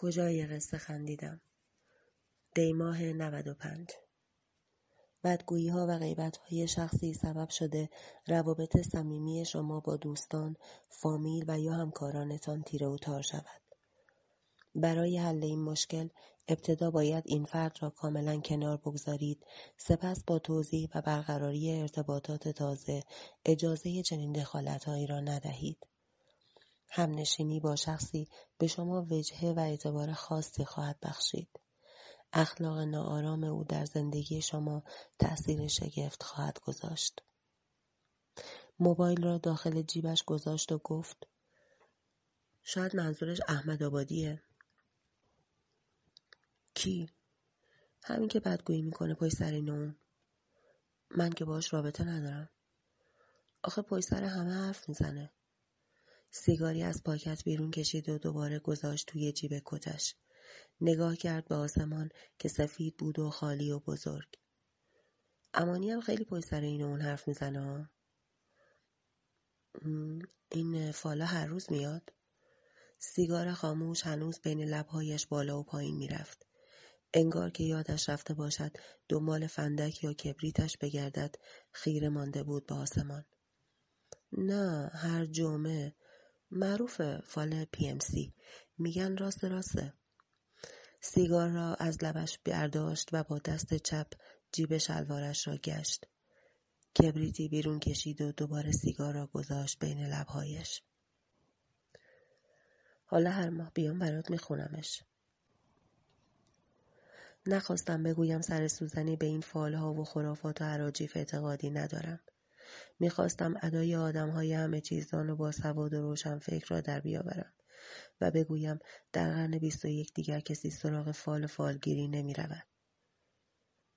کجای قصه خندیدم. دیماه 95. بدگویی ها و غیبت های شخصی سبب شده روابط صمیمی شما با دوستان، فامیل و یا همکارانتان تیره و تار شود. برای حل این مشکل ابتدا باید این فرد را کاملا کنار بگذارید، سپس با توضیح و برقراری ارتباطات تازه اجازه چنین دخالت‌هایی را ندهید. همنشینی با شخصی به شما وجهه و اعتبار خاصی خواهد بخشید. اخلاق ناآرام او در زندگی شما تأثیر شگفت خواهد گذاشت. موبایل را داخل جیبش گذاشت و گفت: شاید منظورش احمد آبادیه. کی؟ همین که بدگویی میکنه پای سر اینو. من که باهاش رابطه ندارم. آخه پای سر همه حرف میزنه. سیگاری از پاکت بیرون کشید و دوباره گذاشت توی جیب کتش. نگاه کرد به آسمان که سفید بود و خالی و بزرگ. امانی هم خیلی پای سر اینو اون حرف میزنه. این فالا هر روز میاد. سیگار خاموش هنوز بین لبهایش بالا و پایین میرفت. انگار که یادش رفته باشد دنبال فندک یا کبریتش بگردد. خیره مانده بود به آسمان. نه، هر جمعه. معروفه، فال PMC. میگن راسته. سیگار را از لبش برداشت و با دست چپ جیب شلوارش را گشت. کبریتی بیرون کشید و دوباره سیگار را گذاشت بین لبهایش. حالا هر ماه بیام برات میخونمش. نخواستم بگویم سر سوزنی به این فالها و خرافات و اراجیف اعتقادی ندارم. میخواستم ادای آدمهای همه چیزدان و باسواد و روشن فکر را در بیاورم و بگویم در قرن 21 دیگر کسی سراغ فال و فالگیری نمیرود.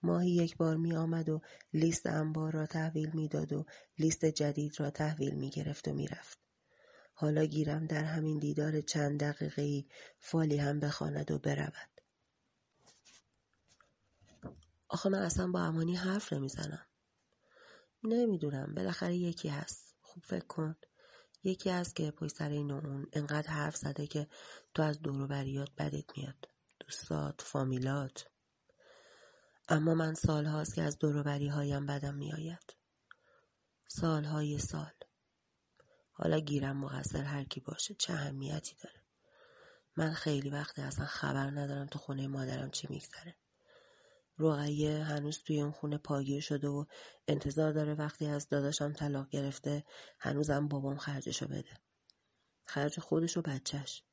ماهی یک بار می آمد و لیست انبار را تحویل میداد و لیست جدید را تحویل میگرفت و میرفت. حالا گیرم در همین دیدار چند دقیقه‌ای فالی هم بخواند و برود. آخه من اصلا با امانی حرف نمیزنم. نمیدونم، بالاخره یکی هست. خوب فکر کن. یکی هست که پای سر این اون انقدر حرف زده که تو از دور و بریات بدت میاد. دوستات، فامیلات. اما من سالهاست که از دور و بری‌هایم بدم میآید. سالهای سال. حالا گیرم مقصر هر کی باشه، چه اهمیتی داره. من خیلی وقته اصلا خبر ندارم تو خونه مادرم چی میگذره. رقیه هنوز توی اون خونه پاگیر شده و انتظار داره وقتی از داداشم طلاق گرفته هنوزم بابام خرجشو بده. خرج خودش و بچهش.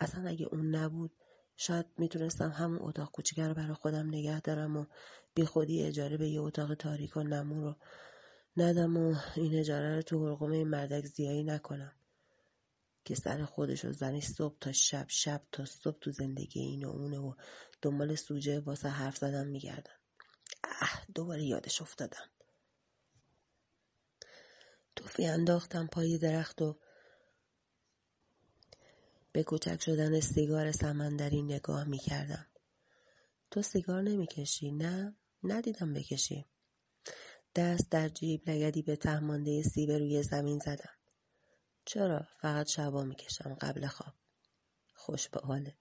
اصلا اگه اون نبود شاید میتونستم همون اتاق کوچیکه رو برای خودم نگه دارم و بی خودی اجاره به یه اتاق تاریک و نمور رو ندم و این اجاره رو تو حلقوم این مردک زیایی نکنم که سر خودش و زنی صبح تا شب، شب تا صبح تو زندگی این و اونه و دنبال سوژه واسه حرف زدن میگردن. دوباره یادش افتادم. توفی انداختم پای درخت و به کوچک شدن سیگار سمندری نگاه میکردم. تو سیگار نمیکشی؟ نه، ندیدم بکشی. دست در جیب لگدی به تهمانده سیب روی زمین زدم. چرا؟ فقط شبا میکشم قبل خواب. خوش به حالت.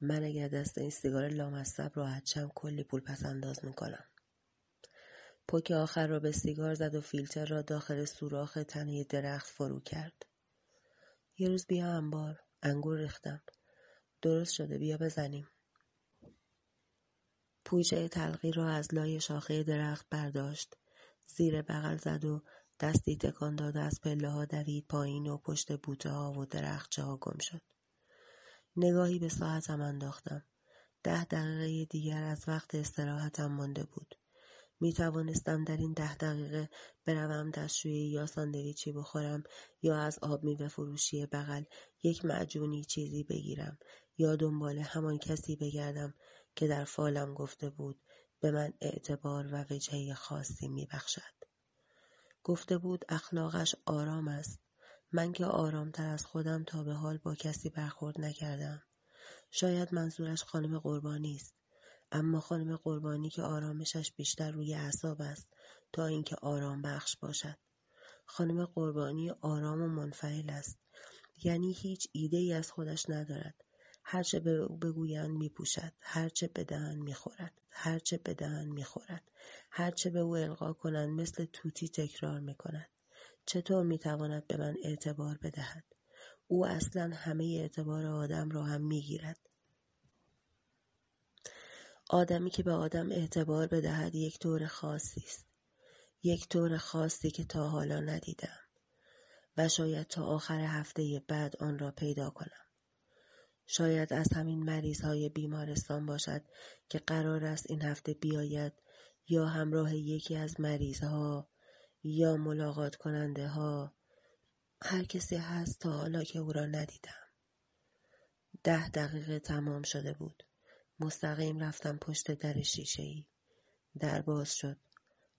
من اگر دست این سیگار لامصب راحت شم کلی پول پس انداز میکنم. پک آخر را به سیگار زد و فیلتر را داخل سوراخ تنه درخت فرو کرد. یه روز بیا انبار. انگور ریختم. درست شده، بیا بزنیم. پوچه تلقی را از لای شاخه درخت برداشت. زیر بغل زد و دستی تکان داد و از پله ها دوید پایین و پشت بوته ها و درخچه ها گم شد. نگاهی به ساعتم انداختم. 10 دقیقه دیگر از وقت استراحتم مانده بود. می توانستم در این 10 دقیقه بروم دستشویی یا ساندویچی بخورم یا از آب میوه فروشی بغل یک معجونی چیزی بگیرم یا دنبال همان کسی بگردم که در فالم گفته بود به من اعتبار و وجهه خاصی میبخشد. گفته بود اخلاقش آرام است. من که آرامتر از خودم تا به حال با کسی برخورد نکردم. شاید منظورش خانم قربانی است. اما خانم قربانی که آرامشش بیشتر روی اعصاب است تا اینکه آرام بخش باشد. خانم قربانی آرام و منفعل است. یعنی هیچ ایده‌ای از خودش ندارد. هرچه بگویند میپوشد، هرچه بدهند میخورد، هرچه بدهند میخورد، هرچه به او القا کنند مثل توتی تکرار میکند. چطور میتواند به من اعتبار بدهد؟ او اصلا همه اعتبار آدم را هم میگیرد. آدمی که به آدم اعتبار بدهد یک طور خاصی است. یک طور خاصی که تا حالا ندیدم و شاید تا آخر هفته بعد آن را پیدا کنم. شاید از همین مریض‌های بیمارستان باشد که قرار است این هفته بیاید، یا همراه یکی از مریض‌ها یا ملاقات کننده ها. هر کسی هست تا حالا که او را ندیدم. 10 دقیقه تمام شده بود. مستقیم رفتم پشت در شیشه‌ای. در باز شد.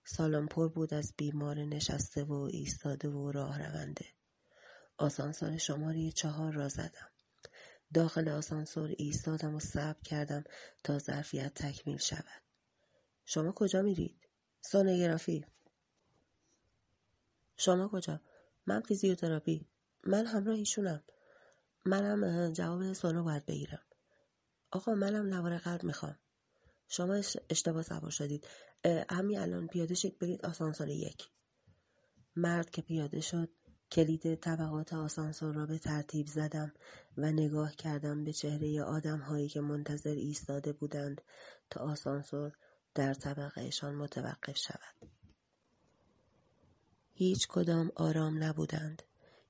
سالن پر بود از بیمار نشسته و ایستاده و راه رونده. آسانسور شماره 4 را زدم. داخل آسانسور ایستادم و صبر کردم تا ظرفیت تکمیل شود. شما کجا میرید؟ سونوگرافی. شما کجا؟ من فیزیوتراپی. من همراه ایشونم. منم جواب سونو باید بگیرم. آقا منم نوار قلب میخوام. شما اشتباه سوار شدید. همین الان پیاده شید برید آسانسور 1. مرد که پیاده شد، کلید طبقات آسانسور را به ترتیب زدم و نگاه کردم به چهره آدم هایی که منتظر ایستاده بودند تا آسانسور در طبقهشان متوقف شود. هیچ کدام آرام نبودند.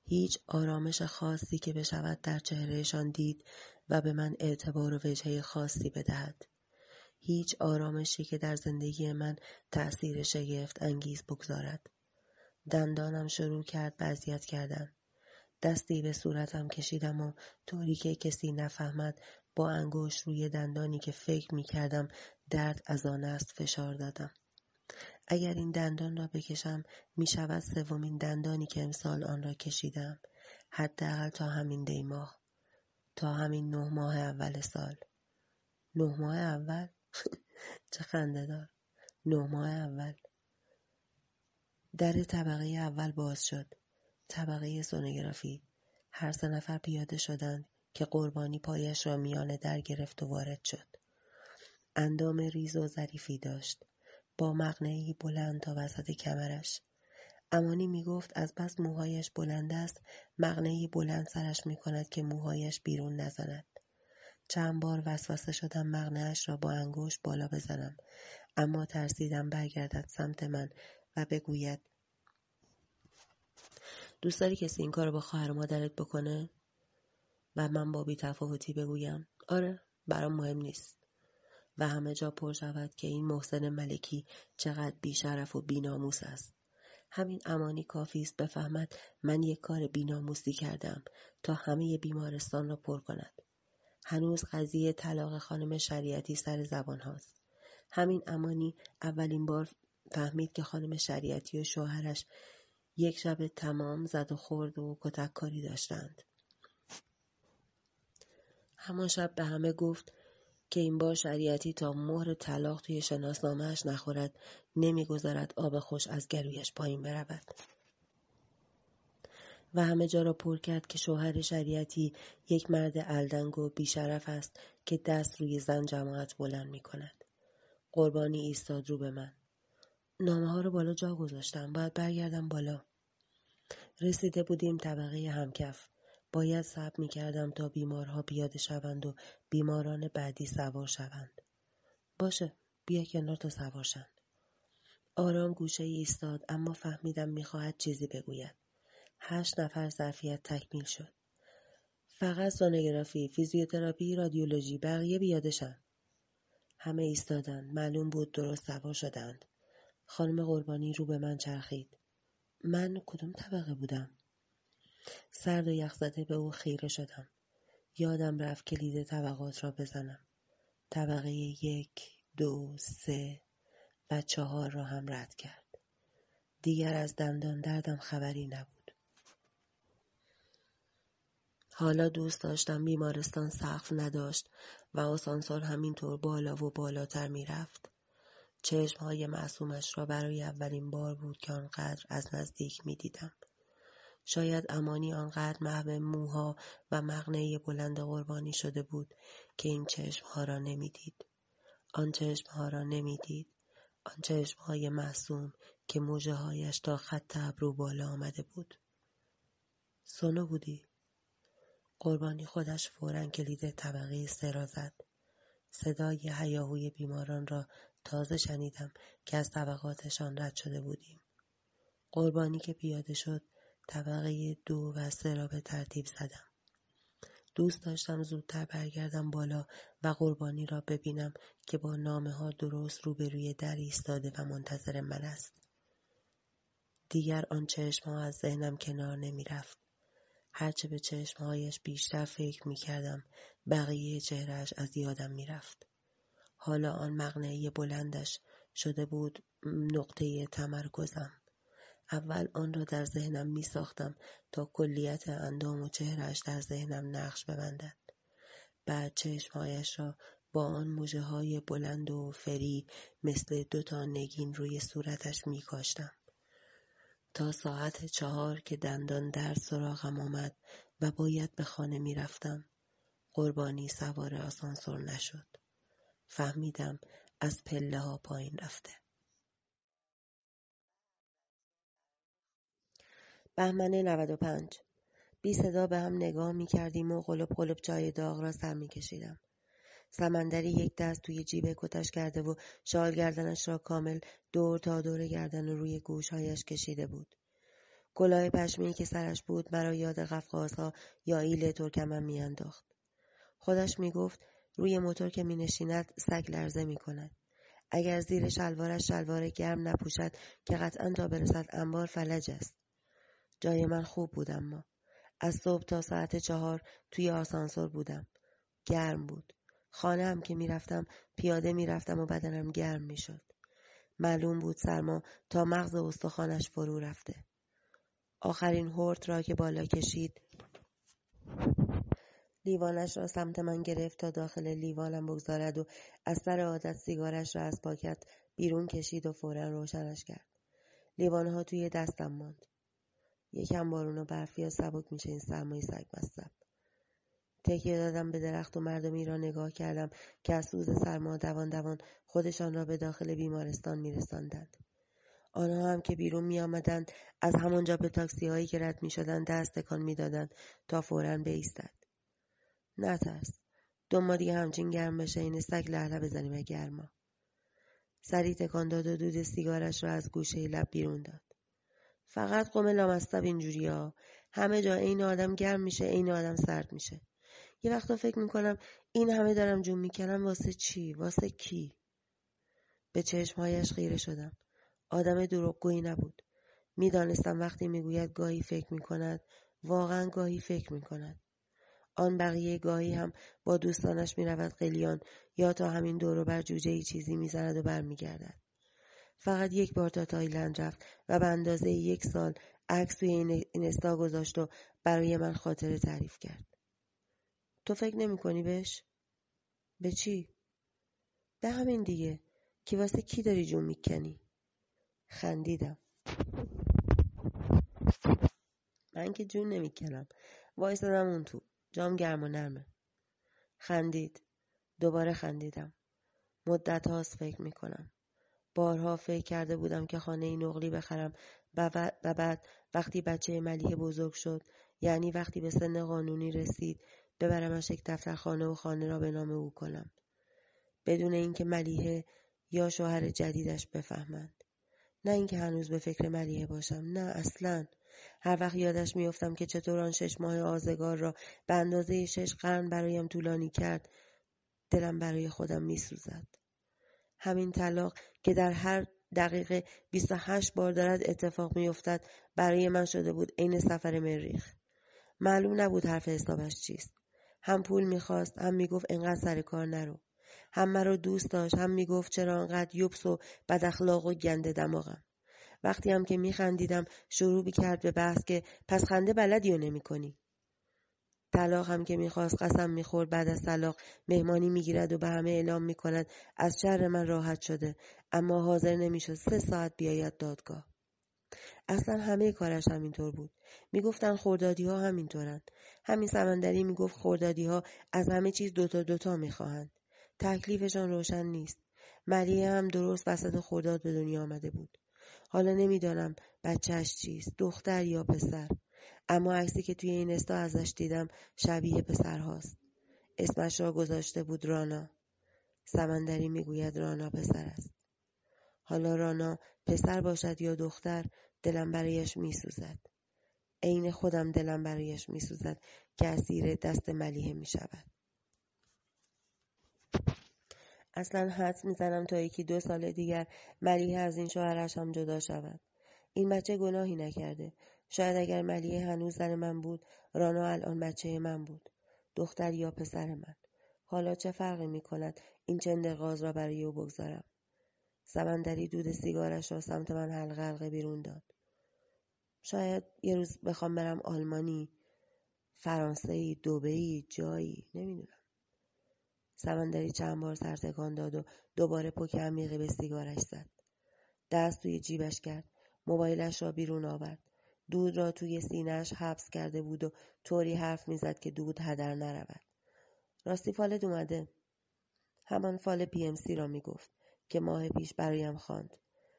هیچ آرامش خاصی که بشود در چهرهشان دید و به من اعتبار و وجهه خاصی بدهد. هیچ آرامشی که در زندگی من تأثیر شگفت انگیز بگذارد. دندانم شروع کرد به اذیت کردن. دستی به صورتم کشیدم و طوری که کسی نفهمد با انگشت روی دندانی که فکر می کردم درد از آن است فشار دادم. اگر این دندان را بکشم می شود 3ومین دندانی که امسال آن را کشیدم. حداقل تا همین دیماه. تا همین 9 ماه اول سال. 9 ماه اول؟ چه خنده دار. 9 ماه اول. در طبقه اول باز شد. طبقه سونوگرافی. هر 3 نفر پیاده شدند که قربانی پایش را میان در گرفت و وارد شد. اندام ریز و ظریفی داشت. با مقنعه‌ای بلند تا وسط کمرش. امانی میگفت از بس موهایش بلند است، مقنعه‌ای بلند سرش میکند که موهایش بیرون نزند. چند بار وسوسه شدم مقنعه‌اش را با انگشت بالا بزنم، اما ترسیدم برگردد سمت من و بگوید دوست داری کسی این کار با خواهر مادرت بکنه؟ و من با بی‌تفاوتی بگویم آره، برام مهم نیست. و همه جا پر شود که این محسن ملکی چقدر بی‌شرف و بی‌ناموس است. همین امانی کافی است بفهمد من یک کار بی‌ناموسی کردم تا همه بیمارستان را پر کند. هنوز قضیه طلاق خانم شریعتی سر زبان هاست. همین امانی اولین بار فهمید که خانم شریعتی و شوهرش یک شب تمام زد و خورد و کتک کاری داشتند. همان شب به همه گفت که این بار شریعتی تا مهر طلاق توی شناسنامه‌اش نخورد نمیگذارد آب خوش از گلویش پایین برود. و همه جا را پر کرد که شوهر شریعتی یک مرد الدنگ و بی‌شرف است که دست روی زن جماعت بلند می کند. قربانی ایستاد رو به من. نامه ها رو بالا جا گذاشتم. باید برگردم بالا. رسیده بودیم طبقه همکف. باید صبر می کردم تا بیمارها پیاده شوند و بیماران بعدی سوار شوند. باشه، بیا کنار تا سوار شن. آرام گوشه ایستاد، اما فهمیدم می خواهد چیزی بگوید. 8 نفر ظرفیت تکمیل شد. فقط سونوگرافی، فیزیوتراپی، رادیولوژی، بقیه پیاده شن. همه ایستادند. معلوم بود درست سوار شدند. خانم قربانی رو به من چرخید. من کدوم طبقه بودم؟ سرد و یخ زده به او خیره شدم. یادم رفت کلید طبقات را بزنم. طبقه 1، 2، 3 و 4 را هم رد کرد. دیگر از دندان دردم خبری نبود. حالا دوست داشتم بیمارستان سقف نداشت و آسانسور همینطور بالا و بالاتر می رفت. چشمهای معصومش را برای اولین بار بود که آنقدر از نزدیک می دیدم. شاید امانی آنقدر محو موها و مقنعه بلند قربانی شده بود که این چشمها را نمیدید. آن چشمها را نمیدید. آن چشمهای معصوم که موجه هایش تا خط ابرو بالا آمده بود. سونو بودی؟ قربانی خودش فوراً کلید طبقه سه را زد. صدای هیاهوی بیماران را تازه شنیدم که از طبقاتشان رد شده بودیم. قربانی که پیاده شد طبقه 2 و 3 را به ترتیب زدم. دوست داشتم زودتر برگردم بالا و قربانی را ببینم که با نامه ها درست روبروی در ایستاده و منتظر من است. دیگر آن چشم ها از ذهنم کنار نمی رفت. هرچه به چشم هایش بیشتر فکر می کردم بقیه چهرهش از یادم می رفت. حالا آن مقنعه بلندش شده بود نقطه تمرکزم. اول آن را در ذهنم می ساختم تا کلیت اندام و چهرهش در ذهنم نقش ببندد. بعد چشمهایش را با آن موجه های بلند و فری مثل 2 تا نگین روی صورتش می کاشتم. تا ساعت 4 که دندان در سراغم آمد و باید به خانه می رفتم، قربانی سوار آسانسور نشد. فهمیدم از پله ها پایین رفته. بهمن 95. بی صدا به هم نگاه می کردیم و قلوب قلوب جای داغ را سر می کشیدم. سمندری یک دست توی جیب کتش کرده و شال گردنش را کامل دور تا دور گردن و روی گوشهایش کشیده بود. کلاه پشمی که سرش بود مرا یاد قفقازها یا ایل ترکمن می انداخت. خودش می گفت روی موتور که می نشیند سگ لرزه می کند. اگر زیر شلوارش شلوار گرم نپوشد که قطعا تا برسد انبار فلج است. جای من خوب بود اما. از صبح تا ساعت 4 توی آسانسور بودم. گرم بود. خانه هم که می رفتم پیاده می رفتم و بدنم گرم می شد. معلوم بود سرما تا مغز استخوانش فرو رفته. آخرین هورت را که بالا کشید لیوانش را سمت من گرفت تا داخل لیوانم بگذارد و از سر عادت سیگارش را از پاکت بیرون کشید و فوراً روشنش کرد. لیوانها توی دستم ماند. یکم بارون و برفی و سبک میشه این سرمای سگ مصب. تکیه دادم به درخت و مردمی را نگاه کردم که از سوز سرما دوان دوان خودشان را به داخل بیمارستان میرساندند. آنها هم که بیرون میآمدند از همانجا به تاکسی هایی که رد میشدند دست تکان میدادند تا فوراً بایستد. نترس. دوما دیگه همچین گرم بشه این سگ لهله بزنیم به گرما. سری تکان داد و دود سیگارش را از گوشه لب بیرون داد. فقط قوم لامصب اینجوری ها. همه جا این آدم گرم میشه این آدم سرد میشه. یه وقتا فکر میکنم این همه دارم جون میکنم واسه چی؟ واسه کی؟ به چشمهایش خیره شدم. آدم دروغگویی نبود. میدانستم وقتی میگوید گاهی فکر میکند واقعا گاهی فکر میکند. آن بقیه گاهی هم با دوستانش میرود قلیان یا تا همین دور و بر جوجه ای چیزی میزند و برمیگردد. فقط یک بار تا تایلند رفت و به اندازه 1 سال عکس توی اینستا گذاشت و برای من خاطره تعریف کرد. تو فکر نمی کنی بهش؟ به چی؟ به همین دیگه که واسه کی داری جون میکنی؟ خندیدم. من که جون نمیکنم. وایسادم اون تو. جام گرم و نرمه. خندید. دوباره خندیدم. مدت هاست فکر میکنم. بارها فکر کرده بودم که خانه نقلی بخرم و بعد وقتی بچه ملیحه بزرگ شد، یعنی وقتی به سن قانونی رسید، ببرمش یک دفترخانه و خانه را به نام او کنم. بدون اینکه ملیحه یا شوهر جدیدش بفهمند. نه اینکه هنوز به فکر ملیحه باشم. نه اصلاً. هر وقت یادش میافتم که چطور آن 6 ماه آزگار را به اندازه 6 قرن برایم طولانی کرد، دلم برای خودم میسوزد. همین طلاق که در هر دقیقه 28 بار دارد اتفاق میافتد برای من شده بود عین سفر مریخ. معلوم نبود حرف حسابش چیست. هم پول میخواست، هم میگفت انقدر سر کار نرو. هم مرا دوست داشت، هم میگفت چرا انقدر یوبس و بد اخلاق و گنده دماغم. وقتی هم که میخندیدم شروع میکرد به بحث که پس خنده بلدی و نمیکنی. طلاق هم که میخواست قسم میخورد بعد از طلاق مهمانی میگیرد و به همه اعلام میکند از شر من راحت شده، اما حاضر نمیشد 3 ساعت بیاید دادگاه. اصلا همه کارش همینطور بود. میگفتن خردادی ها همینطورن. همین سمندری میگفت خردادی ها از همه چیز دوتا دوتا میخواهند. تکلیفشان روشن نیست. ملیحه هم درست وسط خرداد به دنیا آمده بود. حالا نمیدانم بچهش چیست، دختر یا پسر. اما عکسی که توی این استا ازش دیدم شبیه پسر هاست. اسمش را گذاشته بود رانا. سمندری میگوید رانا پسر است. حالا رانا پسر باشد یا دختر دلم برایش میسوزد. عین خودم دلم برایش میسوزد که اسیر دست ملیحه میشود. اصلا حدس میزنم تا یکی دو سال دیگر ملیحه از این شوهرش هم جدا شود. این بچه گناهی نکرده. شاید اگر ملیحه هنوز زن من بود، رانا الان بچه من بود. دختر یا پسر من. حالا چه فرقی میکند این چند غاز را برای او بگذارم. سمندری دود سیگارش را سمت من حلقه حلقه بیرون داد. شاید یه روز بخوام برم آلمانی، فرانسهی، دبی، جایی، نمیدونم. سمندری چند بار سر تکان داد و دوباره پک عمیقی به سیگارش زد. دست توی جیبش کرد. موبایلش را بیرون آورد. دود را توی سینه‌اش حبس کرده بود و طوری حرف می‌زد که دود هدر نرود. راستی فالت اومده. همان فال PMC را میگفت که ماه پیش برایم خواند.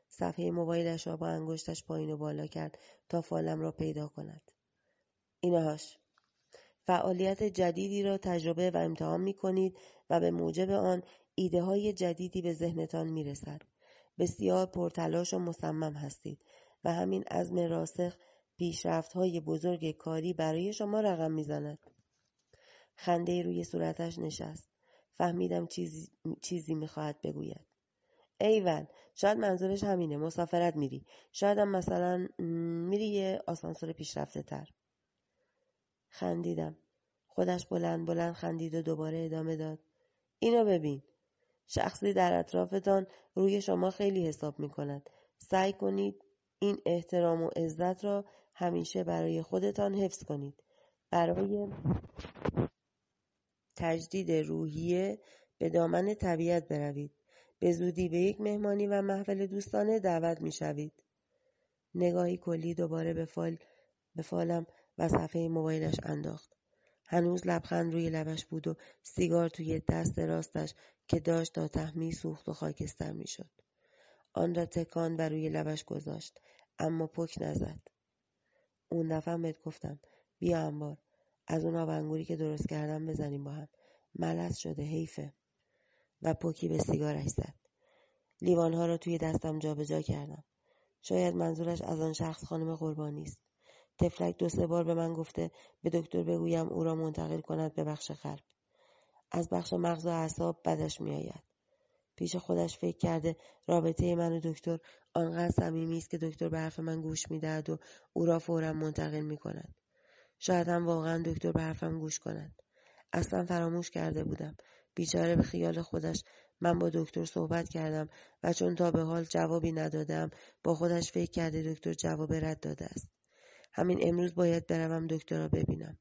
صفحه موبایلش را با انگشتش پایین و بالا کرد تا فالم را پیدا کند. اینهاش. فعالیت جدیدی را تجربه و امتحان می‌کنید و به موجب آن ایده‌های جدیدی به ذهنتان می‌رسد. بسیار پرتلاش و مصمم هستید و همین عزم راسخ پیشرفت‌های بزرگ کاری برای شما رقم می‌زند. خنده روی صورتش نشست. فهمیدم چیزی می‌خواهد بگوید. ایول، شاید منظورش همینه. مسافرت میری. شاید هم مثلا میری یه آسانسور پیشرفته تر. خندیدم. خودش بلند بلند خندید و دوباره ادامه داد. اینو ببین. شخصی در اطرافتان روی شما خیلی حساب می‌کند. سعی کنید این احترام و عزت را همیشه برای خودتان حفظ کنید. برای تجدید روحیه به دامن طبیعت بروید. به زودی به یک مهمانی و محفل دوستانه دعوت می‌شوید. نگاهی کلی دوباره به فالم و صفحه موبایلش انداخت. هنوز لبخند روی لبش بود و سیگار توی دست راستش که داشت تا تهمی سوخت و خاکستر می‌شد. آن را تکاند و روی لبش گذاشت، اما پک نزد. اون دفعه بهت گفتم بیا انبار، از اون آب انگوری که درست کردم بزنیم با هم. ملص شده، حیفه. و پکی به سیگارش زد. لیوان‌ها را توی دستم جابجا کردم. شاید منظورش از آن شخص خانم قربانی است. تفلک دو سه بار به من گفته به دکتر بگویم او را منتقل کند به بخش قلب. از بخش مغز و اعصاب بدش میآید. پیش خودش فکر کرده رابطه من و دکتر آنقدر صمیمی است که دکتر به حرف من گوش می‌دهد و او را فوراً منتقل می‌کند. شاید هم واقعاً دکتر به حرفم گوش کند. اصلاً فراموش کرده بودم. بیچاره به خیال خودش من با دکتر صحبت کردم و چون تا به حال جوابی ندادم با خودش فکر کرده دکتر جواب رد داده است. همین امروز باید بروم دکتر را ببینم.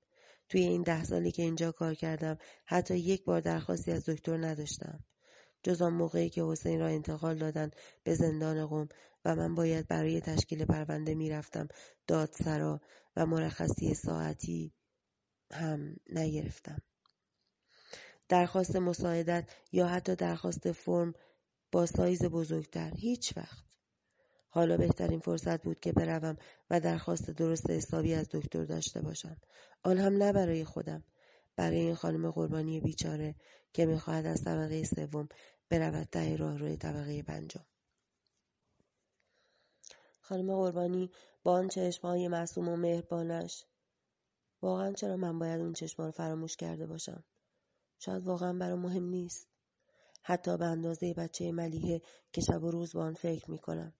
توی این 10 سالی که اینجا کار کردم حتی یک بار درخواستی از دکتر نداشتم. جز آن موقعی که حسین را انتقال دادن به زندان قم و من باید برای تشکیل پرونده میرفتم دادسرا و مرخصی ساعتی هم نگرفتم. درخواست مساعدت یا حتی درخواست فرم با سایز بزرگتر هیچ وقت. حالا بهترین فرصت بود که بروم و درخواست درست حسابی از دکتر داشته باشم. آن هم نه برای خودم، برای این خانم قربانی بیچاره که میخواهد از طبقه 3 برود ته راهروی طبقه 5. خانم قربانی با آن چشم‌های معصوم و مهربانش. واقعا چرا من باید اون چشم‌ها رو فراموش کرده باشم؟ شاید واقعا برام مهم نیست. حتی به اندازه بچه ملیحه که شب و روز با آن فکر میکنم.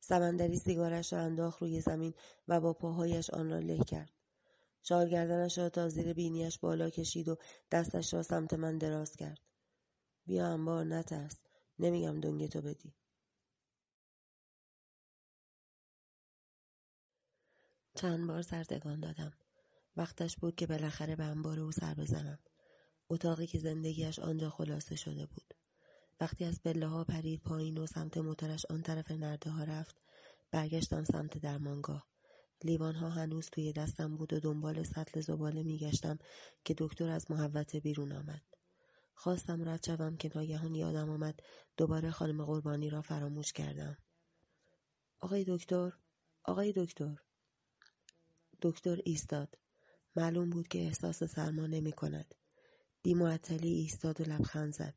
سمندری سیگارش را انداخت روی زمین و با پاهایش آن را له کرد. شال گردنش را تا زیر بینیش بالا کشید و دستش را سمت من دراز کرد. بیا انبار، نترس. نمیگم دنگتو بدی. چند بار سر تکان دادم. وقتش بود که بالاخره به انبار او سر بزنم. اتاقی که زندگیش آنجا خلاصه شده بود. وقتی از پله‌ها پرید پایین و سمت موتورش آن طرف نرده‌ها رفت، برگشتم سمت درمانگاه. لیوان‌ها هنوز توی دستم بود و دنبال سطل زباله می‌گشتم که دکتر از محوطه بیرون آمد. خواستم رد شوم که ناگهان یادم آمد دوباره خانم قربانی را فراموش کردم. آقای دکتر، آقای دکتر. دکتر ایستاد. معلوم بود که احساس سرما نمی‌کند. بی‌معطلی ایستاد و لبخند زد.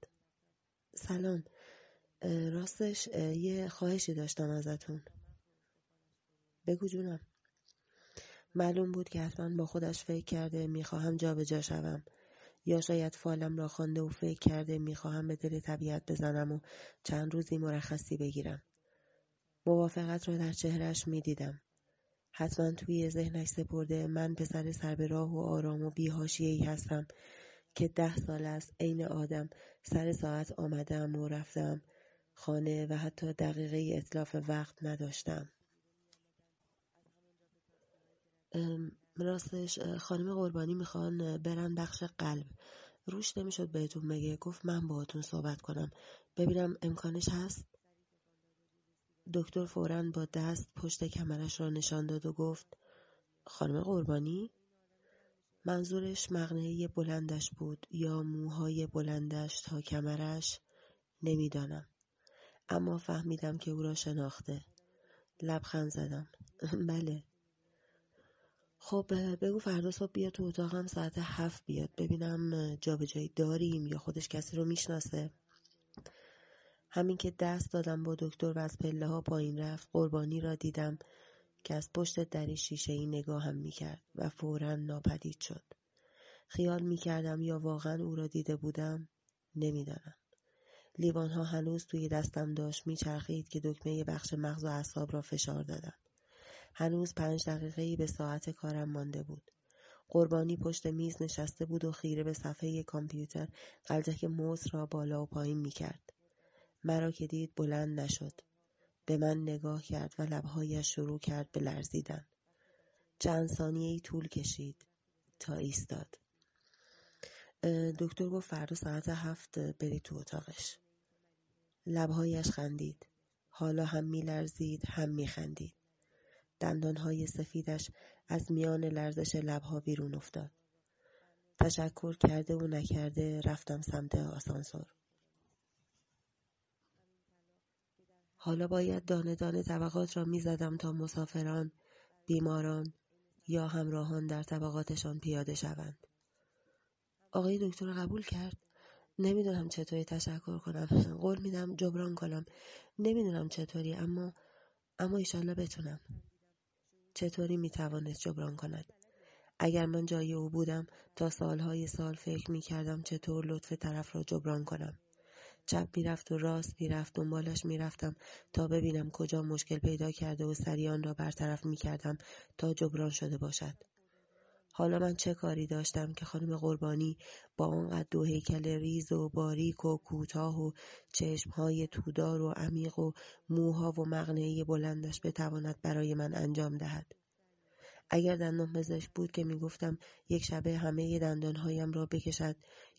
سلام. راستش یه خواهشی داشتم ازتون. بگو جونم. معلوم بود که حتما با خودش فکر کرده میخواهم جا به جا شوم، یا شاید فالم را خوانده و فکر کرده میخواهم به دل طبیعت بزنم و چند روزی مرخصی بگیرم. موافقت را در چهرهش میدیدم. حتما توی ذهنش سپرده من پسر سر به راه و آرام و بی‌حاشیه‌ای هستم که 10 سال است عین آدم سر ساعت آمدم و رفتم خانه و حتی دقیقه اتلاف وقت نداشتم. راستش خانم قربانی میخوان برن بخش قلب. روش نمیشد بهتون بگه، گفت من باهاتون صحبت کنم ببینم امکانش هست. دکتر فوراً با دست پشت کمرش را نشان داد و گفت خانم قربانی؟ منظورش مقنعه بلندش بود یا موهای بلندش تا کمرش، نمیدانم، اما فهمیدم که او را شناخته. لبخند زدم. بله. خب بگو فردا صبح بیا تو اتاقم ساعت 7 بیاد ببینم جا به جایی داریم یا خودش کسی رو میشناسه. همین که دست دادم با دکتر و از پله ها پایین رفت، قربانی را دیدم که از پشت در شیشه‌ای نگاهم میکرد و فوراً ناپدید شد. خیال میکردم یا واقعاً او را دیده بودم، نمیدانم. لیوان‌ها هنوز توی دستم داشت میچرخید که دکمه بخش مغز و اعصاب را فشار دادم. هنوز 5 دقیقه‌ای به ساعت کارم مانده بود. قربانی پشت میز نشسته بود و خیره به صفحه کامپیوتر قلتک موس را بالا و پایین میکرد. مرا که دید بلند نشد. به من نگاه کرد و لبهایش شروع کرد به لرزیدن. چند ثانیه‌ای طول کشید تا ایستاد. دکتر گفت فردا ساعت 7 بری تو اتاقش. لبهایش خندید. حالا هم میلرزید هم میخندید. دندانهای سفیدش از میان لرزش لبها بیرون افتاد. تشکر کرده و نکرده رفتم سمت آسانسور. حالا باید دانه دانه طبقات را می زدم تا مسافران، بیماران یا همراهان در طبقاتشان پیاده شوند. آقای دکتر قبول کرد؟ نمیدونم چطوری تشکر کنم. قول میدم جبران کنم. نمیدونم چطوری، اما ایشالله بتونم. چطوری میتواند جبران کند؟ اگر من جای او بودم تا سالهای سال فکر میکردم چطور لطف طرف را جبران کنم. چپ میرفت و راست میرفت، دنبالش میرفتم تا ببینم کجا مشکل پیدا کرده و سریع آن را برطرف میکردم تا جبران شده باشد. حالا من چه کاری داشتم که خانم قربانی با آنقدر دو هیکل ریز و باریک و کوتاه و چشمهای تودار و عمیق و موها و مقنعه بلندش بتواند برای من انجام دهد؟ اگر دندان پزشک بود که میگفتم یک شبه همه دندانهایم را بکشد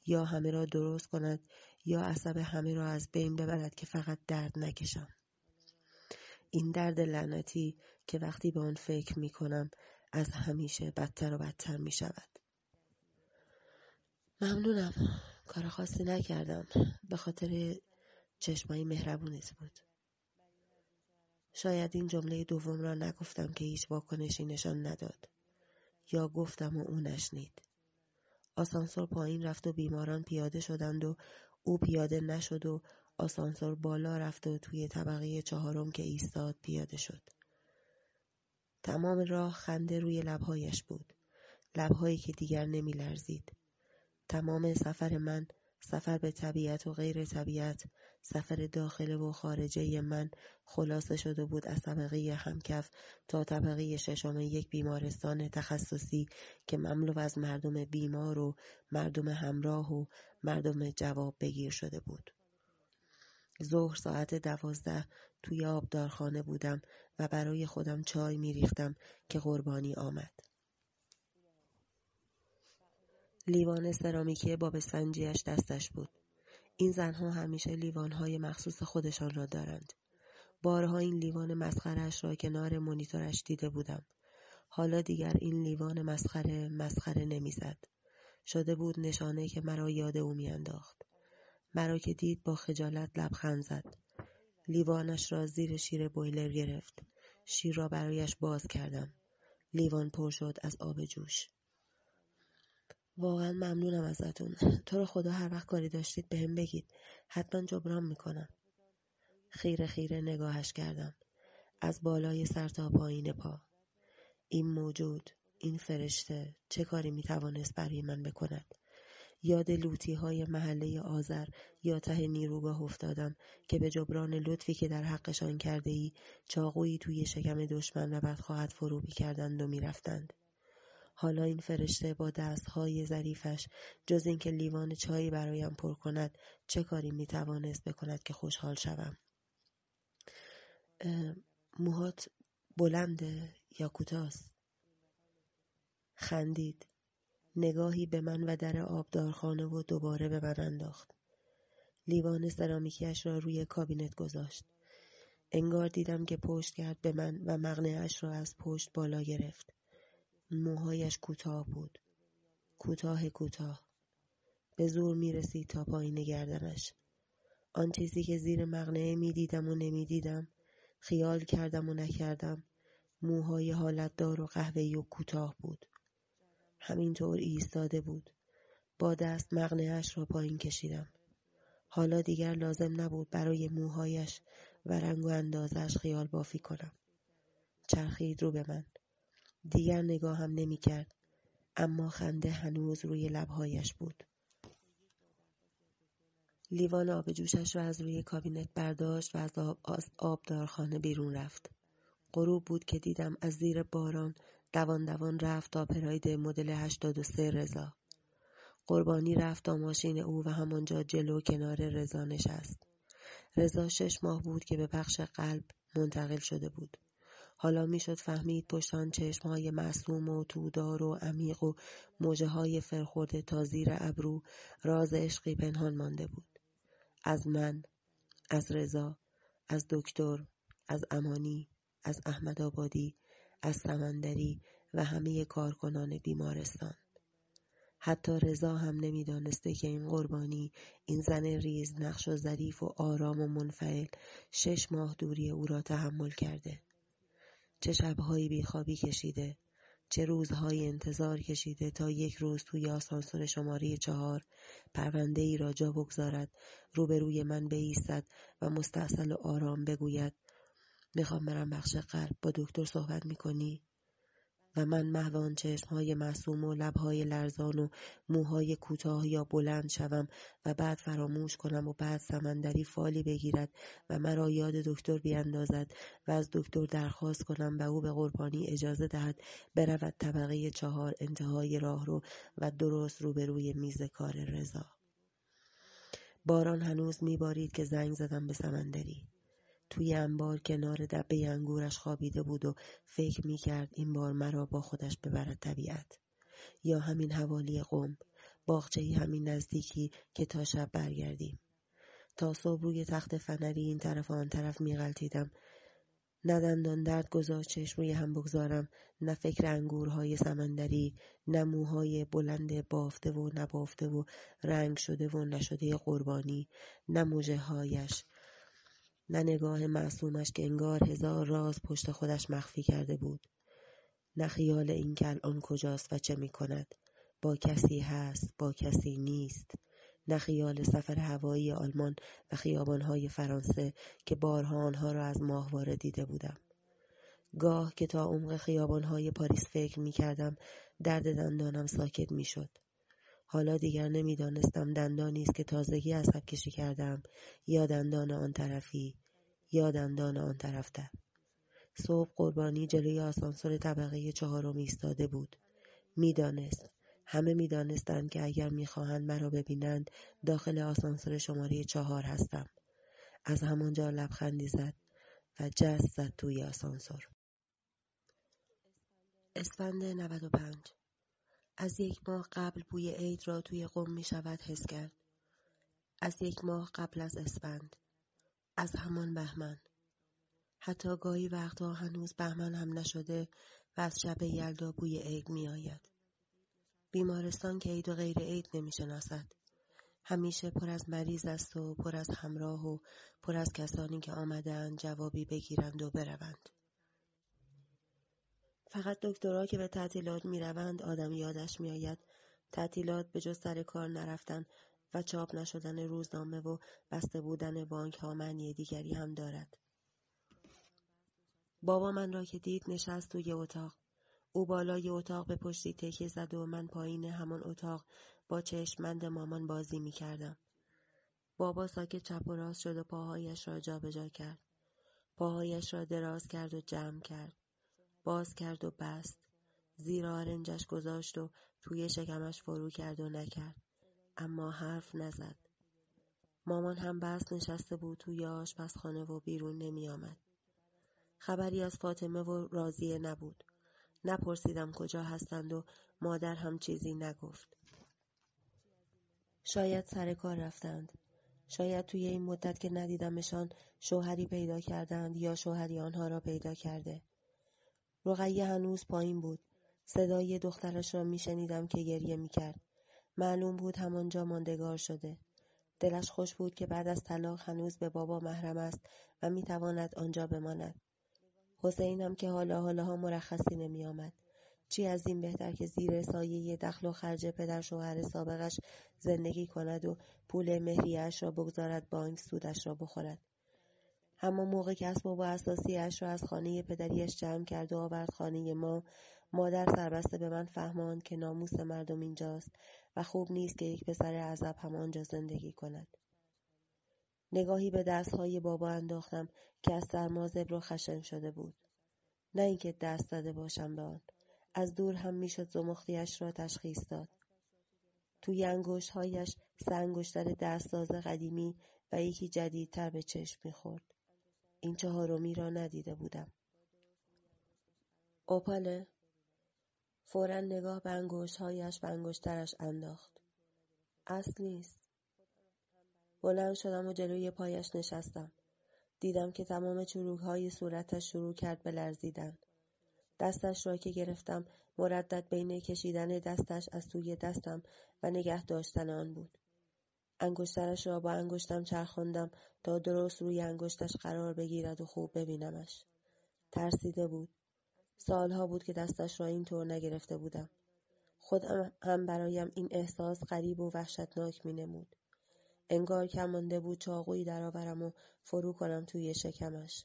یا همه را درست کند یا عصب همه را از بین ببرد که فقط درد نکشم. این درد لعنتی که وقتی به آن فکر میکنم از همیشه بدتر و بدتر می شود. ممنونم، کار خاصی نکردم، به خاطر چشمای مهربونت بود. شاید این جمله دوم را نگفتم که هیچ واکنشی نشان نداد، یا گفتم و او نشنید. آسانسور پایین رفت و بیماران پیاده شدند و او پیاده نشد و آسانسور بالا رفت و توی طبقه 4 که ایستاد پیاده شد. تمام راه خنده روی لبهایش بود، لبهایی که دیگر نمی لرزید. تمام سفر من، سفر به طبیعت و غیر طبیعت، سفر داخل و خارجه من خلاصه شده بود از طبقه همکف تا طبقه 6 یک بیمارستان تخصصی که مملو از مردم بیمار و مردم همراه و مردم جواب بگیر شده بود. ظهر ساعت 12 توی آبدارخانه بودم و برای خودم چای می‌ریختم که قربانی آمد. لیوان سرامیکی باب سنجیش دستش بود. این زنها همیشه لیوان‌های مخصوص خودشان را دارند. بارها این لیوان مسخره‌اش را کنار مانیتورش دیده بودم. حالا دیگر این لیوان مسخره نمیزد. شده بود نشانه که مرا یاد او میانداخت. مرا که دید با خجالت لبخند زد. لیوانش را زیر شیر بویلر گرفت. شیر را برایش باز کردم. لیوان پر شد از آب جوش. واقعا ممنونم ازتون. تو رو خدا هر وقت کاری داشتید بهم بگید. حتما جبران میکنم. خیره نگاهش کردم. از بالای سر تا پایین پا. این موجود، این فرشته چه کاری میتوانست برای من بکند؟ یاد لوتی های محله آذر یا ته نیروگاه افتادم که به جبران لطفی که در حقشان کرده ای چاقویی توی شکم دشمن و بدخواهد فرو می‌کردند و می‌رفتند. حالا این فرشته با دست‌های ظریفش جز اینکه لیوان چای برایم پر کند چه کاری میتوانست بکند که خوشحال شوم؟ موهات بلنده یا کوتاست؟ خندید. نگاهی به من و در آبدارخانه و دوباره به من انداخت. لیوان سرامیکیش را روی کابینت گذاشت. انگار دیدم که پشت کرد به من و مقنعش را از پشت بالا گرفت. موهایش کوتاه بود. کوتاه. به زور می رسید تا پایین گردنش. آن چیزی که زیر مقنعه می دیدم و نمی دیدم، خیال کردم و نکردم، موهای حالت دار و قهوه‌ای و کوتاه بود. همینطور ایستاده بود. با دست مقنعه‌اش را پایین کشیدم. حالا دیگر لازم نبود برای موهایش و رنگ و اندازش خیال بافی کنم. چرخید رو به من. دیگر نگاهم نمی کرد. اما خنده هنوز روی لبهایش بود. لیوان آب جوشش را از روی کابینت برداشت و از آبدارخانه بیرون رفت. غروب بود که دیدم از زیر باران دوان رفت تا پراید مدل 83 رضا. قربانی رفت تا ماشین او و همانجا جلو کنار رضا نشست. رضا 6 ماه بود که به بخش قلب منتقل شده بود. حالا میشد فهمید پشت آن چشم‌های معصوم و تودار و عمیق و موجه‌های فرخورده تا زیر ابرو راز عشقی پنهان مانده بود. از من، از رضا، از دکتر، از امانی، از احمد آبادی، از سمندری و همه کارکنان بیمارستان. حتی رضا هم نمی‌دانسته که این قربانی، این زن ریز نقش و ظریف و آرام و منفعل 6 ماه دوری او را تحمل کرده. چه شب‌های بیخوابی کشیده، چه روزهای انتظار کشیده تا یک روز توی آسانسور شماره 4 پرونده‌ای را جا بگذارد، روبروی من بایستد و مستاصل و آرام بگوید میخوام برم بخش قلب، با دکتر صحبت میکنی؟ و من محو آن چشمهای معصوم و لبهای لرزان و موهای کوتاه یا بلند شوم و بعد فراموش کنم و بعد سمندری فالی بگیرد و مرا یاد دکتر بیاندازد و از دکتر درخواست کنم و او به قربانی اجازه دهد برود طبقه 4 انتهای راه رو و درست روبروی میز کار رضا. باران هنوز میبارید که زنگ زدم به سمندری. توی انبار کنار دبه انگورش خوابیده بود و فکر می کرد این بار مرا با خودش ببرد طبیعت. یا همین حوالی قم، باغچه‌ای همین نزدیکی که تا شب برگردیم. تا صبح روی تخت فنری این طرف و آن طرف می غلطیدم. نه دندان درد گذاشت چشم روی هم بگذارم، نه فکر انگورهای سمندری، نه موهای بلند بافته و نبافته و رنگ شده و نشده قربانی، نه موجه‌هایش، نه نگاه معصومش که انگار 1000 راز پشت خودش مخفی کرده بود. نه خیال این که الان کجاست و چه می کند. با کسی هست، با کسی نیست. نه خیال سفر هوایی آلمان و خیابانهای فرانسه که بارها آنها را از ماهواره دیده بودم. گاه که تا عمق خیابانهای پاریس فکر می کردم، درد دندانم ساکت می شد. حالا دیگر نمی‌دانستم دندانی است که تازگی عصب کشی کردم یا دندان آن طرفی یا دندان آن طرف‌تر. صبح قربانی جلوی آسانسور طبقه 4 ایستاده بود. می‌دانست، همه می‌دانستند که اگر می‌خواهند مرا ببینند داخل آسانسور شماره 4 هستم. از همانجا لبخندی زد و جست زد توی آسانسور. اسفند 95. از 1 ماه قبل بوی عید را توی قم می شود حس کرد. از 1 ماه قبل از اسفند. از همان بهمن. حتی گاهی وقتها هنوز بهمن هم نشده و از شب یلدا بوی عید می آید. بیمارستان که عید و غیر عید نمی شناسد. همیشه پر از مریض است و پر از همراه و پر از کسانی که آمدن جوابی بگیرند و بروند. فقط دکترها که به تعطیلات می روند آدم یادش می آید. تعطیلات به جز سر کار نرفتن و چاپ نشدن روزنامه و بسته بودن بانک ها معنی دیگری هم دارد. بابا من را که دید نشست توی اتاق. او بالای اتاق به پشتی تکیه زد و من پایین همان اتاق با چشمند مامان بازی می کردم. بابا ساکت چپ و راست شد و پاهایش را جابجا کرد. پاهایش را دراز کرد و جمع کرد. باز کرد و بست. زیر آرنجش گذاشت و توی شکمش فرو کرد و نکرد. اما حرف نزد. مامان هم بس نشسته بود توی آشپزخانه و بیرون نمی آمد. خبری از فاطمه و راضیه نبود. نپرسیدم کجا هستند و مادر هم چیزی نگفت. شاید سر کار رفتند. شاید توی این مدت که ندیدمشان شوهری پیدا کردند یا شوهری آنها را پیدا کرده. رقیه هنوز پایین بود. صدای دخترش را می شنیدم که گریه می کرد. معلوم بود همانجا ماندگار شده. دلش خوش بود که بعد از طلاق هنوز به بابا محرم است و می تواند آنجا بماند. حسین هم که حالا مرخصی نمی آمد. چی از این بهتر که زیر سایه دخل و خرج پدر شوهر سابقش زندگی کند و پول مهریه‌اش را بگذارد بانک سودش را بخورد. اما موقع که اسباب اساسی‌اش را از خانه پدریش جمع کرد و آورد خانه ما، مادر سربسته به من فهماند که ناموس مردم اینجاست و خوب نیست که یک پسر عزب همانجا زندگی کند. نگاهی به دستهای بابا انداختم که از سرما زبر و خشن شده بود. نه اینکه دست داده باشم به آن. از دور هم میشد زمختیش را تشخیص داد. توی انگشت‌هایش سه انگشتر دست‌ساز قدیمی و یکی جدیدتر به چشم می‌خورد. این چهارمی را ندیده بودم. اوپاله. فوراً نگاه به انگشت‌هایش و انگشترش انداخت. اصل نیست. بلند شدم و جلوی پایش نشستم. دیدم که تمام چروک‌های صورتش شروع کرد به لرزیدن. دستش را که گرفتم مردد بین کشیدن دستش از توی دستم و نگه داشتن آن بود. انگشترش را با انگشتم چرخاندم تا درست روی انگشتش قرار بگیرد و خوب ببینمش. ترسیده بود. سالها بود که دستش را اینطور نگرفته بودم. خودم هم برایم این احساس غریب و وحشتناک می‌نمود. انگار که مانده بود چاقویی درآورم و فرو کنم توی شکمش.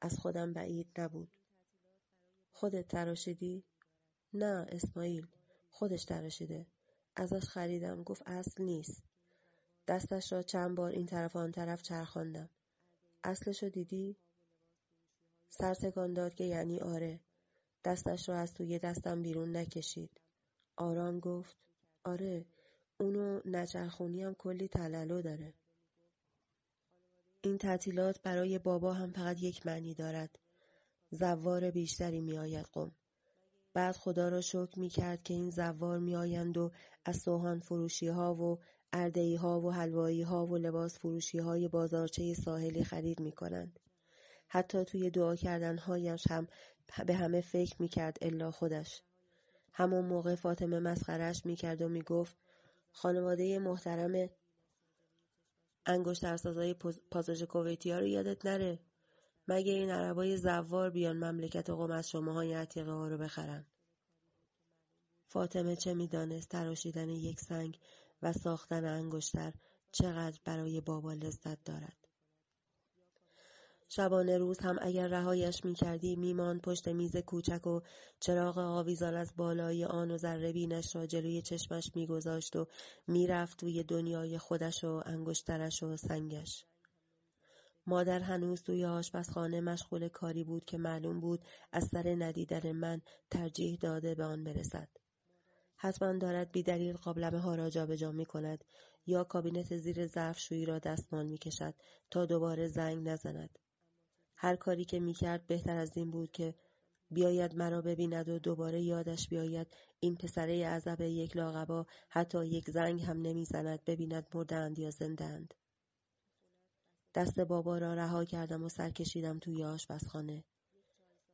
از خودم بعید نبود. خودت تراشیدی؟ نه اسماعیل، خودش تراشیده. ازش خریدم، گفت اصل نیست. دستش را چند بار این طرف و آن طرف چرخاندم. اصلش رو دیدی؟ سر تکان داد که یعنی آره. دستش را از توی دستم بیرون نکشید. آرام گفت آره، اونو نچرخونی هم کلی تلالو داره. این تعطیلات برای بابا هم فقط یک معنی دارد. زوار بیشتری می آید قم. بعد خدا را شکر می کرد که این زوار می آیند و از سوهان فروشی ها و اردهی ها و حلوایی ها و لباس فروشی های بازارچه ساحلی خرید می کنند. حتی توی دعا کردن هایش هم به همه فکر می کرد الا خودش. همون موقع فاطمه مسخره‌اش می کرد و می گفت خانواده محترم انگشترسازای پازاژ کویتی‌ها رو یادت نره. مگه این عربای زوار بیان مملکت قم از شماهای عتیقه ها رو بخرن. فاطمه چه میدانست تراشیدن یک سنگ و ساختن انگشتر چقدر برای بابا لذت دارد. شبانه روز هم اگر رهایش میکردی میمان پشت میز کوچک و چراغ آویزان از بالای آن و ذره بینش را جلوی چشمش میگذاشت و میرفت توی دنیای خودش و انگشترش و سنگش. مادر هنوز توی آشپزخانه مشغول کاری بود که معلوم بود از سر ندیدن من ترجیح داده به آن برسد. حتما دارد بی‌دلیل قابلمه ها را جابجا می‌کند یا کابینت زیر ظرفشویی را دستمال می‌کشد تا دوباره زنگ نزند. هر کاری که می‌کرد بهتر از این بود که بیاید مرا ببیند و دوباره یادش بیاید این پسره عزب یک لاغبا حتی یک زنگ هم نمی‌زند ببیند مردند یا زندند. دست بابا را رها کردم و سر کشیدم توی آشپزخانه.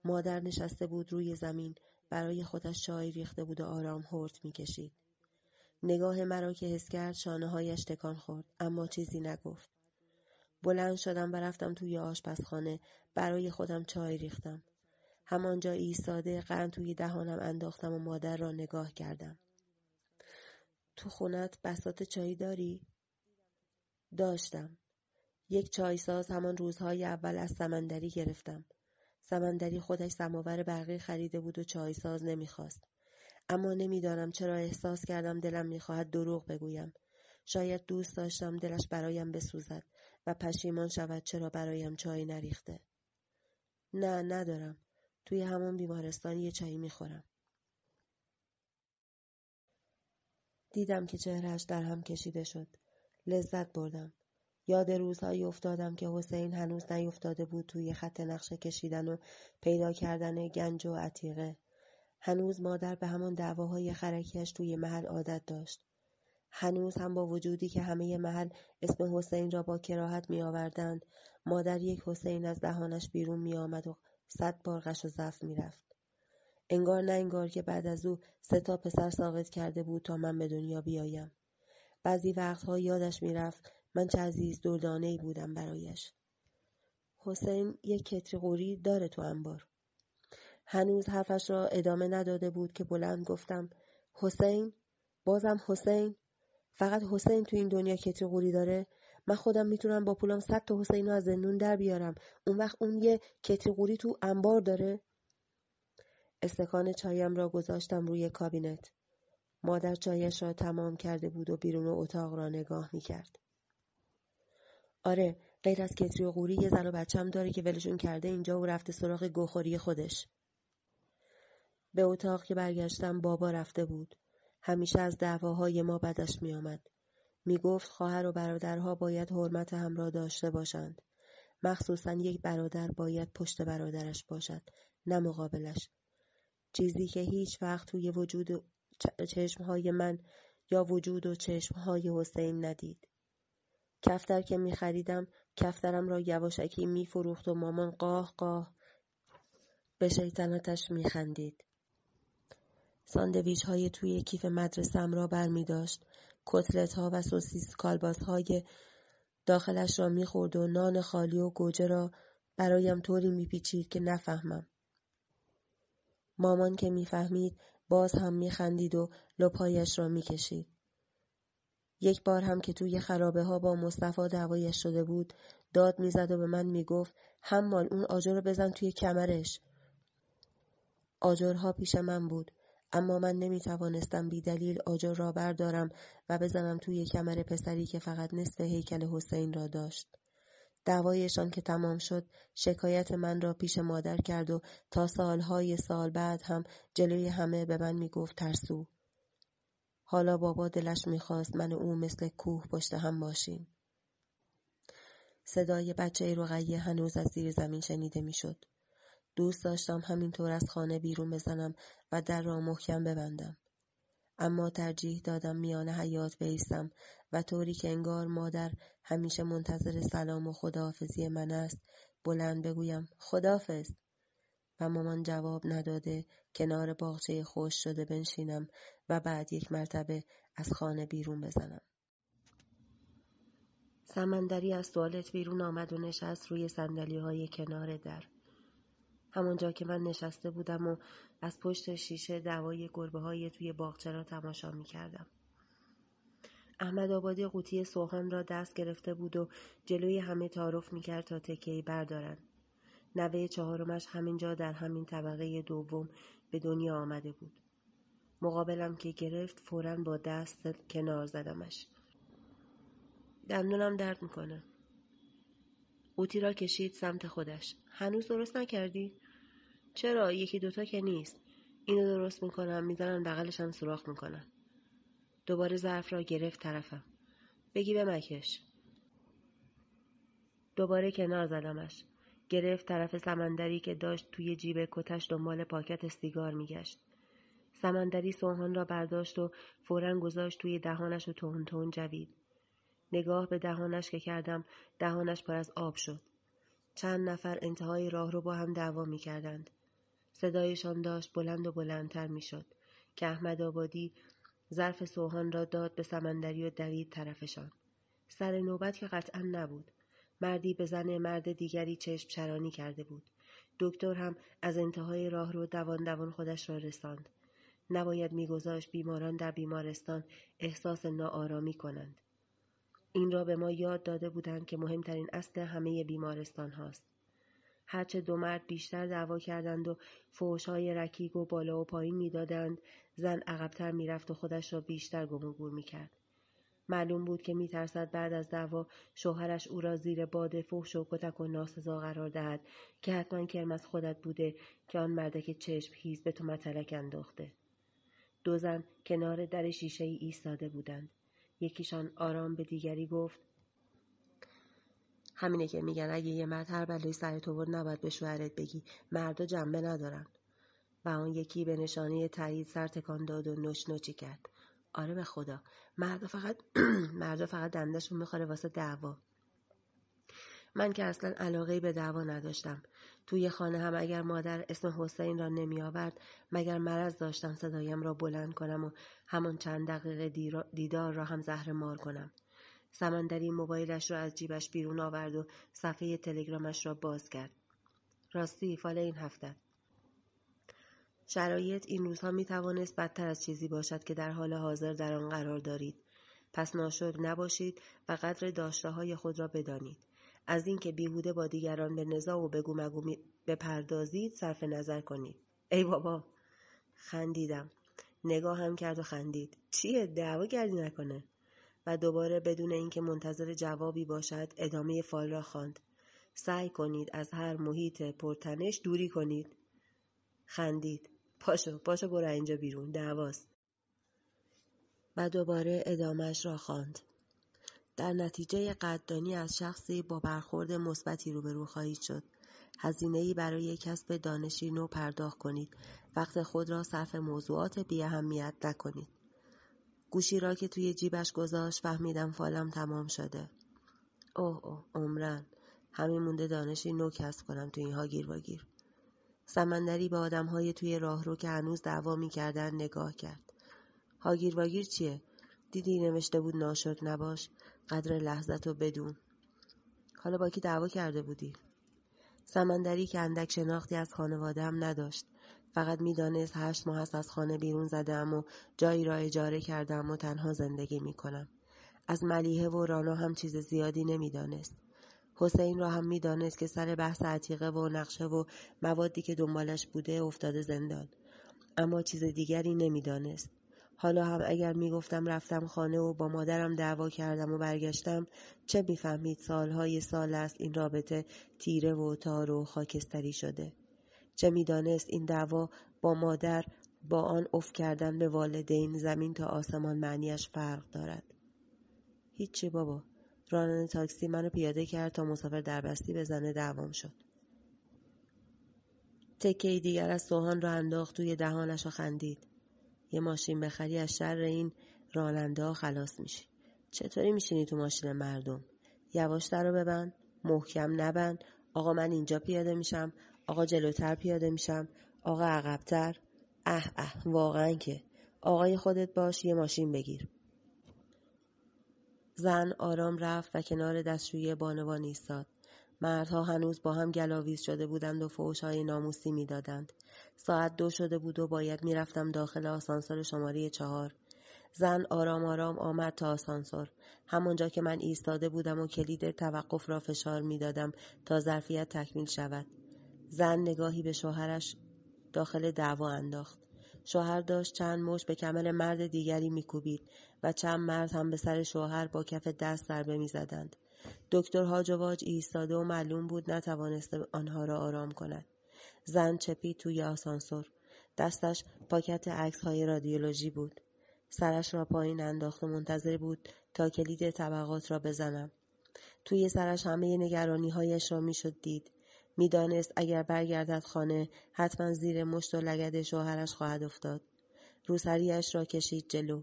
مادر نشسته بود روی زمین، برای خودش چای ریخته بود و آرام هورت می‌کشید. نگاه مرا که حس کرد شانه‌هایش تکان خورد، اما چیزی نگفت. بلند شدم و رفتم توی آشپزخانه، برای خودم چای ریختم. همانجا ایستاده قند توی دهانم انداختم و مادر را نگاه کردم. تو خونت بساط چای داری؟ داشتم. یک چایساز همان روزهای اول از سمندری گرفتم. سمندری خودش سماور برقی خریده بود و چایساز نمیخواست. اما نمیدانم چرا احساس کردم دلم میخواهد دروغ بگویم. شاید دوست داشتم دلش برایم بسوزد و پشیمان شود چرا برایم چای نریخته. نه ندارم. توی همون بیمارستان یه چایی میخورم. دیدم که چهرهش در هم کشیده شد. لذت بردم. یاد روزهایی افتادم که حسین هنوز نیفتاده بود توی خط نقشه کشیدن و پیدا کردن گنج و عتیقه. هنوز مادر به همون دعواهای خرکیش توی محل عادت داشت. هنوز هم با وجودی که همه محل اسم حسین را با کراهت می آوردند، مادر یک حسین از دهانش بیرون می آمد و 100 بار غش و ضعف می رفت. انگار نه انگار که بعد از او 3 تا پسر ساقط کرده بود تا من به دنیا بیایم. بعضی وقتها یادش می رفت من چه عزیز دردانه‌ای بودم برایش. حسین یک کتری قوری داره تو انبار. هنوز حرفش را ادامه نداده بود که بلند گفتم حسین؟ بازم حسین؟ فقط حسین تو این دنیا کتری قوری داره؟ من خودم میتونم با پولم 100 تا حسین رو از زندون در بیارم. اون وقت اون یه کتری قوری تو انبار داره؟ استکان چایم را گذاشتم روی کابینت. مادر چایش را تمام کرده بود و بیرون اتاق را نگاه میکرد. آره، غیر از کتری و قوری یه زن و بچه‌م داره که ولشون کرده اینجا و رفته سراغ گوخوری خودش. به اتاق که برگشتم بابا رفته بود. همیشه از دعواهای ما بدش می آمد. می گفت خواهر و برادرها باید حرمت هم را داشته باشند. مخصوصاً یک برادر باید پشت برادرش باشد، نه مقابلش. چیزی که هیچ وقت توی وجود و چشمهای من یا وجود و چشمهای حسین ندید. کفتر که می خریدم، کفترم را یواشکی می فروخت و مامان قاه قاه به شیطنتش می خندید. ساندویچ های توی کیف مدرسم را بر می داشت، کتلت ها و سوسیس کالباس های داخلش را می خورد و نان خالی و گوجه را برایم طوری می پیچید که نفهمم. مامان که می فهمید باز هم می خندید و لپایش را می کشید. یک بار هم که توی خرابه ها با مصطفی دعوایش شده بود، داد میزد و به من میگفت حمال اون آجر رو بزن توی کمرش. آجرها پیش من بود، اما من نمیتوانستم بی دلیل آجر را بردارم و بزنم توی کمر پسری که فقط نصف هیکل حسین را داشت. دعوایشان که تمام شد، شکایت من را پیش مادر کرد و تا سالهای سال بعد هم جلوی همه به من میگفت ترسو. حالا بابا دلش میخواست من و او مثل کوه پشت هم باشیم. صدای بچه رقیه هنوز از زیر زمین شنیده میشد. دوست داشتم همینطور از خانه بیرون بزنم و در را محکم ببندم. اما ترجیح دادم میان حیاط بایستم و طوری که انگار مادر همیشه منتظر سلام و خداحافظی من است، بلند بگویم خداحافظ. و مامان جواب نداده کنار باغچه خوش شده بنشینم و بعد یک مرتبه از خانه بیرون بزنم. سمندری از توالت بیرون آمد و نشست روی صندلی‌های کنار در. همونجا که من نشسته بودم و از پشت شیشه دعوای گربه‌های توی باغچه را تماشا می‌کردم. احمد آبادی قوطی سوهان را دست گرفته بود و جلوی همه تعارف می‌کرد تا تکه‌ای بردارند. نوه 4مش همینجا در همین طبقه دوم به دنیا آمده بود. مقابلم که گرفت فوراً با دست کنار زدمش. دندونم درد میکنه. قوطی را کشید سمت خودش. هنوز درست نکردی؟ چرا؟ 1-2 تا که نیست. اینو درست میکنم، میزنن بغلشم سوراخ میکنن. دوباره ظرف را گرفت طرفم. بگی بمکش. دوباره کنار زدمش. گرفت طرف سمندری که داشت توی جیب کتش دنبال پاکت سیگار میگشت. سمندری سوهان را برداشت و فوراً گذاشت توی دهانش و تون جوید. نگاه به دهانش که کردم دهانش پر از آب شد. چند نفر انتهای راه رو با هم دعوا می کردند. صدایشان داشت بلند و بلندتر می شد که احمد آبادی ظرف سوهان را داد به سمندری و دوید طرفشان. سر نوبت که قطعا نبود. مردی به زن مرد دیگری چشم چرانی کرده بود. دکتر هم از انتهای راه رو دوان دوان خودش را رساند. نباید میگذاشت بیماران در بیمارستان احساس ناآرامی کنند. این را به ما یاد داده بودند که مهمترین اصل همه بیمارستان هاست. هرچه دو مرد بیشتر دعوا کردند و فحش‌های رکیک و بالا و پایین میدادند، زن عقب‌تر میرفت و خودش را بیشتر گم و گور میکرد. معلوم بود که میترسد بعد از دعوا شوهرش او را زیر باد فحش و کتک و ناسزا قرار دهد که حتما کرمز خودت بوده که آن مردک چشم هیز به تو متلک انداخته. دو زن کنار در شیشه‌ای ایستاده بودند. یکیشان آرام به دیگری گفت همینه که میگن اگه یه مرد هر بلایی سرت آورد نباید به شوهرت بگی، مردا جنبه ندارن. و آن یکی به نشانه تایید سر تکان داد و نوچی کرد. آره به خدا، مردا فقط دندشون میخوره واسه دعوا. من که اصلا علاقه‌ای به دعوا نداشتم. توی خانه هم اگر مادر اسم حسین را نمی آورد، مگر مرض داشتم صدایم را بلند کنم و همان چند دقیقه دیدار را هم زهر مار کنم. سمندری موبایلش را از جیبش بیرون آورد و صفحه تلگرامش را باز کرد. راستی فال این هفته. شرایط این روزها می توانست بدتر از چیزی باشد که در حال حاضر در آن قرار دارید. پس ناشکر نباشید و قدر داشته‌های خود را بدانید. از اینکه بیهوده با دیگران به نزاع و بگو مگو بپردازید صرف نظر کنید. ای بابا، خندیدم. نگاه هم کرد و خندید. چیه، دعوا گردی نکنه؟ و دوباره بدون اینکه منتظر جوابی باشد ادامه فال را خواند. سعی کنید از هر محیط پرتنش دوری کنید. خندید. پاشو برو اینجا بیرون، دعواست. و دوباره ادامهش را خواند. در نتیجه قدردانی از شخصی با برخورد مثبتی روبرو خواهید شد. هزینه‌ای برای کسب دانشی نو پرداخت کنید. وقت خود را صرف موضوعات بی‌اهمیت نکنید. گوشی را که توی جیبش گذاشت فهمیدم فالم تمام شده. اوه عمرن همین مونده دانشی نو کسب کنم تو اینها گیر واگیر. سمندری به آدم‌های توی راهرو که هنوز دعوا می‌کردن نگاه کرد. هاگیر واگیر چیه؟ دیدی نوشته بود ناشکر نباش، قدر لحظتو بدون. حالا با کی دعوا کرده بودی؟ سمندری که اندک شناختی از خانواده هم نداشت، فقط میدانست 8 ماه است از خانه بیرون زدم و جایی را اجاره کردم و تنها زندگی میکنم. از ملیحه و رانا هم چیز زیادی نمیدانست. حسین را هم میدانست که سر بحث عتیقه و نقشه و موادی که دنبالش بوده افتاده زندان، اما چیز دیگری نمیدانست. حالا هم اگر میگفتم رفتم خانه و با مادرم دعوا کردم و برگشتم، چه میفهمید سالهای سال است این رابطه تیره و تار و خاکستری شده. چه میدانست این دعوا با مادر با آن اف کردن به والدین زمین تا آسمان معنیش فرق دارد. هیچی بابا، راننده تاکسی منو پیاده کرد تا مسافر دربستی بزنه، دعوام شد. تکه‌ای دیگر از سوهان را انداخت توی دهانش و خندید. یه ماشین بخری از شر این راننده ها خلاص میشی. چطوری میشینی تو ماشین مردم؟ یواش در رو ببند، محکم نبند، آقا من اینجا پیاده میشم، آقا جلوتر پیاده میشم، آقا عقبتر. اه واقعا که آقای خودت باش، یه ماشین بگیر. زن آرام رفت و کنار دستشویی بانوان ایستاد. مردها هنوز با هم گلاویز شده بودند و فحش‌های ناموسی میدادند. ساعت 2 شده بود و باید میرفتم داخل آسانسور شماره 4. زن آرام آمد تا آسانسور، همونجا که من ایستاده بودم و کلید توقف را فشار میدادم تا ظرفیت تکمیل شود. زن نگاهی به شوهرش داخل دعوا انداخت. شوهر داشت چند مشت به کمر مرد دیگری میکوبید و چند مرد هم به سر شوهر با کف دست ضربه میزدند. دکتر هاج و واج ایستاده و معلوم بود نتوانسته آنها را آرام کند. زن چپید توی آسانسور. دستش پاکت عکس‌های رادیولوژی بود. سرش را پایین انداخت و منتظر بود تا کلید طبقات را بزنم. توی سرش همه نگرانی‌هایش را میشد دید. میدانست اگر برگردد خانه حتما زیر مشت و لگد شوهرش خواهد افتاد. روسری‌اش را کشید جلو.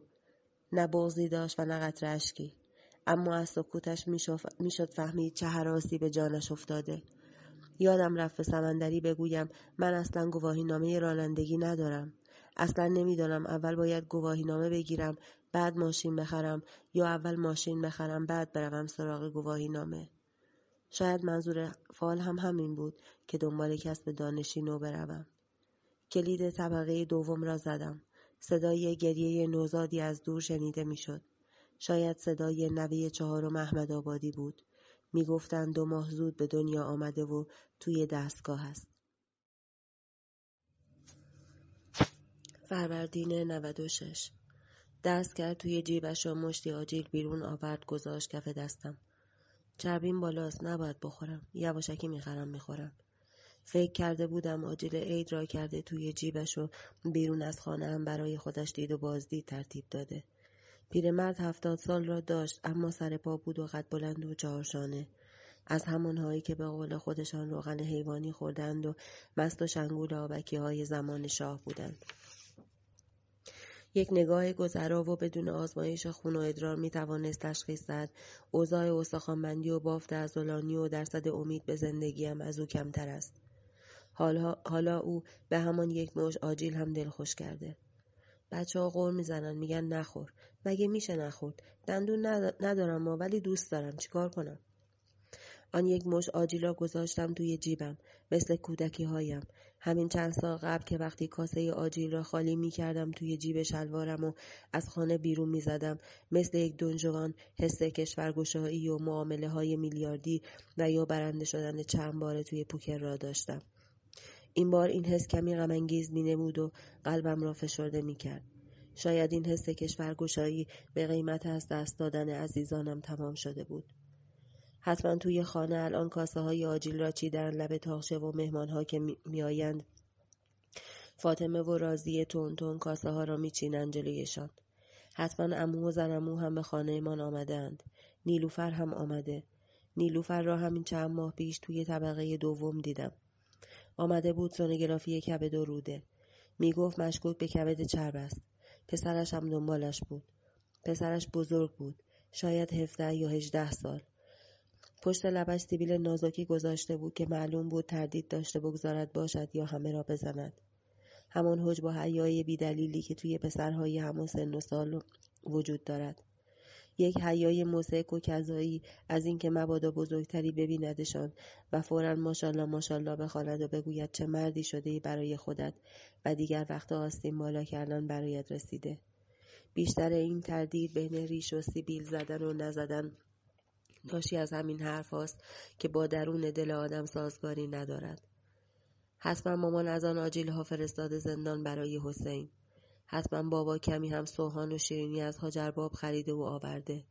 نه بغضی داشت و نه قطره اشکی. اما از سکوتش میشد فهمید چه هراسی به جانش افتاده. یادم رفت به سمندری بگویم من اصلا گواهی نامه رانندگی ندارم. اصلا نمیدانم اول باید گواهی نامه بگیرم بعد ماشین بخرم یا اول ماشین بخرم بعد بروم سراغ گواهی نامه. شاید منظور فعال هم همین بود که دنبال کسب دانشی نو بروم. کلید طبقه دوم را زدم. صدای گریه نوزادی از دور شنیده میشد. شاید صدای نوه چهارم احمد آبادی بود. میگفتند 2 ماه زود به دنیا آمده و توی دستگاه است. فروردین 96. دست کرد توی جیبش و مشتی آجیل بیرون آورد گذاشت کف دستم. چربیم بالاست نباید بخورم. یواشکی میخورم. فکر کرده بودم آجیل عید را کرده توی جیبش و بیرون از خانه هم برای خودش دید و بازدید ترتیب داده. پیرمرد 70 سال را داشت اما سر پا بود و قد بلند و 4 شانه. از همانهایی که به قول خودشان روغن حیوانی خوردند و مست و شنگول آبکی‌های زمان شاه بودند. یک نگاه گذرا و بدون آزمایش خون و ادرار می توانست تشخیص داد اوضاع استخوان‌بندی و بافت عضلانی و درصد امید به زندگیم از او کمتر است. حالا او به همان یک مش آجیل هم دلخوش کرده. بچه‌ها غر میزنن میگن نخور. مگه میشه نخورد؟ دندون ندارم ما ولی دوست دارم. چیکار کنم؟ آن یک مش آجیلا گذاشتم توی جیبم مثل کودکی هایم. همین چند سال قبل که وقتی کاسه آجیل را خالی میکردم توی جیب شلوارم و از خانه بیرون میزدم مثل یک دنجوان حس کشورگشایی و معامله های میلیاردی و یا برنده شدن چند بار توی پوکر را داشتم. این بار این حس کمی غم‌انگیز می‌نمود و قلبم را فشرده می‌کرد. شاید این حس کشورگشایی به قیمت از دست دادن عزیزانم تمام شده بود. حتما توی خانه الان کاسه‌های آجیل را چیدن لب تاقچه و مهمان‌ها که می‌آیند فاطمه و راضیه تونتون کاسه‌ها را می‌چینند جلویشان. حتما عمو و زنعمو هم به خانه‌مان آمدند. نیلوفر هم آمده. نیلوفر را همین چند ماه پیش توی طبقه دوم دیدم. آمده بود سونوگرافی کبد و روده. میگفت مشکوک به کبد چرب است. پسرش هم دنبالش بود. پسرش بزرگ بود. شاید 17 یا 18 سال. پشت لبش سیبیل نازکی گذاشته بود که معلوم بود تردید داشته بگذارد باشد یا همه را بزند. همان حجب و حیای بیدلیلی که توی پسرهای همان سن و سال وجود دارد. یک حیای موسیک و کذایی از اینکه مبادا بزرگتری ببیندشان و فوراً ماشالله ماشالله بخواند و بگوید چه مردی شده‌ای برای خودت و دیگر وقتا آستین بالا کردن برایت رسیده. بیشتر این تردید بین ریش و سیبیل زدن و نزدن ناشی از همین حرف هاست که با درون دل آدم سازگاری ندارد. حتما مامان از آن آجیل ها فرستاده زندان برای حسین. حتما بابا کمی هم سوهان و شیرینی از حاجرباب خریده و آورده.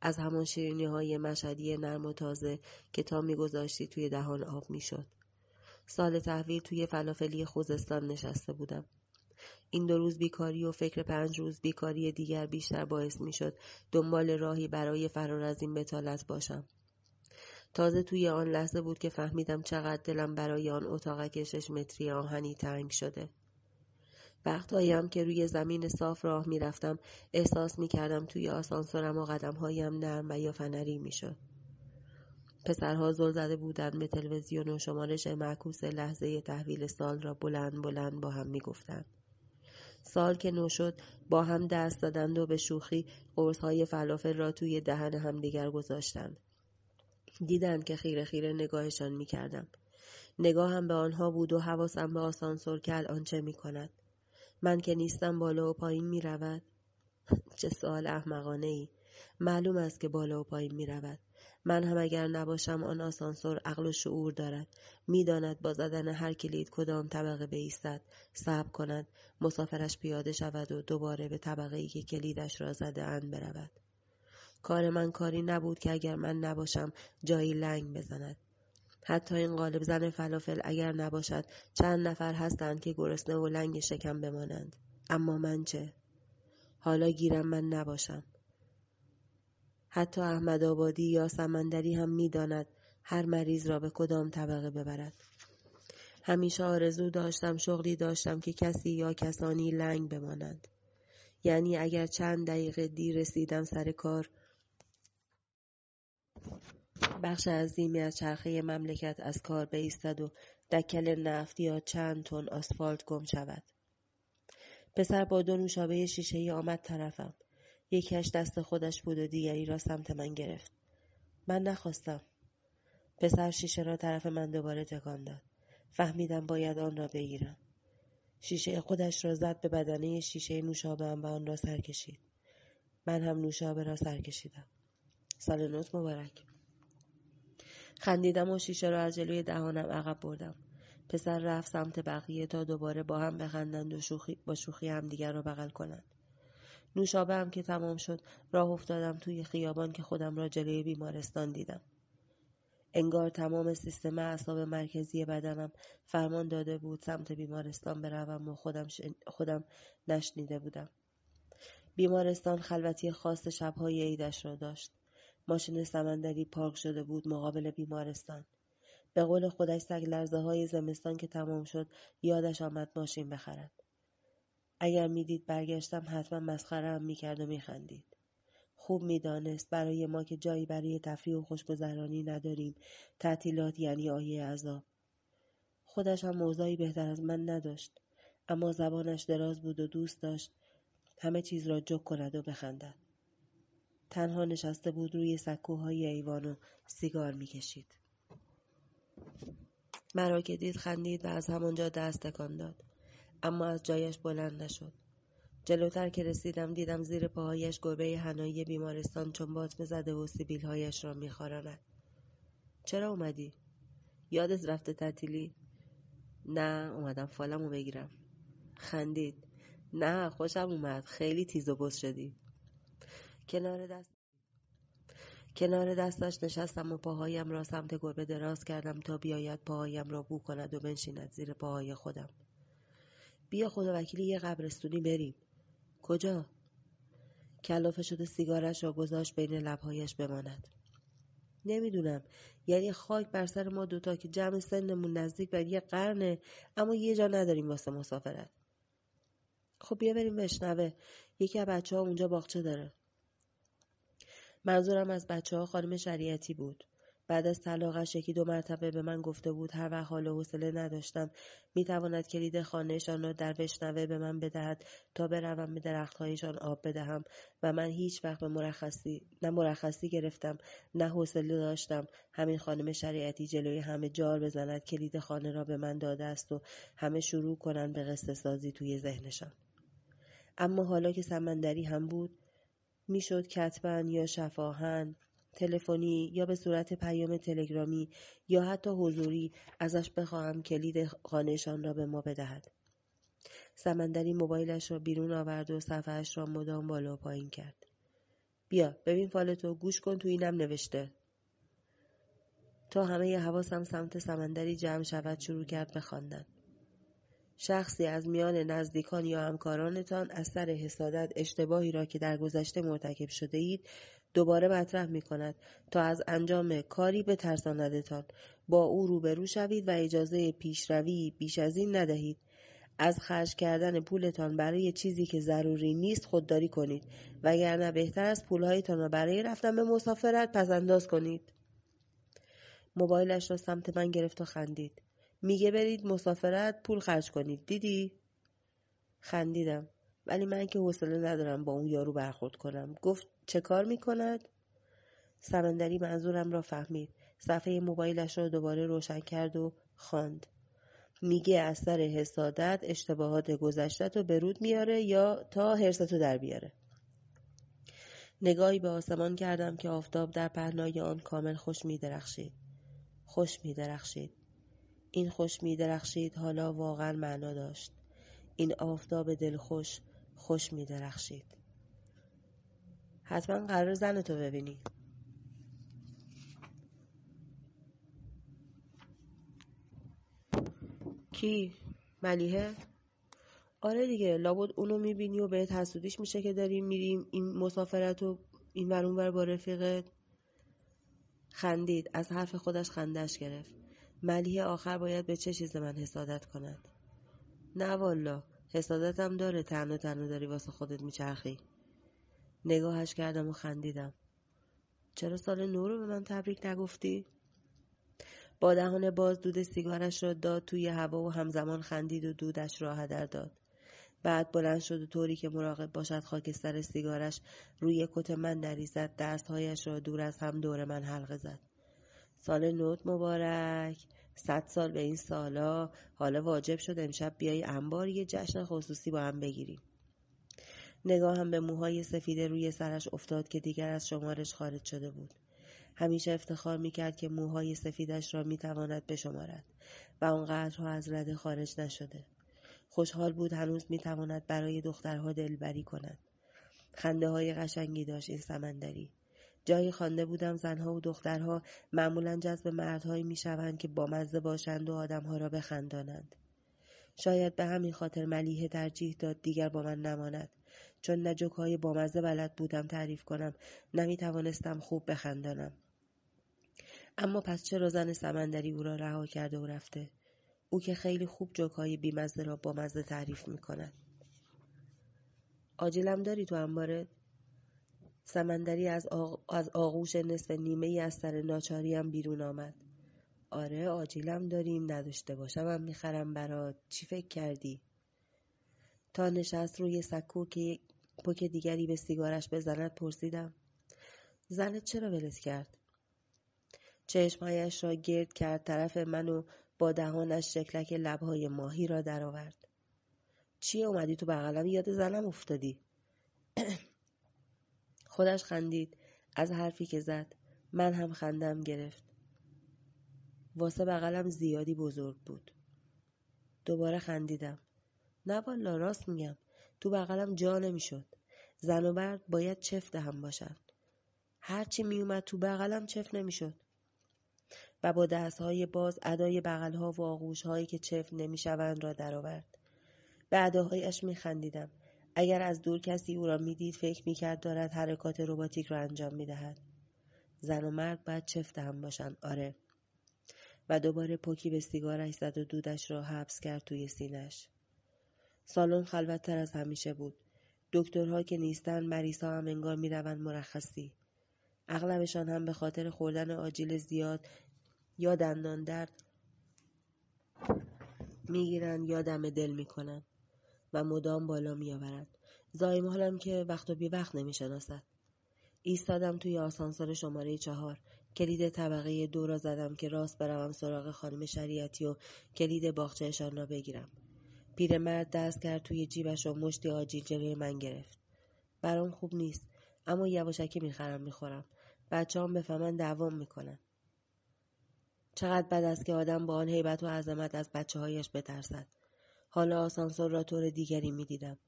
از همان شیرینی های مشهدی نرم و تازه که تا میگذاشتی توی دهان آب میشد. سال تحویل توی فلافلی خوزستان نشسته بودم. این 2 روز بیکاری و فکر 5 روز بیکاری دیگر بیشتر باعث میشد دنبال راهی برای فرار از این بتالت باشم. تازه توی آن لحظه بود که فهمیدم چقدر دلم برای آن اتاقک 6 متری آهنی تنگ شده. وقتایی هم که روی زمین صاف راه می رفتم احساس می کردم توی آسانسورم و قدم هایم نرم و یا فنری می شد. پسرها زل زده بودند به تلویزیون و شمارش معکوس لحظه تحویل سال را بلند بلند با هم می گفتند. سال که نو شد با هم دست دادند و به شوخی قرص های فلافل را توی دهن هم دیگر گذاشتند. دیدم که خیره خیره نگاهشان می کردم. نگاهم به آنها بود و حواسم به آسانسور که الان چه می کند. من که نیستم بالا و پایین می رود. چه سوال احمقانه ای. معلوم است که بالا و پایین می رود. من هم اگر نباشم آن آسانسور عقل و شعور دارد. می داند با زدن هر کلید کدام طبقه بایستد، صبر کند، مسافرش پیاده شود و دوباره به طبقه ای که کلیدش را زده اند برود. کار من کاری نبود که اگر من نباشم جایی لنگ بزند. حتی این قالب زن فلافل اگر نباشد چند نفر هستند که گرسنه و لنگ شکم بمانند. اما من چه؟ حالا گیرم من نباشم. حتی احمد آبادی یا سمندری هم می داند هر مریض را به کدام طبقه ببرد. همیشه آرزو داشتم شغلی داشتم که کسی یا کسانی لنگ بمانند. یعنی اگر چند دقیقه دیر رسیدم سر کار بخش عظیمی از چرخه مملکت از کار بایستد و دکل نفت یا چند تن آسفالت گم شود. پسر با دو نوشابه شیشه‌ای آمد طرفم. یکیش دست خودش بود و دیگری را سمت من گرفت. من نخواستم. پسر شیشه را طرف من دوباره تکان داد. فهمیدم باید آن را بگیرم. شیشه خودش را زد به بدنه شیشه نوشابه‌ام و آن را سر کشید. من هم نوشابه را سر کشیدم. سال نوت مبارک. خندیدم و شیشه را از جلوی دهانم عقب بردم. پسر رفت سمت بقیه تا دوباره با هم بخندند و با شوخی هم دیگر را بغل کنند. نوشابه هم که تمام شد راه افتادم توی خیابان که خودم را جلوی بیمارستان دیدم. انگار تمام سیستم اعصاب مرکزی بدنم فرمان داده بود سمت بیمارستان بروم و خودم نشنیده بودم. بیمارستان خلوتی خاص شب‌های عیدش را داشت. ماشین سمندری پارک شده بود مقابل بیمارستان. به قول خودش سگ لرزه‌های زمستان که تمام شد یادش آمد ماشین بخرد. اگر میدید برگشتم حتما مسخره‌ام میکرد و میخندید. خوب میدانست برای ما که جایی برای تفریح و خوشگذرانی نداریم تعطیلات یعنی آیه عذاب. خودش هم موضعی بهتر از من نداشت، اما زبانش دراز بود و دوست داشت همه چیز را جوک کند و بخندد. تنها نشسته بود روی سکوهای ایوان و سیگار میکشید. مرا که دید خندید و از همونجا دست تکان داد، اما از جایش بلند نشد. جلوتر که رسیدم دیدم زیر پاهایش گربه حنایی بیمارستان چنبات می‌زده و سیبیل‌هایش را می‌خاراند. چرا اومدی؟ یادت رفته تعطیلی؟ نه، اومدم فالمو بگیرم. خندید. نه، خوشم اومد. خیلی تیز و بز شدی. کنار دستش نشستم و پاهایم را سمت گربه دراز کردم تا بیاید پاهایم را بو کند و بنشیند زیر پاهای خودم. بیا خداوکیلی یه قبرستونی بریم. کجا؟ کلافه شده سیگارش را گذاشت بین لبهایش بماند. نمیدونم، یعنی خاک بر سر ما دوتا که جمع سنمون نزدیک بر یه قرنه، اما یه جا نداریم واسه مسافرت. خب بیا بریم بشنوه، یکی از بچه‌ها اونجا باغچه داره. منظورم از بچه‌ها خانم شریعتی بود. بعد از طلاقش یکی دو مرتبه به من گفته بود هر وقت حال و حوصله نداشتم میتواند کلید خانهشان را در وشنوه به من بدهد تا بروم به درختهایشان آب بدهم و من هیچ وقت به مرخصی گرفتم نه حوصله داشتم. همین خانم شریعتی جلوی همه جار بزند کلید خانه را به من داده است و همه شروع کنند به قصه سازی توی ذهنشان. اما حالا که سمندری هم بود میشد کتبن یا شفاهن تلفنی یا به صورت پیام تلگرامی یا حتی حضوری ازش بخواهم کلید خانهشان را به ما بدهد. سمندری موبایلش را بیرون آورد و صفحه‌اش را مدام بالا و پایین کرد. بیا ببین فالتو، گوش کن، تو اینم نوشته. تا همه حواسم سمت سمندری جمع شود شروع کرد به خواندن. شخصی از میان نزدیکان یا همکارانتان از سر حسادت اشتباهی را که در گذشته مرتکب شده اید دوباره مطرح می کند تا از انجام کاری بترساندتان. با او روبرو شوید و اجازه پیشروی بیش از این ندهید. از خرج کردن پولتان برای چیزی که ضروری نیست خودداری کنید، وگرنه بهتر است پولهایتان را برای رفتن به مسافرت پس‌انداز کنید. موبایلش را سمت من گرفت و خندید. میگه برید مسافرت پول خرج کنید، دیدی؟ خندیدم، ولی من که حوصله ندارم با اون یارو برخورد کنم. گفت چه کار میکند؟ سمندری منظورم را فهمید. صفحه موبایلش را دوباره روشن کرد و خواند. میگه از سر حسادت اشتباهات گذشته‌تو به رود میاره یا تا حرصتو در بیاره. نگاهی به آسمان کردم که آفتاب در پهنای آن کامل خوش میدرخشید. این خوش میدرخشید حالا واقعا معنا داشت. این آفتاب دلخوش خوش میدرخشید. حتما قرار زنتو ببینی. کی؟ ملیحه؟ آره دیگه، لابد اونو میبینی و بهت حسودیش میشه که داریم میریم این مسافرت و این ور اون ور با رفیقت. خندید. از حرف خودش خندش گرفت. ملیحه آخر باید به چه چیز من حسادت کند؟ نه والا، حسادتم داره. تنها داری واسه خودت میچرخی. نگاهش کردم و خندیدم. چرا سال نو رو به من تبریک نگفتی؟ با دهان باز دود سیگارش را داد توی هوا و همزمان خندید و دودش را هدر داد. بعد بلند شد و طوری که مراقب باشد خاکستر سیگارش روی کت من نریزد دستهایش را دور از هم دور من حلقه زد. سال نوت مبارک، 100 سال به این سالا، حالا واجب شد امشب بیای انبار یه جشن خصوصی با هم بگیریم. نگاهم به موهای سفید روی سرش افتاد که دیگر از شمارش خارج شده بود. همیشه افتخار میکرد که موهای سفیدش را میتواند بشمارد و اونقدرها از رده خارج نشده. خوشحال بود هنوز میتواند برای دخترها دلبری کند. خنده های قشنگی داشت این سمندری. جایی خوانده بودم زنها و دخترها معمولاً جذب مردهایی میشوند که بامزه باشند و آدمها را بخندانند. شاید به همین خاطر ملیحه ترجیح داد دیگر با من نماند، چون نه جوک‌های بامزه بلد بودم تعریف کنم، نه میتوانستم خوب بخندانم. اما پس چرا زن سمندری او را رها کرده و رفته؟ او که خیلی خوب جوک‌های بیمزه را بامزه تعریف میکند. آجیلم داری تو انبارت؟ سمندری از آغوش نصف نیمه ای از سر ناچاریم بیرون آمد. آره آجیلم داریم، نداشته باشم هم میخرم برات. چی فکر کردی؟ تا نشست روی سکو که پک دیگری به سیگارش بزند پرسیدم. زنت چرا ولت کرد؟ چشمهایش را گرد کرد طرف من و با دهانش شکلک لبهای ماهی را درآورد. چی اومدی تو بغلم یاد زنم افتادی؟ خودش خندید از حرفی که زد. من هم خندم گرفت. واسه بغلم زیادی بزرگ بود. دوباره خندیدم. نه والا راست میگم، تو بغلم جا نمیشد. زن و مرد باید چفت هم باشن. هرچی میومد تو بغلم چفت نمیشد. و با دستهای باز ادای بغلها و آغوشهایی که چفت نمیشوند را درآورد. به اداهایش میخندیدم. اگر از دور کسی او را میدید فکر میکرد دارد حرکات رباتیک را انجام میدهد. زن و مرد باید چفت هم باشن. آره. و دوباره پوکی به سیگارش زد و دودش را حبس کرد توی سینه‌اش. سالن خلوت‌تر از همیشه بود. دکترها که نیستن، مریض‌ها هم انگار می‌روند مرخصی. اغلبشان هم به خاطر خوردن آجیل زیاد یا دندان درد می‌گیرند یا دم دل می‌کنند و مدام بالا می‌آورند. زایم حالم که وقت و بی وقت نمی‌شناسد. ایستادم توی آسانسور شماره 4. کلید طبقه 2 را زدم که راست بروم سراغ خانم شریعتی و کلید باغچه‌شان را بگیرم. پیرمرد دست کرد توی جیبش و مشتی آجیل جلوی من گرفت. برام خوب نیست، اما یواشکی میخرم میخورم. بچه‌هام بفهمن دعوام میکنن. چقدر بد است که آدم با آن هیبت و عظمت از بچه‌هایش بترسد. حالا آسانسور را طور دیگری میدیدم.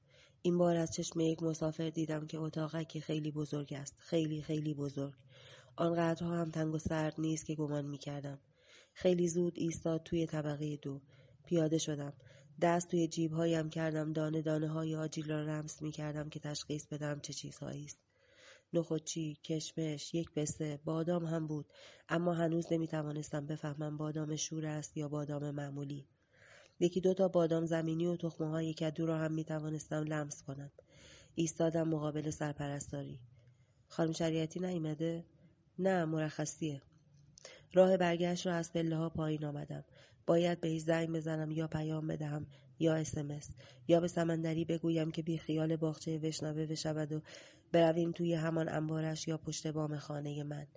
این بار از چشم یک مسافر دیدم که اتاقکی خیلی بزرگ است. خیلی خیلی بزرگ. آنقدرها هم تنگ و سرد نیست که گمان میکردم. خیلی زود ایستاد توی طبقه 2. پیاده شدم. دست توی جیب‌هایم کردم، دانه دانه های آجیل را رمس می‌کردم که تشخیص بدم چه چیزهایی است. نخودچی، کشمش، یک پسته، بادام هم بود، اما هنوز نمی‌توانستم بفهمم بادام شور است یا بادام معمولی. یکی دو تا بادام زمینی و تخمه‌های کدو را هم می‌توانستم لمس کنم. ایستادم مقابل سرپرستاری. خانم شریعتی نیامده؟ نه، مرخصیه. راه برگشت را از پله‌ها پایین آمدم. باید بهش زنگ بزنم یا پیام بدهم یا SMS یا به سمندری بگویم که بی خیال باغچه وشنوه بشود و برویم توی همان انبارش یا پشت بام خانه من.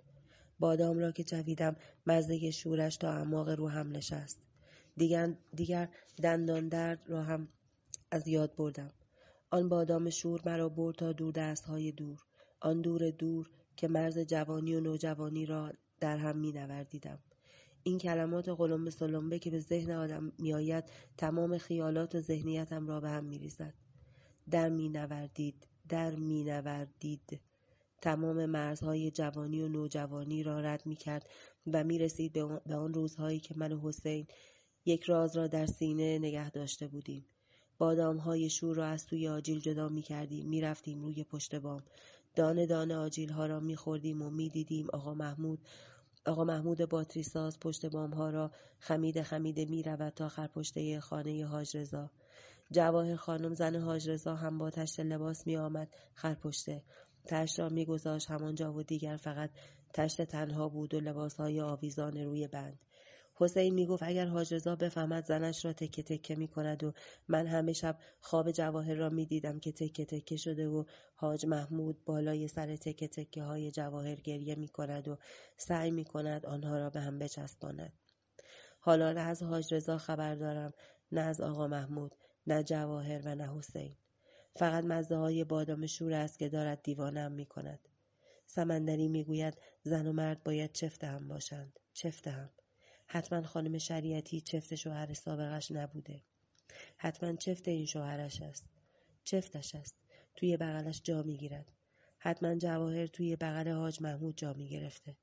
بادام را که چویدم مزه شورش تا اعماق روحم نشست. دیگر دندان درد را هم از یاد بردم. آن بادام شور مرا برد تا دور دستهای دور، آن دور دور که مرز جوانی و نوجوانی را در هم می‌نوردیدم. این کلمات قلمبه سلمبه که به ذهن آدم میآید تمام خیالات و ذهنیتم را به هم می‌ریزد. در می‌نوردید. تمام مرزهای جوانی و نوجوانی را رد می‌کرد و می‌رسید به آن روزهایی که من و حسین یک راز را در سینه نگه داشته بودیم. بادام‌های شور را از توی آجیل جدا می‌کردیم، می‌رفتیم روی پشت بام. دانه دانه آجیل‌ها را می‌خوردیم و می‌دیدیم آقا محمود باتری ساز پشت بام‌ها را خمیده خمیده می‌رود تا خرپشته خانه حاج رضا. جواهر خانم زن حاج رضا هم با تشت لباس می‌آمد خرپشته. تشت را می‌گذاشت همانجا و دیگر فقط تشت تنها بود و لباسهای آویزان روی بند. حسین می گفت اگر حاج رضا بفهمد زنش را تکه تکه می کند و من همه شب خواب جواهر را می دیدم که تکه تکه شده و حاج محمود بالای سر تکه تکه های جواهر گریه می کند و سعی می کند آنها را به هم بچسباند. حالا نه از حاج رضا خبر دارم، نه از آقا محمود، نه جواهر و نه حسین. فقط مزه های بادام شور است که دارد دیوانم می کند. سمندری می گوید زن و مرد باید چفت هم باشند. چفت هم. حتما خانم شریعتی چفت شوهر سابقش نبوده. حتما چفت این شوهرش است. چفتش است. توی بغلش جا می گیرد. حتما جواهر توی بغل حاج محمود جا می گرفته.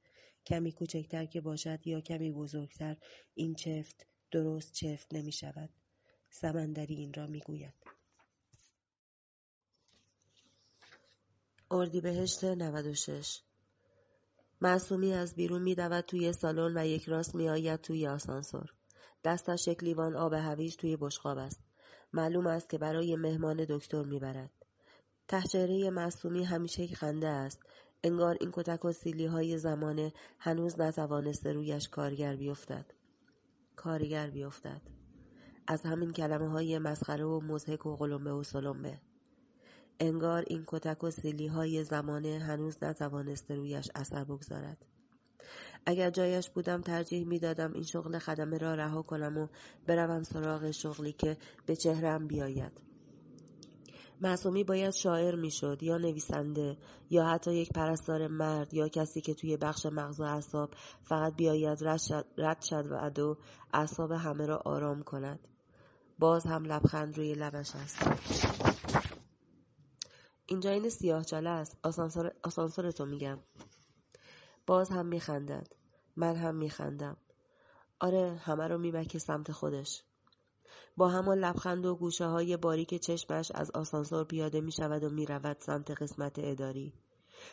کمی کوچکتر که باشد یا کمی بزرگتر این چفت درست چفت نمی شود. سمندری این را می گوید. اردیبهشت 96. معصومی از بیرون می دود توی سالن و یک راست می آید توی آسانسور. دستش یک لیوان آب هویج توی بشقاب است. معلوم است که برای مهمان دکتر می برد. ته چهره معصومی همیشه یک خنده است. انگار این کتک و سیلی های زمانه هنوز نتوانسته رویش کارگر بیفتد. از همین کلمه های مسخره و مضحک و قلمبه و سلمبه. انگار این کتک و سیلی های زمانه هنوز نتوانسته رویش اثر بگذارد. اگر جایش بودم ترجیح می دادم این شغل خدمه را رها کنم و بروم سراغ شغلی که به چهرم بیاید. معصومی باید شاعر می شد یا نویسنده یا حتی یک پرستار مرد یا کسی که توی بخش مغز و اعصاب فقط بیاید رد شد و عدو اعصاب همه را آرام کند. باز هم لبخند روی لبش است. اینجا این سیاه‌چاله است. آسانسور تو میگم. باز هم میخندند. من هم میخندم. آره همه رو میبکه سمت خودش. با همان لبخند و گوشه های باریک چشمش از آسانسور پیاده میشود و میرود سمت قسمت اداری.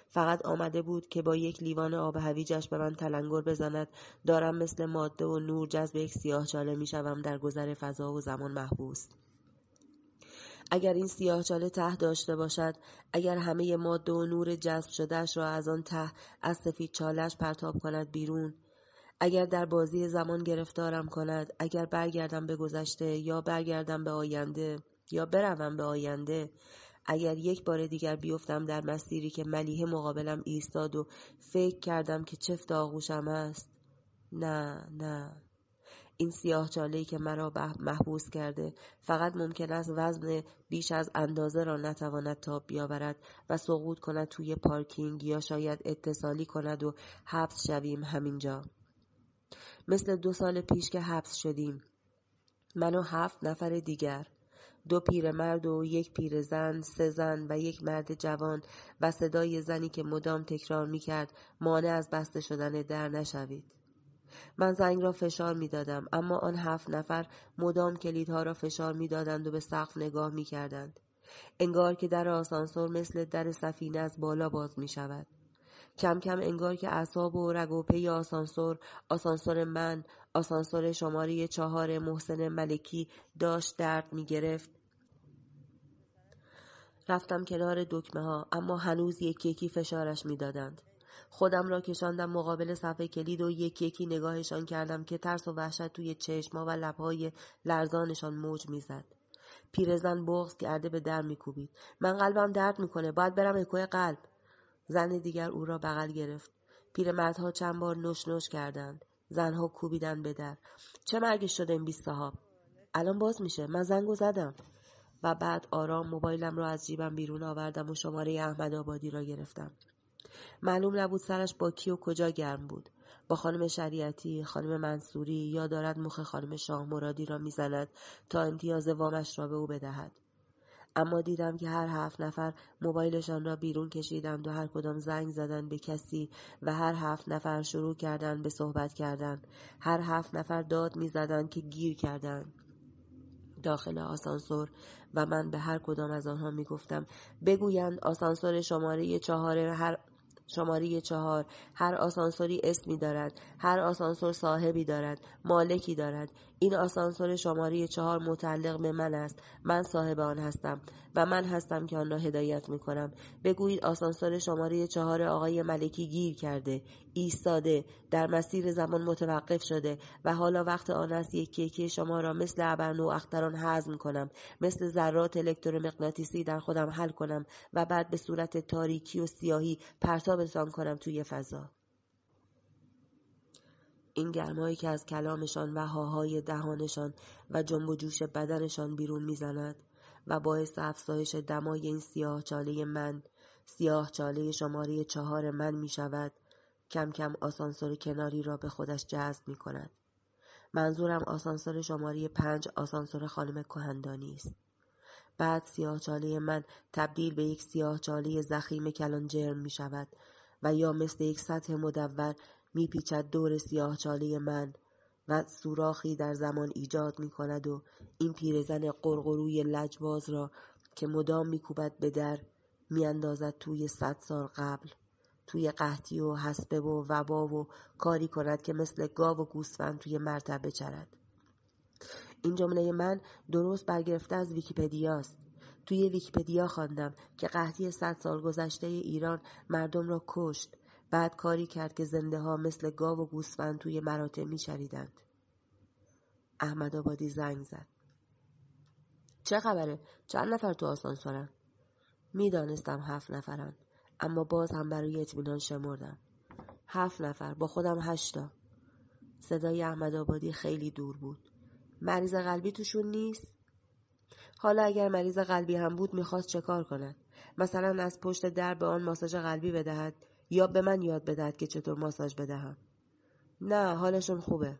فقط آمده بود که با یک لیوان آب هویجش به من تلنگر بزند. دارم مثل ماده و نور جذب یک سیاه‌چاله میشوم در گذر فضا و زمان محبوس. اگر این سیاه‌چاله ته داشته باشد، اگر همه ماده و نور جذب شدهش را از آن ته از سفید چالهش پرتاب کند بیرون، اگر در بازی زمان گرفتارم کند، اگر برگردم به گذشته یا برگردم به آینده یا بروم به آینده، اگر یک بار دیگر بیفتم در مسیری که ملیحه مقابلم ایستاد و فکر کردم که چفت آغوشم است، نه. این سیاه‌چاله‌ای که مرا محبوس کرده فقط ممکن است وزن بیش از اندازه را نتواند تاب بیاورد و سقوط کند توی پارکینگ یا شاید اتصالی کند و حبس شویم همینجا. مثل 2 سال پیش که حبس شدیم. من و 7 نفر دیگر. 2 پیرمرد و 1 پیرزن، 3 زن و 1 مرد جوان و صدای زنی که مدام تکرار می‌کرد مانع از بسته شدن در نشوید. من زنگ را فشار می دادم، اما آن 7 نفر مدام کلیدها را فشار می دادند و به سقف نگاه می کردند. انگار که در آسانسور مثل در سفینه از بالا باز می شود. کم کم انگار که اعصاب و رگ و پی آسانسور من، آسانسور شماره 4 محسن ملکی داشت درد می گرفت. رفتم کنار دکمه ها، اما هنوز یکی یکی فشارش می دادند. خودم را کشاندم مقابل صفحه کلید و یکی یکی نگاهشان کردم که ترس و وحشت توی چشما و لبهای لرزانشان موج میزد. پیرزن بغض کرده به در میکوبید. من قلبم درد میکنه، باید برم اکوی قلب. زن دیگر او را بغل گرفت. پیرمردها چند بار نوش نوش کردند. زنها کوبیدن به در. چه مرگش شده این 20 صاحب؟ الان باز میشه. من زنگو زدم. و بعد آرام موبایلم را از جیبم بیرون آوردم و شماره احمد آبادی را گرفتم. معلوم نبود سرش با کی و کجا گرم بود. با خانم شریعتی، خانم منصوری یا دارد مخ خانم شاه مرادی را میزند تا امتیاز وامش را به او بدهد. اما دیدم که هر 7 نفر موبایلشان را بیرون کشیدند و هر کدام زنگ زدند به کسی و هر 7 نفر شروع کردند به صحبت کردن. هر 7 نفر داد میزدند که گیر کردند داخل آسانسور و من به هر کدام از آنها میگفتم بگویند آسانسور شماره 4 هر شماره 4. هر آسانسوری اسمی دارد، هر آسانسور صاحبی دارد، مالکی دارد. این آسانسور شماره 4 متعلق به من است. من صاحب آن هستم و من هستم که آن را هدایت می کنم. بگویید آسانسور شماره 4 آقای ملکی گیر کرده، ایستاده، در مسیر زمان متوقف شده و حالا وقت آن است یکی یکی شما را مثل ابرنو اختران هضم کنم، مثل ذرات الکترومغناطیسی در خودم حل کنم و بعد به صورت تاریکی و سیاهی پرتابتان کنم توی فضا. این گرمایی که از کلامشان و هاهای دهانشان و جنب و جوش بدنشان بیرون میزند و باعث افزایش دمای این سیاه چاله من، سیاه چاله شماره 4 من می شود، کم کم آسانسور کناری را به خودش جذب می کند. منظورم آسانسور شماره 5 آسانسور خانم کوهندانی است. بعد سیاه چاله من تبدیل به یک سیاه چاله زخیم کلان جرم می شود و یا مثل یک سطح مدور می پیچد دور سیاه چاله من و سوراخی در زمان ایجاد می کند و این پیرزن قرقروی لجباز را که مدام می کوبد به در می اندازد توی 100 سال قبل، توی قحطی و حسبه و وبا و کاری کند که مثل گاو و گوسفند توی مرتبه چرد. این جمله من درست برگرفته از ویکی‌پدیا است. توی ویکی‌پدیا خواندم که قحطی 100 سال گذشته ایران مردم را کشت، بعد کاری کرد که زنده ها مثل گاو و گوسفند توی مراتع می شریدند. احمد آبادی زنگ زد. چه خبره؟ چند نفر تو آسانسورن؟ می دانستم 7 نفرن، اما باز هم برای اطمینان شمردم. 7 نفر، با خودم 8 تا. صدای احمد آبادی خیلی دور بود. مریض قلبی توشون نیست؟ حالا اگر مریض قلبی هم بود میخواست چه کار کند؟ مثلا از پشت در به آن ماساژ قلبی بدهد یا به من یاد بدهد که چطور ماساژ بدهم؟ نه، حالشون خوبه.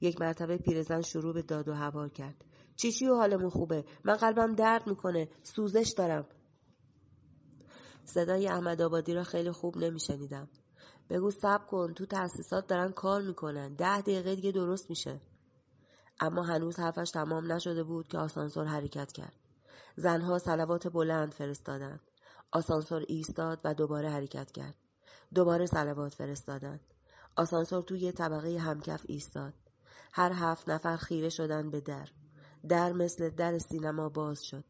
یک مرتبه پیرزن شروع به داد و هوار کرد. چیچی و حالمون خوبه، من قلبم درد میکنه، سوزش دارم. صدای احمد آبادی را خیلی خوب نمیشنیدم. بگو صبر کن، تو تأسیسات دارن کار میکنن، 10 دقیقه دیگه درست میشه. اما هنوز حرفش تمام نشده بود که آسانسور حرکت کرد. زنها صلوات بلند فرستادند. آسانسور ایستاد و دوباره حرکت کرد. دوباره صلوات فرستادند. آسانسور توی طبقه همکف ایستاد. هر 7 نفر خیره شدند به در. در مثل در سینما باز شد.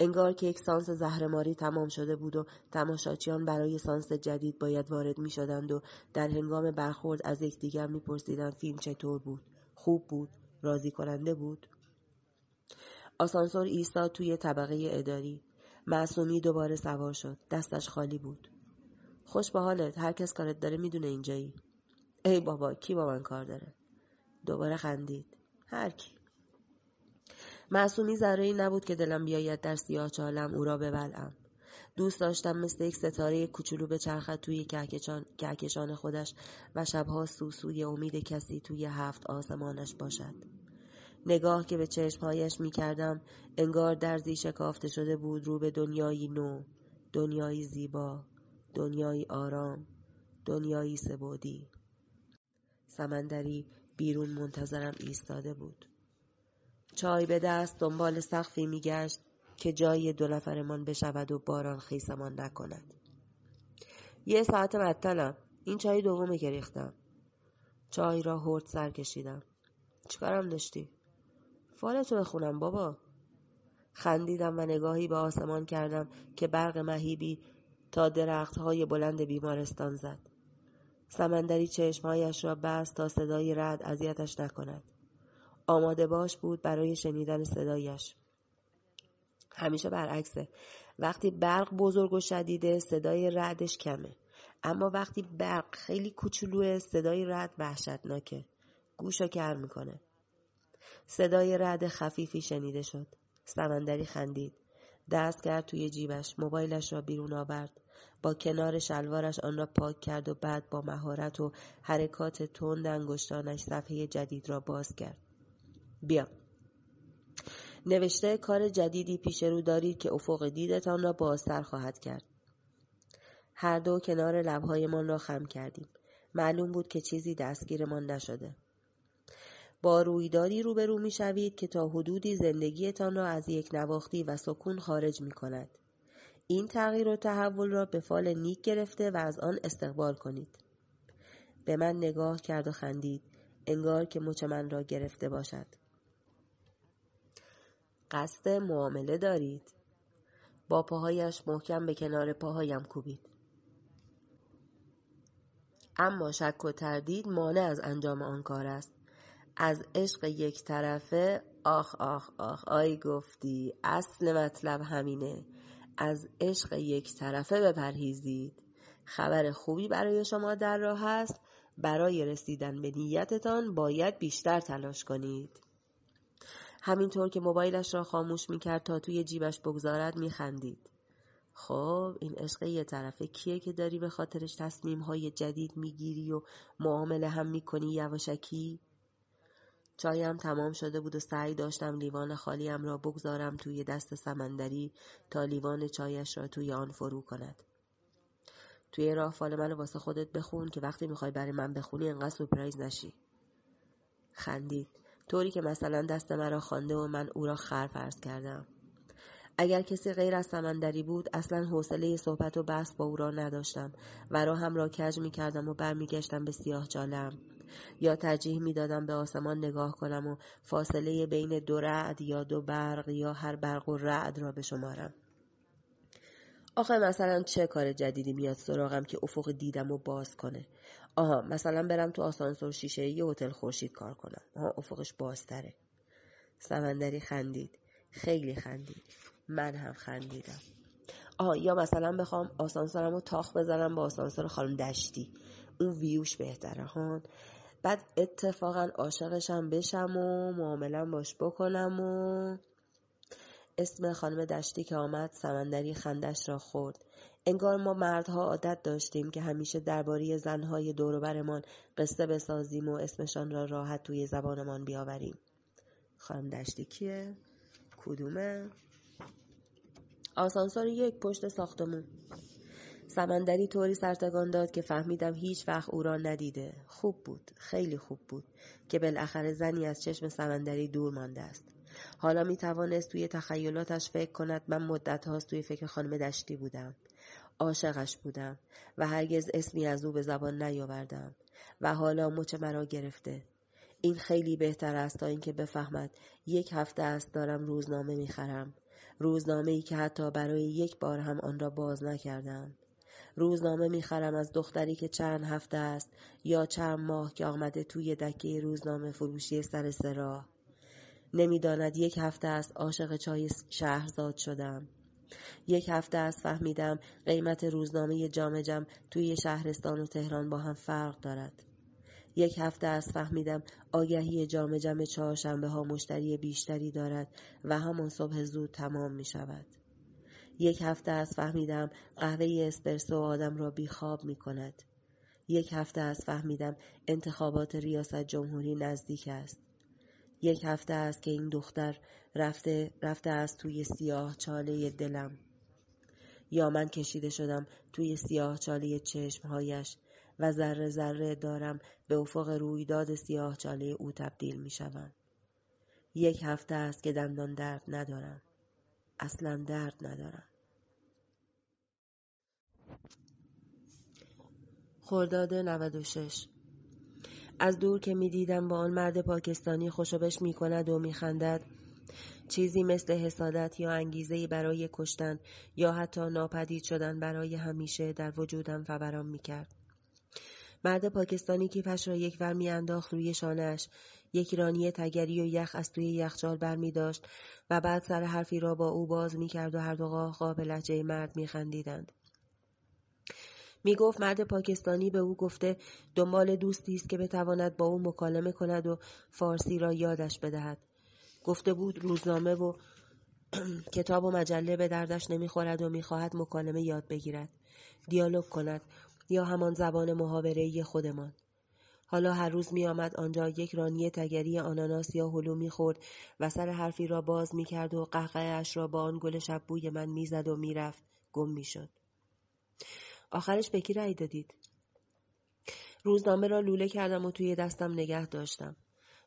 انگار که یک سانس زهرماری تمام شده بود و تماشاچیان برای سانس جدید باید وارد می شدند و در هنگام برخورد از یکدیگر می پرسیدند فیلم چطور بود؟ خوب بود؟ راضی کننده بود؟ آسانسور ایستاد توی طبقه اداری. معصومی دوباره سوار شد. دستش خالی بود. خوش به حالت، هر کس کارت داره میدونه اینجایی. ای بابا، کی با من کار داره؟ دوباره خندید. هر کی. معصومی ذره‌ای نبود که دلم بیاید در سیاه چالم او را ببلعم. دوست داشتم مثل یک ستاره کوچولو بچرخد توی کهکشان خودش و شبها سوسوی امید کسی توی 7 آسمانش باشد. نگاه که به چشمهایش می کردم انگار درزی شکافته شده بود رو به دنیایی نو، دنیایی زیبا، دنیایی آرام، دنیایی سبودی. سمندری بیرون منتظرم ایستاده بود. چای به دست دنبال سقفی می گشت که جای 2 نفرمان بشود و باران خیسمان نکند. 1 ساعت معطلم. این چای دومه که ریختم. چای را هورد سر کشیدم. چیکارم داشتی؟ فالتو بخونم بابا. خندیدم و نگاهی به آسمان کردم که برق مهیبی تا درخت‌های بلند بیمارستان زد. سمندری چشمهایش را بست تا صدای رعد اذیتش نکند. آماده باش بود برای شنیدن صدایش. همیشه برعکسه، وقتی برق بزرگ و شدیده صدای رعدش کمه، اما وقتی برق خیلی کوچولوه صدای رعد وحشتناکه، گوشو کر میکنه. صدای رعد خفیفی شنیده شد. سمندری خندید. دست کرد توی جیبش، موبایلش را بیرون آورد، با کنار شلوارش آن را پاک کرد و بعد با مهارت و حرکات تند انگشتانش صفحه جدید را باز کرد. بیا. نوشته کار جدیدی پیش رو دارید که افق دیدتان را بازتر خواهد کرد. هر دو کنار لب‌هایمان را خم کردیم. معلوم بود که چیزی دستگیرمان نشده. با رویدادی روبرو می‌شوید که تا حدودی زندگیتان را از یک نواختی و سکون خارج می‌کند. این تغییر و تحول را به فال نیک گرفته و از آن استقبال کنید. به من نگاه کرد و خندید، انگار که مچ من را گرفته باشد. قصد معامله دارید؟ با پاهایش محکم به کنار پاهایم کوبید. اما شک و تردید مانع از انجام آن کار است. از عشق یک طرفه آخ آخ آخ آی گفتی، اصل مطلب همینه. از عشق یک طرفه بپرهیزید. خبر خوبی برای شما در راه است. برای رسیدن به نیتتان باید بیشتر تلاش کنید. همینطور که موبایلش را خاموش میکرد تا توی جیبش بگذارد میخندید. خب این عشق یه طرفه کیه که داری به خاطرش تصمیم‌های جدید میگیری و معامله هم میکنی یواشکی؟ چایم تمام شده بود و سعی داشتم لیوان خالیم را بگذارم توی دست سمندری تا لیوان چایش را توی آن فرو کند. توی راه فال منو واسه خودت بخون که وقتی میخوای برای من بخونی انقدر سورپرایز نشی. خندید، طوری که مثلا دست من را خوانده و من او را خر فرض کردم. اگر کسی غیر از سمندری بود اصلا حوصله صحبت و بحث با او را نداشتم و راهم را کج می‌کردم و برمیگشتم به سیاه چاله‌ام، یا ترجیح می‌دادم به آسمان نگاه کنم و فاصله بین دو رعد یا دو برق یا هر برق و رعد را بشمارم. آخه مثلا چه کار جدیدی میاد سراغم که افق دیدم و باز کنه؟ آها مثلا برم تو آسانسور شیشه‌ای هتل خورشید کار کنم. آها افقش بازتره. سمندری خندید، خیلی خندید، من هم خندیدم. آها یا مثلا بخوام آسانسورم رو تاخ بزنم با آسانسور خانم دشتی، اون ویوش بهتره هان. بعد اتفاقا عاشقشم بشم و معاملم باش بکنم و... اسم خانم دشتی که آمد سمندری خندش را خورد. انگار ما مردها عادت داشتیم که همیشه درباره زنهای دوروبرمان قصه بسازیم و اسمشان را راحت توی زبانمان بیاوریم. خانم دشتی کیه؟ کدومه؟ آسانسور یک پشت ساختمون. سمندری طوری سرتکان داد که فهمیدم هیچ وقت او را ندیده. خوب بود، خیلی خوب بود که بالاخره زنی از چشم سمندری دور مانده است. حالا می توانست توی تخیلاتش فکر کند من مدت هاست توی فکر خانم دشتی بودم، عاشقش بودم و هرگز اسمی از او به زبان نیاوردم و حالا مچ مرا گرفته. این خیلی بهتر است تا اینکه بفهمد یک هفته است دارم روزنامه می خرم، روزنامه ای که حتی برای یک بار هم آن را باز نکردم. روزنامه میخرم از دختری که چند هفته است یا چند ماه که آمده توی دکه روزنامه فروشی سر سرا. نمیداند یک هفته است عاشق چای شهرزاد شدم. یک هفته است فهمیدم قیمت روزنامه جامجم توی شهرستان و تهران با هم فرق دارد. یک هفته است فهمیدم آگهی جامجم چهارشنبه ها مشتری بیشتری دارد و همان صبح زود تمام می شود. یک هفته است فهمیدم قهوه اسپرسو آدم را بیخواب می کند. یک هفته است فهمیدم انتخابات ریاست جمهوری نزدیک است. یک هفته است که این دختر رفته است توی سیاه چاله دلم، یا من کشیده شدم توی سیاه چاله چشمهایش و ذره ذره دارم به افق رویداد سیاه چاله او تبدیل می شدم. یک هفته است که دندان درد ندارم، اصلا درد ندارم. خرداد 96. از دور که می دیدم با آن مرد پاکستانی خوشبش می کند و می خندد، چیزی مثل حسادت یا انگیزهی برای کشتن یا حتی ناپدید شدن برای همیشه در وجودم فوران می کرد. مرد پاکستانی کیفش را یک ور می انداخت روی شانهش، یک ایرانی تگری و یخ از توی یخچال بر می داشت و بعد سر حرفی را با او باز می کرد و هر دو قاقا به لهجه مرد می خندیدند. می گفت مرد پاکستانی به او گفته دنبال دوستی است که بتواند با او مکالمه کند و فارسی را یادش بدهد. گفته بود روزنامه و کتاب و مجله به دردش نمیخورد و میخواهد مکالمه یاد بگیرد، دیالوگ کند یا همان زبان محاوره‌ای خودمان. حالا هر روز می آمد آنجا، یک رانی تگری آناناس یا هلو می خورد و سر حرفی را باز می کرد و قهقهش را با آن گل شب بوی من می زد و می رفت، گم می شد. آخرش به کی رأی دادید؟ روزنامه را لوله کردم و توی دستم نگه داشتم.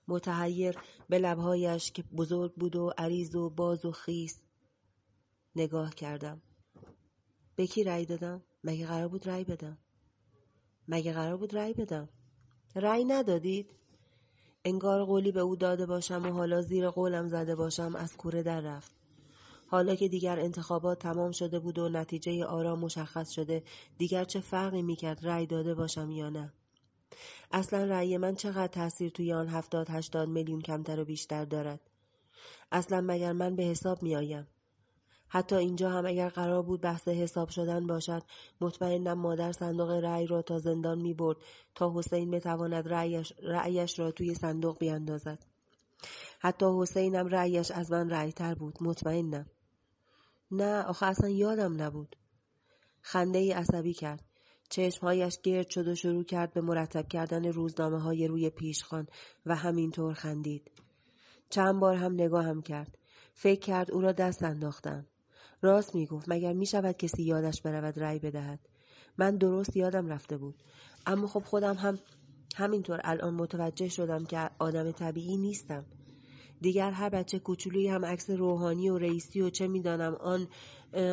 متحیر به لبهایش که بزرگ بود و عریض و باز و خیس نگاه کردم. به کی رأی دادم؟ مگه قرار بود رأی بدم؟ رأی ندادید؟ انگار قولی به او داده باشم و حالا زیر قولم زده باشم از کوره در رفت. حالا که دیگر انتخابات تمام شده بود و نتیجه آرا مشخص شده، دیگر چه فرقی میکرد رأی داده باشم یا نه؟ اصلا رأی من چقدر تأثیر توی آن 70-80 میلیون کمتر و بیشتر دارد؟ اصلا مگر من به حساب میآیم؟ حتی اینجا هم اگر قرار بود بحث حساب شدن باشد، مطمئنم مادر صندوق رأی را تا زندان می برد تا حسین بتواند رأیش را توی صندوق بیاندازد. حتی حسینم رأیش از من رأی‌تر بود، مطمئنم. نه آخه اصلا یادم نبود. خنده‌ای عصبی کرد. چشمهایش گرد شد و شروع کرد به مرتب کردن روزنامه‌های روی پیشخوان و همینطور خندید. چند بار هم نگاهم کرد. فکر کرد او را دست انداختم. راست میگفت، مگر میشود کسی یادش برود رأی بدهد؟ من درست یادم رفته بود، اما خب خودم هم همینطور الان متوجه شدم که آدم طبیعی نیستم. دیگر هر بچه کوچولویی هم عکس روحانی و رئیسی و چه میدانم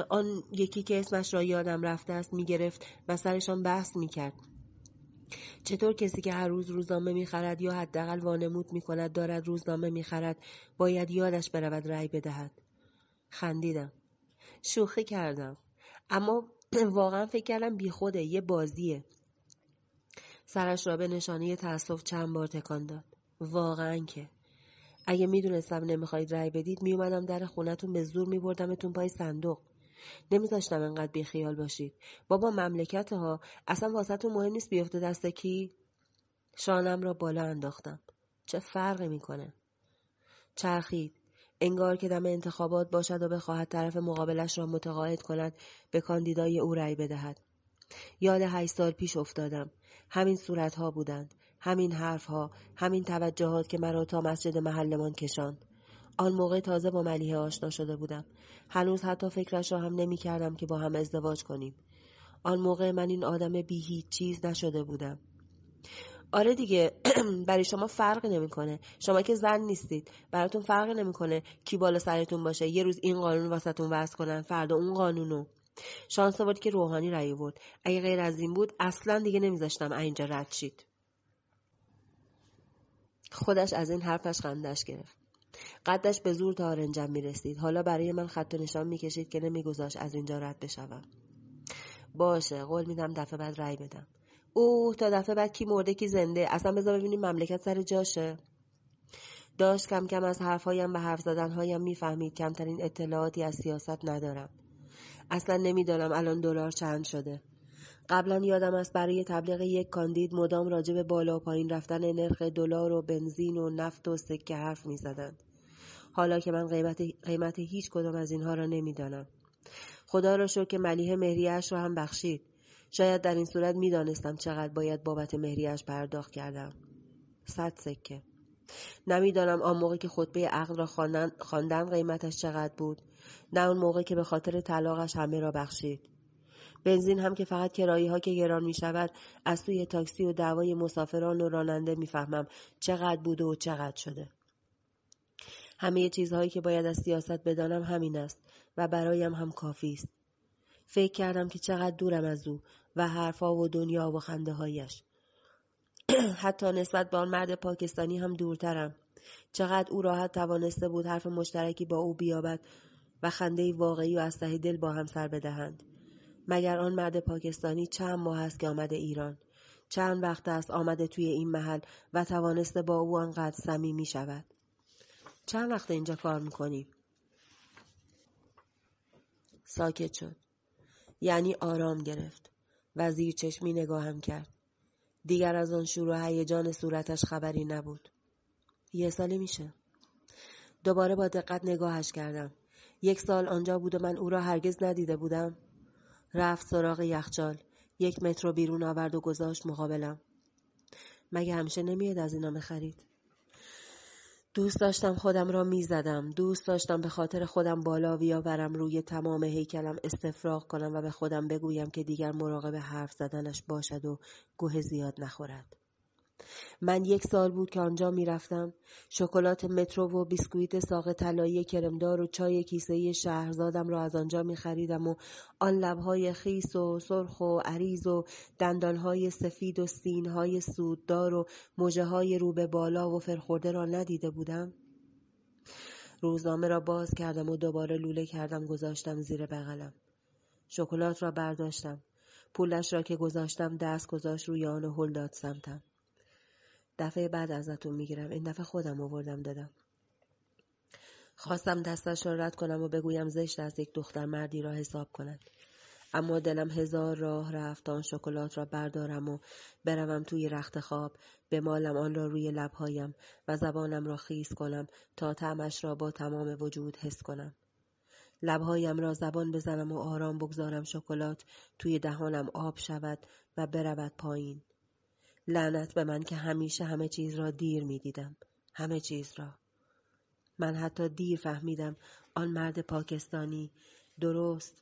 آن یکی که اسمش را یادم رفته است میگرفت و سرشان بحث میکرد. چطور کسی که هر روز روزنامه میخرد یا حداقل وانمود میکند دارد روزنامه میخرد باید یادش برود رأی بدهد؟ خندیدم. شوخی کردم، اما واقعا فکر کردم بی خوده، یه بازیه. سرش را به نشانه تأسف چند بار تکان داد. واقعا که اگه میدونستم نمیخواید رأی بدید میومدم در خونتون به زور میبردمتون پای صندوق. نمیذاشتم انقدر بی خیال باشید. بابا مملکت ها اصلا واسهتون مهم نیست بیفته دست کی؟ شانم را بالا انداختم. چه فرقی میکنه؟ چرخید. انگار که دم انتخابات باشد و بخواهد طرف مقابلش را متقاعد کند به کاندیدای او رأی بدهد. یاد 8 سال پیش افتادم. همین صورت‌ها بودند، همین حرف‌ها، همین توجهات که مرا تا مسجد محلمان کشاند. آن موقع تازه با ملیحه آشنا شده بودم. هنوز حتی فکرش را هم نمی‌کردم که با هم ازدواج کنیم. آن موقع من این آدم بی هیچ چیز نشده بودم. آره دیگه برای شما فرق نمیکنه، شما که زن نیستید، براتون فرق نمیکنه کی بالا سرتون باشه. یه روز این قانون واسهتون وضع کنن، فردا اون قانونو. شانس بود که روحانی رأی آورد، اگه غیر از این بود اصلا دیگه نمیذاشتم اینجا رد شید. خودش از این حرفش خندش گرفت. قدش به زور تا آرنجم میرسید. حالا برای من خط و نشان میکشید که نمیگذاش از اینجا رد بشم. باشه، قول میدم دفعه بعد رأی بدم. اوه، تا دفعه بعد کی مرده کی زنده، اصلا بذار ببینیم مملکت سر جاشه. داشت کم کم از حرفهایم و حرف زدنهایم میفهمید کمترین اطلاعاتی از سیاست ندارم. اصلا نمیدانم الان دلار چند شده. قبلا یادم است برای تبلیغ یک کاندید مدام راجع به بالا و پایین رفتن نرخ دلار و بنزین و نفت و سکه حرف میزدند. حالا که من قیمت هیچ کدام از اینها را نمیدانم. خدا را شکر که ملیحه مهریه‌اش را هم بخشید. شاید در این صورت می دانستم چقدر باید بابت مهریه‌اش پرداخت کردم. 100 سکه. نمی دانم آن موقع که خطبه عقد را خواندن قیمتش چقدر بود، نه اون موقع که به خاطر طلاقش همه را بخشید. بنزین هم که فقط کرایه‌ها که گران می شود از توی تاکسی و دعوای مسافران و راننده می فهمم چقدر بوده و چقدر شده. همه چیزهایی که باید از سیاست بدانم همین است و برایم هم کافی است. فکر کردم که چقدر دورم از او و حرفا و دنیا و خنده هایش. حتی نسبت به آن مرد پاکستانی هم دورترم. چقدر او راحت توانسته بود حرف مشترکی با او بیابد و خنده‌ای واقعی و از ته دل با هم سر بدهند. مگر آن مرد پاکستانی چند ماه است که آمده ایران، چند وقت است آمده توی این محل و توانسته با او آنقدر صمیمی شود. چند وقت اینجا کار میکنی؟ ساکت شد. یعنی آرام گرفت. وزیر چشمی نگاهم کرد. دیگر از آن شور و هیجان صورتش خبری نبود. 1 سالی میشه. دوباره با دقت نگاهش کردم. 1 سال آنجا بود و من او را هرگز ندیده بودم. رفت سراغ یخچال. 1 متر رو بیرون آورد و گذاشت مقابلم. مگه همیشه نمیاد از اینا میخرید؟ دوست داشتم خودم را میزدم. دوست داشتم به خاطر خودم بالا بیاورم، روی تمام هیکلم استفراغ کنم و به خودم بگویم که دیگر مراقب حرف زدنش باشد و گوه زیاد نخورد. من 1 سال بود که آنجا می رفتم. شکلات مترو و بیسکویت ساق طلایی کرمدار و چای کیسه‌ای شهرزادم را از آنجا می خریدم و آن لب‌های خیس و سرخ و عریض و دندان‌های سفید و سین‌های سوددار و مژه‌های رو به بالا و فرخورده را ندیده بودم. روزنامه را باز کردم و دوباره لوله کردم، گذاشتم زیر بغلم. شکلات را برداشتم. پولش را که گذاشتم دست گذاشت روی آن و هل داد سمتم. دفعه بعد ازتون میگیرم، این دفعه خودم آوردم دادم. خواستم دستش را رد کنم و بگویم زشت از یک دختر مردی را حساب کند. اما دلم 1000 راه رفت آن شکلات را بردارم و بروم توی رخت خواب، بمالم آن را روی لبهایم و زبانم را خیس کنم تا طعمش را با تمام وجود حس کنم. لبهایم را زبان بزنم و آرام بگذارم شکلات توی دهانم آب شود و برود پایین. لعنت به من که همیشه همه چیز را دیر می دیدم. همه چیز را. من حتی دیر فهمیدم آن مرد پاکستانی درست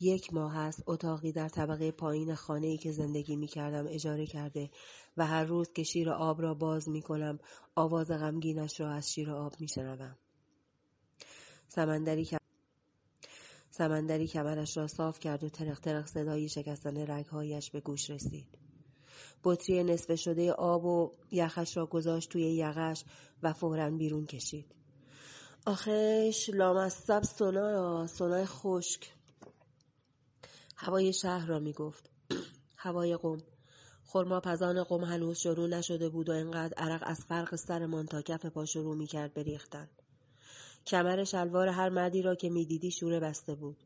1 ماه است اتاقی در طبقه پایین خانه‌ای که زندگی می کردم اجاره کرده و هر روز که شیر آب را باز می کنم آواز غمگینش را از شیر آب می شنوم. سمندری کمرش را صاف کرد و ترق ترق صدای شکستن رگهایش به گوش رسید. بطری نصف شده آب و یخش را گذاشت توی یقش و فوراً بیرون کشید. آخش لامصب سنای خشک. هوای شهر را می گفت. هوای قم. خرماپزان قم هنوز شروع نشده بود و اینقدر عرق از فرق سرمان تا کف پا شروع می کرد بریختن. کمر شلوار هر مردی را که می‌دیدی شوره بسته بود.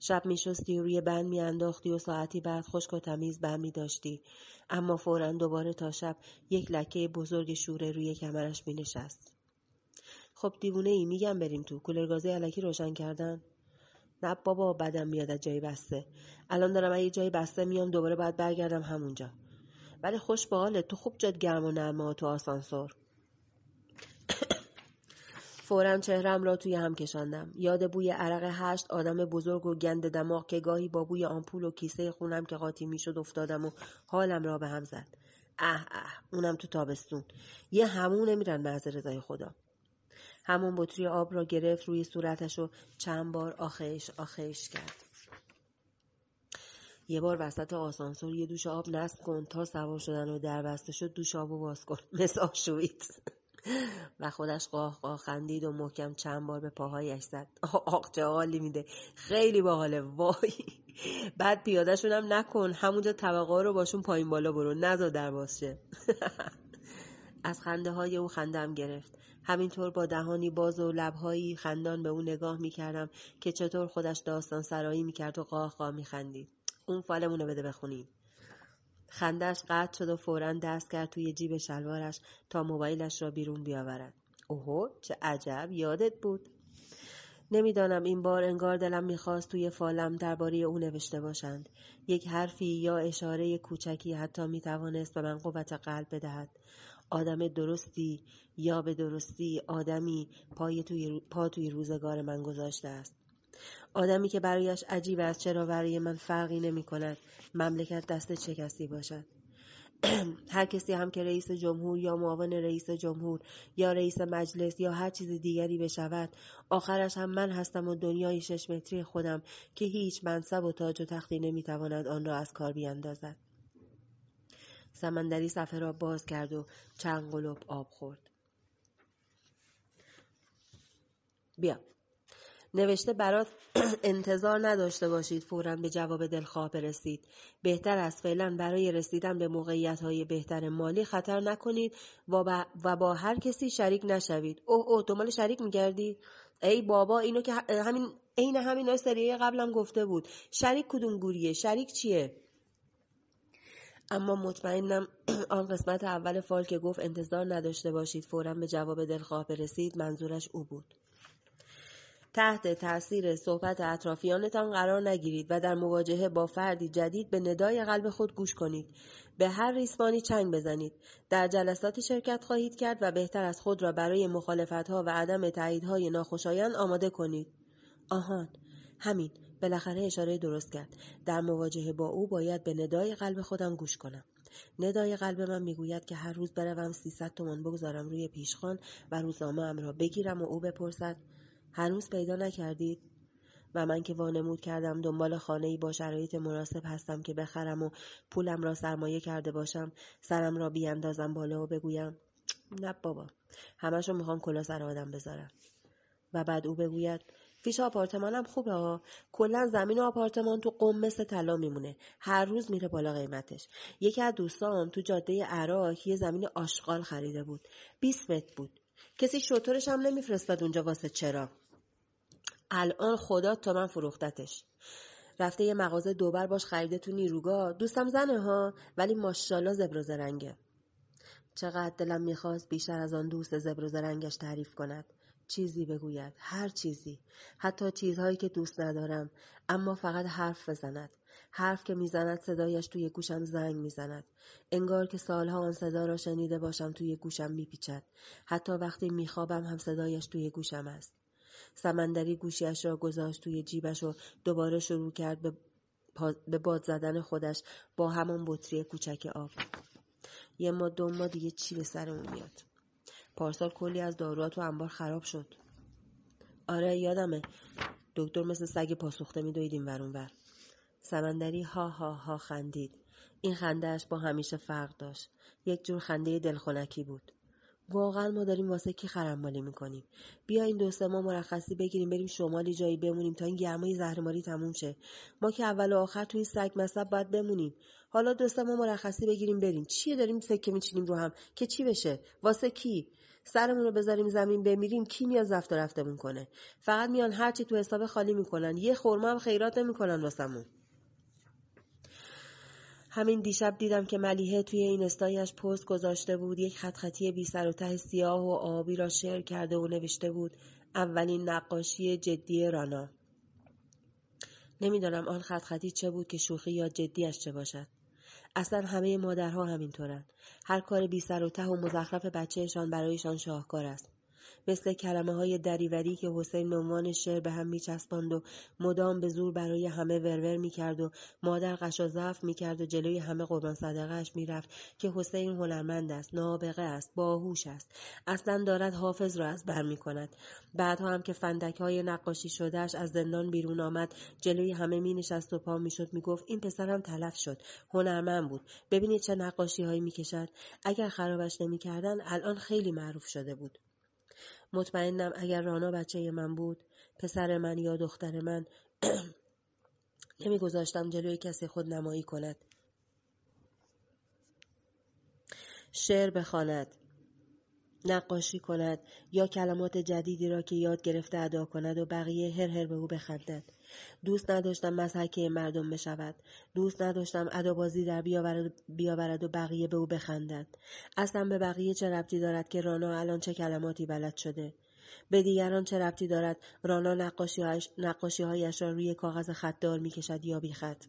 شب می‌شستی و روی بند می‌انداختی و ساعتی بعد خشک و تمیز برمی‌داشتی، اما فوراً دوباره تا شب 1 لکه بزرگ شوره روی کمرش می‌نشست. خب دیوونه‌ای، میگم بریم تو. کولرگازه الکی روشن کردن؟ نه بابا، بدم میاد از جای بسته. الان دارم از جای بسته میام، دوباره باید برگردم همونجا. ولی خوش به حالت، تو خوب جات گرم و نرمه تو آسانسور. فوراً چهرم را توی هم کشاندم. یاد بوی عرق 8 آدم بزرگ و گند دماغ که گاهی با بوی آمپول و کیسه خونم که قاطی می شد افتادم و حالم را به هم زد. اونم تو تابستون. یه همونه میرن مرز رضای خدا. همون بطری آب را گرفت روی صورتش و چند بار آخش کرد. یه بار وسط آسانسور یه دوش آب نصب کن تا سوار شدن و در بسته شد دوش آب رو باز کن. مثل شوید. و خودش قاه قاه خندید و محکم چند بار به پاهایش زد. آخ چه حالی میده، خیلی باحاله، وای. بعد پیاده‌شون هم نکن، همونجا طبقه رو باشون پایین بالا برو، نذار در باز شه. از خنده های او خندم گرفت. همینطور با دهانی باز و لبهایی خندان به او نگاه میکردم که چطور خودش داستان سرایی میکرد و قاه قاه میخندید. اون فالمونو بده بخونیم. خنده‌اش قطع شد و فوراً دست کرد توی جیب شلوارش تا موبایلش را بیرون بیاورد. اوه چه عجب، یادت بود. نمیدانم این بار انگار دلم میخواست توی فالم درباره او نوشته باشند. یک حرفی یا اشاره کوچکی حتی میتوانست به من قوت قلب بدهد. آدم درستی یا به درستی آدمی پا توی روزگار من گذاشته است. آدمی که برایش عجیب است چرا برای من فرقی نمی کند مملکت دست چه کسی باشد. هر کسی هم که رئیس جمهور یا معاون رئیس جمهور یا رئیس مجلس یا هر چیز دیگری بشود، آخرش هم من هستم و دنیای 6 متری خودم که هیچ منصب و تاج و تختی نمی تواند آن را از کار بیاندازد. سمندری صفحه را باز کرد و چند قلوب آب خورد. بیا نوشته برات، انتظار نداشته باشید فوراً به جواب دلخواه برسید. بهتر است فعلا برای رسیدن به موقعیت‌های بهتر مالی خطر نکنید و با هر کسی شریک نشوید. اوه تو مال شریک می‌گردی؟ ای بابا، اینو که همین عین همینای سریای قبلم گفته بود. شریک کدوم گوریه؟ شریک چیه؟ اما مطمئنم آن قسمت اول فال که گفت انتظار نداشته باشید فوراً به جواب دلخواه برسید منظورش او بود. تحت تأثیر صحبت اطرافیانتان قرار نگیرید و در مواجهه با فردی جدید به ندای قلب خود گوش کنید. به هر ریسمانی چنگ بزنید. در جلساتی شرکت خواهید کرد و بهتر از خود را برای مخالفت‌ها و عدم تاییدهای ناخوشایند آماده کنید. آهان، همین، بالاخره اشاره درست کرد. در مواجهه با او باید به ندای قلب خودم گوش کنم. ندای قلب من میگوید که هر روز بروم 300 تومان بگذارم روی پیشخوان و روزنامه ام را بگیرم و او بپرسد هنوز پیدا نکردید؟ و من که وانمود کردم دنبال خانه‌ای با شرایط مناسب هستم که بخرم و پولم را سرمایه کرده باشم، سرم را بیاندازم بالا و بگویم نه بابا، همشو میخوام کلا سر آدم بذارم. و بعد او بگوید فیش آپارتمانم خوبه ها، کلا زمین و آپارتمان تو قم مثل طلا میمونه، هر روز میره بالا قیمتش. یکی از دوستام تو جاده عراق یه زمین آشغال خریده بود، 20 متر بود، کسی شوتورش هم نمیفرستاد اونجا واسه چرا. الان خدا تا من فروختتش. رفته یه مغازه دوبر باش خریده تو نیروگاه، دوستم زنه ها ولی ماشاءالله زبر و زرنگه. چقدر دلم میخواست بیشتر از آن دوست زبر و زرنگش تعریف کند، چیزی بگوید، هر چیزی، حتی چیزهایی که دوست ندارم، اما فقط حرف بزند. حرف که میزند صدایش توی گوشم زنگ میزند، انگار که سالها آن صدا را شنیده باشم توی گوشم میپیچد. حتی وقتی میخوابم هم صدایش توی گوشم است. سمندری گوشیش را گذاشت توی جیبش و دوباره شروع کرد به باد زدن خودش با همان بطری کوچک آب. یه ما دو ما دیگه چی به سرمون میاد؟ پارسال کلی از داروها تو انبار خراب شد. آره یادمه، دکتر مثل سگ پاسوخته میدوید این ور اون ور. سمندری ها ها ها خندید. این خندهش با همیشه فرق داشت، یک جور خنده دلخونکی بود. واقعا ما داریم واسه کی خرمالی میکنیم؟ بیا این دو سه ما مرخصی بگیریم بریم شمالی جایی بمونیم تا این گرمای زهرماری تموم شه. ما که اول و آخر توی سگ مصب باید بمونیم. حالا دو سه ما مرخصی بگیریم بریم. چیه داریم سکه میچینیم رو هم که چی بشه؟ واسه کی؟ سرمون رو بذاریم زمین بمیریم، کی میاد زفت و رفتمون کنه؟ فقط میان هر چی تو حساب خالی میکنن، یه خرما هم خیرات نمیکنن واسمون. همین دیشب دیدم که ملیحه توی این استایش پست گذاشته بود، یک خط خطی بی سر و ته سیاه و آبی را شعر کرده و نوشته بود اولین نقاشی جدی رانا. نمیدانم آن خط خطی چه بود که شوخی یا جدیش چه باشد. اصلا همه مادرها همینطورن، هر کار بی سر و ته و مزخرف بچهشان برایشان شاهکار است. مثل کلمه های دریوری که حسین به عنوان شعر به هم می چسباند و مدام به زور برای همه ورور می کرد و مادر قشا ضعف می کرد و جلوی همه قربان صدقهش می رفت که حسین هنرمند است، نابغه است، باهوش است، اصلا دارد حافظ را از بر می کند. بعدها هم که فندک های نقاشی شدهش از زندان بیرون آمد، جلوی همه می نشست و پا می شد، می گفت این پسرم تلف شد، هنرمند بود، ببینید چه نقاشی هایی می کشد، اگر خرابش نمی کردن الان خیلی معروف شده بود. مطمئنم اگر رانا بچه من بود، پسر من یا دختر من، نمیگذاشتم جلوی کسی خود نمایی کند، شعر بخواند، نقاشی کند یا کلمات جدیدی را که یاد گرفته ادا کند و بقیه هر هر به او بخندند. دوست نداشتم مضحکه مردم بشود، دوست نداشتم ادابازی در بیاورد و بقیه به او بخندند. اصلا به بقیه چه ربطی دارد که رانا الان چه کلماتی بلد شده؟ به دیگران چه ربطی دارد رانا نقاشی هایش را روی کاغذ خطدار می کشد یا بی خط؟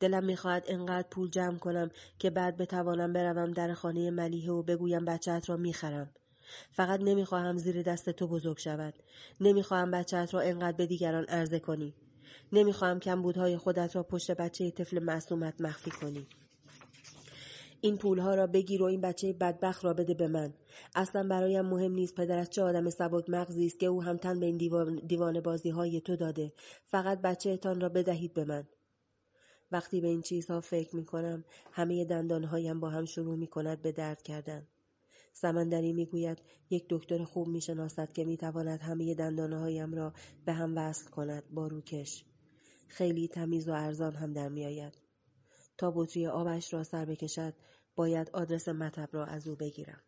دلم میخواهد انقدر پول جمع کنم که بعد بتوانم بروم در خانه ملیحه و بگویم بچه‌ات را میخرم. فقط نمیخواهم زیر دست تو بزرگ شود. نمیخواهم بچه‌ات را انقدر به دیگران عرضه کنی. نمیخواهم کمبودهای خودت را پشت بچه طفل معصومت مخفی کنی. این پولها را بگیر و این بچه بدبخت را بده به من. اصلا برایم مهم نیست پدرت چه آدم سبک مغزی است که او هم تن به این دیوانه بازیهای تو داده. فقط بچه‌تان را بدهید به من. وقتی به این چیزها فکر می کنم، همه دندانهایم با هم شروع می کند به درد کردن. سمندری می گوید یک دکتر خوب می شناسد که می تواند همه دندانهایم را به هم وصل کند با روکش. خیلی تمیز و ارزان هم در می آید. تا بطری آبش را سر بکشد، باید آدرس مطب را از او بگیرم.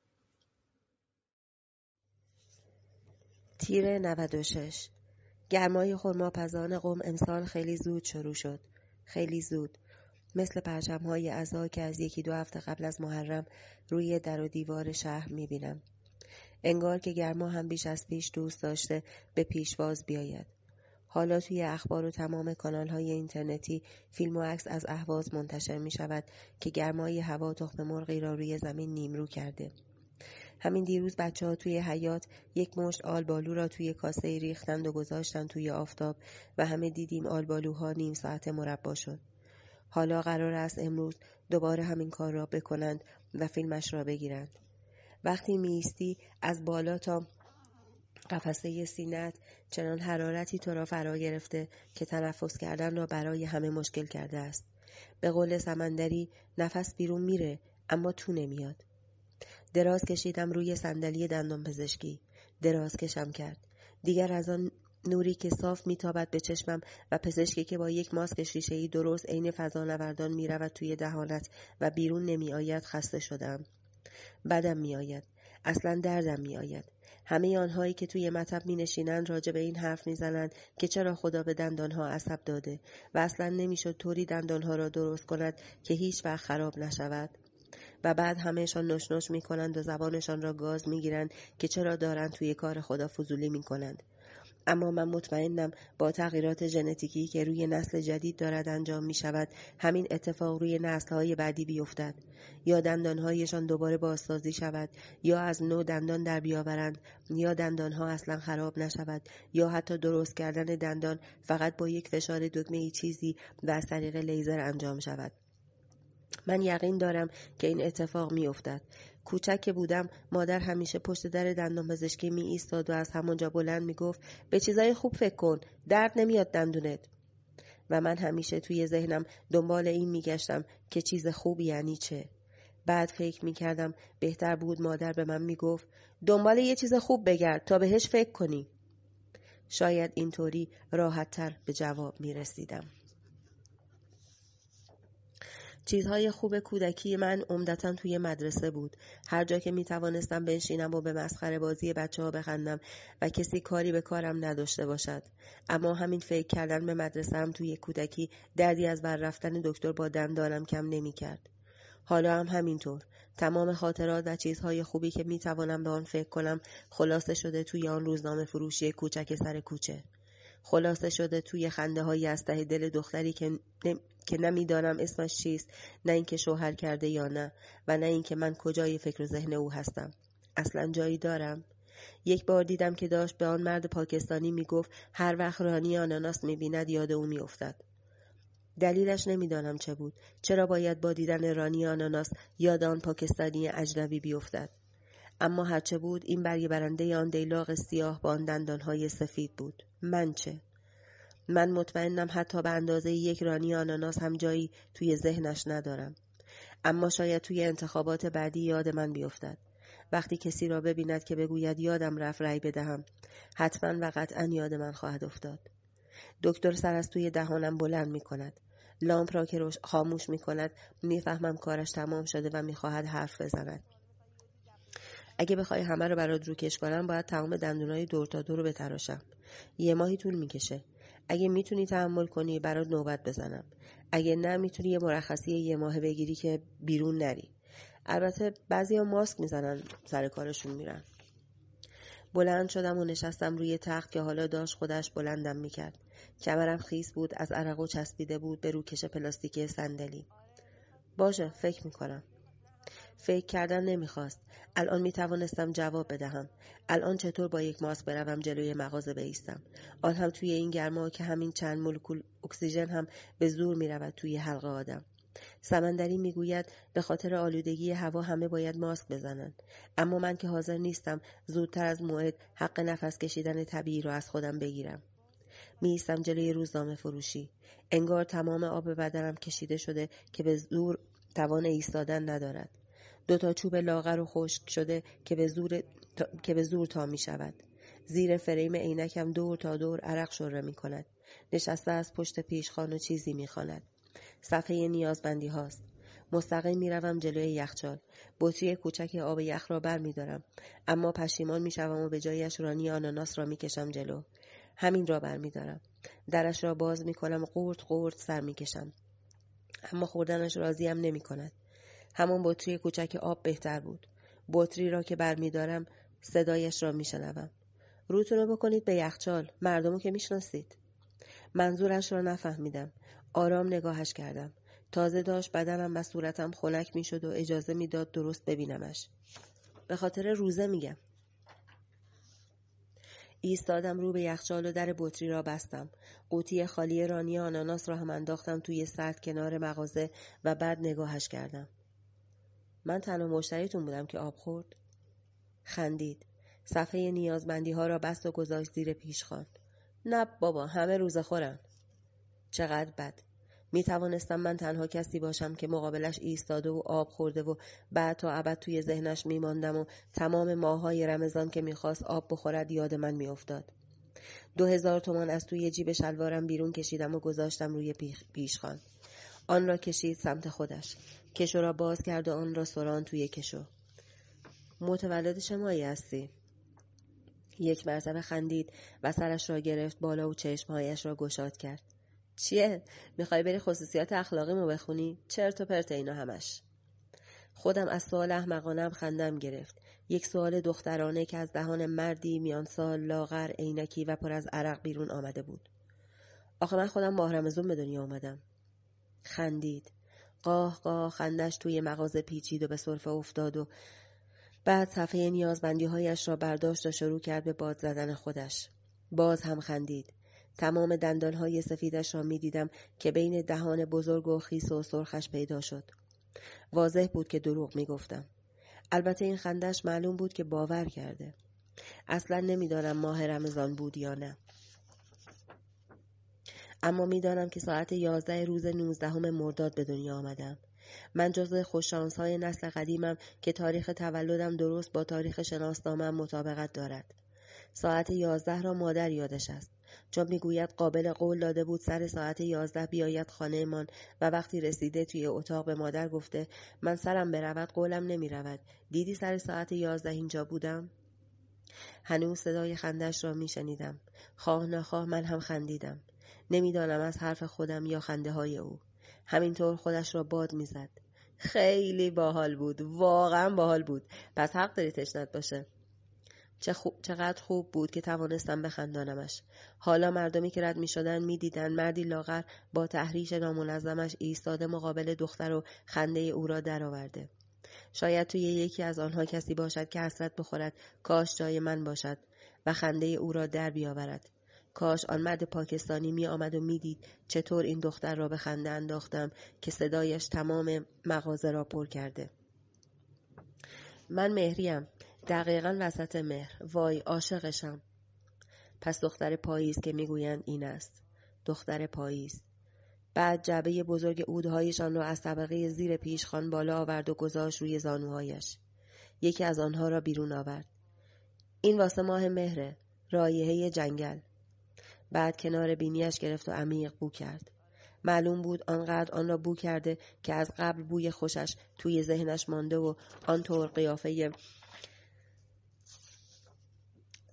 تیر 96. گرمای خرماپزان قم امسال خیلی زود شروع شد. خیلی زود، مثل پرچم‌های عزا که از 1-2 هفته قبل از محرم روی در و دیوار شهر می‌بینم. انگار که گرما هم بیش از پیش دوست داشته به پیشواز بیاید. حالا توی اخبار و تمام کانال‌های اینترنتی فیلم و عکس از اهواز منتشر می‌شود که گرمای هوا تخم مرغی را روی زمین نیمرو کرده. همین دیروز بچه‌ها توی حیاط یک مشت آلبالو را توی کاسه ریختند و گذاشتند توی آفتاب و همه دیدیم آلبالوها نیم ساعت مربا شد. حالا قرار است امروز دوباره همین کار را بکنند و فیلمش را بگیرند. وقتی میستی از بالا تا قفسه سینه‌ات چنان حرارتی تو را فرا گرفته که تنفس کردن را برای همه مشکل کرده است. به قول سمندری نفس بیرون میره اما تو نمیاد. دراز کشیدم روی صندلی دندان پزشکی. دراز کشم کرد. دیگر از آن نوری که صاف میتابد به چشمم و پزشکی که با یک ماسک شیشه‌ای درست عین فضانوردان میرود توی دهانت و بیرون نمیآید خسته شدم. بدم میآید. اصلا دردم میآید. همه آنهایی که توی مطب مینشینند راجع به این حرف میزنند که چرا خدا به دندانها عصب داده و اصلا نمیشد طوری دندانها را درست کند که هیچ وقت خراب نشود. و بعد همهشان نشنش میکنند و زبانشان را گاز میگیرند که چرا دارند توی کار خدا فضولی میکنند. اما من مطمئنم با تغییرات ژنتیکی که روی نسل جدید دارد انجام می شود همین اتفاق روی نسل‌های بعدی بیفتد. یا دندان‌هایشان دوباره بازسازی شود، یا از نو دندان در بیاورند، یا دندان‌ها اصلا خراب نشود، یا حتی درست کردن دندان فقط با یک فشار دکمه‌ای چیزی و از طریق لیزر انجام شود. من یقین دارم که این اتفاق می افتد. کوچک که بودم مادر همیشه پشت در دندانپزشکی می ایستاد و از همونجا بلند می گفت به چیزای خوب فکر کن، درد نمیاد دندونت. و من همیشه توی ذهنم دنبال این می گشتم که چیز خوب یعنی چه. بعد فکر می کردم بهتر بود مادر به من می گفت دنبال یه چیز خوب بگرد تا بهش فکر کنی. شاید اینطوری راحت تر به جواب می رسیدم. چیزهای خوب کودکی من عمدتاً توی مدرسه بود. هر جا که می توانستم بنشینم و به مسخره بازی بچه‌ها بخندم و کسی کاری به کارم نداشته باشد. اما همین فکر کردن به مدرسه هم توی کودکی دردی از بر رفتن دکتر با دندانم کم نمی کرد. حالا هم همینطور. تمام خاطرات و چیزهای خوبی که می توانم به آن فکر کنم خلاصه شده توی آن روزنامه فروشی کوچک سر کوچه. خلاصه شده توی خنده هایی از ته دل دختری که نمیدانم اسمش چیست، نه اینکه شوهر کرده یا نه و نه اینکه من کجای فکر و ذهن او هستم. اصلا جایی دارم؟ یک بار دیدم که داشت به آن مرد پاکستانی میگفت هر وقت رانی آناناس میبیند یاد او میافتد. دلیلش نمیدانم چه بود. چرا باید با دیدن رانی آناناس یاد آن پاکستانی اجنبی بیفتد؟ اما هرچه بود این برگ برنده آن دیلاق سیاه با آن دندانهای سفید بود. من چه؟ من مطمئنم حتی به اندازه یک رانی آناناس هم جایی توی ذهنش ندارم. اما شاید توی انتخابات بعدی یاد من بیفتد. وقتی کسی را ببیند که بگوید یادم رفت رأی بدهم، حتما و قطعا یاد من خواهد افتاد. دکتر سر از توی دهانم بلند می کند. لامپ را که خاموش می کند می فهمم کارش تمام شده و می خواهد حرف بزند. اگه بخوای همه رو برات روکش کنم باید تمام دندونای دور تا دور رو بتراشم. یه ماهی طول میکشه. اگه میتونی تحمل کنی برات نوبت بزنم. اگه نه میتونی یه مرخصی یه ماهه بگیری که بیرون نری. البته بعضیا ماسک میزنن سر کارشون میرن. بلند شدم و نشستم روی تخت که حالا داشت خودش بلندم میکرد. کمرم خیس بود از عرقو چسبیده بود به روکش پلاستیکی صندلی. باشه فکر میکنم. فکر کردن نمیخواست. الان میتوانستم جواب بدهم. الان چطور با یک ماسک بروم جلوی مغازه بایستم؟ آن هم توی این گرما که همین چند مولکول اکسیژن هم به زور میرود توی حلق آدم. سمندری میگوید به خاطر آلودگی هوا همه باید ماسک بزنند. اما من که حاضر نیستم زودتر از موعد حق نفس کشیدن طبیعی را از خودم بگیرم. میایستم جلوی روزنامه فروشی. انگار تمام آب بدنم کشیده شده که به زور توان ایستادن ندارد. دو تا چوب لاغر و خشک شده که به زور تا می شود. زیر فریم عینکم دور تا دور عرق شره می کند. نشسته از پشت پیشخوان و چیزی می خواند. صفحه نیازمندی هاست. مستقیم می روم جلوی یخچال. بطری کوچک آب یخ را بر می دارم. اما پشیمان می شوم و به جایش رانی آناناس را می کشم جلو. همین را بر می دارم. درش را باز می کنم و قورت قورت سر می کشم. اما خوردنش راضیم نمی کند. همون بطری کوچک آب بهتر بود. بطری را که برمیدارم صدایش را میشنوم. روتون رو بکنید به یخچال، مردمو که میشناسید. منظورش را نفهمیدم. آرام نگاهش کردم. تازه داشت بدنم و صورتم خنک میشد و اجازه میداد درست ببینمش. به خاطر روزه میگم. ایستادم رو به یخچال و در بطری را بستم. قوطی خالی رانی آناناس را هم انداختم توی سطل کنار مغازه و بعد نگاهش کردم. من تنها مشتریتون بودم که آب خورد. خندید. صفحه نیازمندی ها را بست و گذاشت زیر پیشخوان. نه بابا، همه روزه خورن. چقدر بد. می توانستم من تنها کسی باشم که مقابلش ایستاده و آب خورده و بعد تا ابد توی ذهنش می ماندم و تمام ماهای رمضان که می خواست آب بخورد یاد من می افتاد. 2000 تومان از توی جیب شلوارم بیرون کشیدم و گذاشتم روی پیشخوان. آن را کشید سمت خودش. کشو را باز کرد و آن را سران توی کشو. متولد شمایی هستی؟ یک مرتبه خندید و سرش را گرفت بالا و چشمهایش را گشاد کرد. چیه؟ میخوای بری خصوصیات اخلاقیمو بخونی؟ چرت و پرت اینا همش. خودم از سوال احمقانم خندم گرفت. یک سوال دخترانه که از دهان مردی میان سال، لاغر، عینکی و پر از عرق بیرون آمده بود. آخه من خودم ماه رمضان به دنیا آمدم. خندید. قاه قاه خندش توی مغازه پیچید و به سرفه افتاد و بعد صفحه نیازمندی هایش را برداشت و شروع کرد به باد زدن خودش. باز هم خندید. تمام دندانهای سفیدش را می دیدم که بین دهان بزرگ و خیس و سرخش پیدا شد. واضح بود که دروغ می گفتم. البته این خندش معلوم بود که باور کرده. اصلا نمی دانم ماه رمضان بود یا نه. اما می دانم که ساعت 11 روز 19 مرداد به دنیا آمدم. من جزو خوششانس‌های نسل قدیمم که تاریخ تولدم درست با تاریخ شناسنامه‌ام مطابقت دارد. ساعت 11 را مادر یادش است. چون میگوید قابل قول داده بود سر ساعت 11 بیاید خانه من و وقتی رسیده توی اتاق به مادر گفته من سرم برود قولم نمی رود. دیدی سر ساعت 11 اینجا بودم؟ هنوز صدای خندش را می شنیدم. خواه نخواه من هم خندیدم. نمیدانم از حرف خودم یا خنده های او. همینطور خودش را باد می زد. خیلی باحال بود. واقعا باحال بود. پس حق داری تشنت باشه. چقدر خوب بود که توانستم بخندانمش. حالا مردمی که رد می شدن می دیدن مردی لاغر با تحریش نامنظمش ایستاده مقابل دختر و خنده او را درآورده. شاید توی یکی از آنها کسی باشد که حسرت بخورد کاش جای من باشد و خنده او را در بیاورد. کاش آن مرد پاکستانی می آمد و می دید چطور این دختر را به خنده انداختم که صدایش تمام مغازه را پر کرده. من مهریم. دقیقاً وسط مهر. وای عاشقشم. پس دختر پاییز که میگویند این است. دختر پاییز. بعد جعبه بزرگ عودهایشان را از طبقه زیر پیشخوان بالا آورد و گذاشت روی زانوهایش. یکی از آنها را بیرون آورد. این واسه ماه مهره. رایحه جنگل. بعد کنار بینیش گرفت و عمیق بو کرد. معلوم بود آنقدر آن را بو کرده که از قبل بوی خوشش توی ذهنش مانده و آن طور قیافه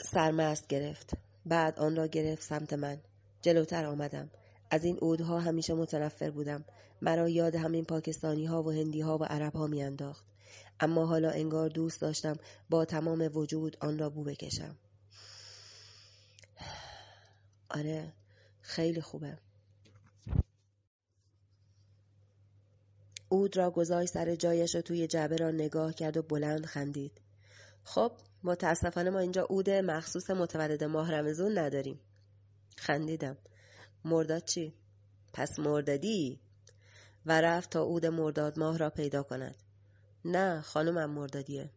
سرمست گرفت. بعد آن را گرفت سمت من. جلوتر آمدم. از این عودها همیشه متنفر بودم. مرا یاد همین پاکستانی ها و هندی ها و عرب ها می انداخت. اما حالا انگار دوست داشتم با تمام وجود آن را بو بکشم. آره خیلی خوبه. عود را گذاشت سر جایش و توی جعبه را نگاه کرد و بلند خندید. خب متاسفانه ما اینجا عود مخصوص متولد ماه رمضان نداریم. خندیدم. مرداد چی؟ پس مردادی؟ و رفت تا عود مرداد ماه را پیدا کند. نه خانمم مردادیه.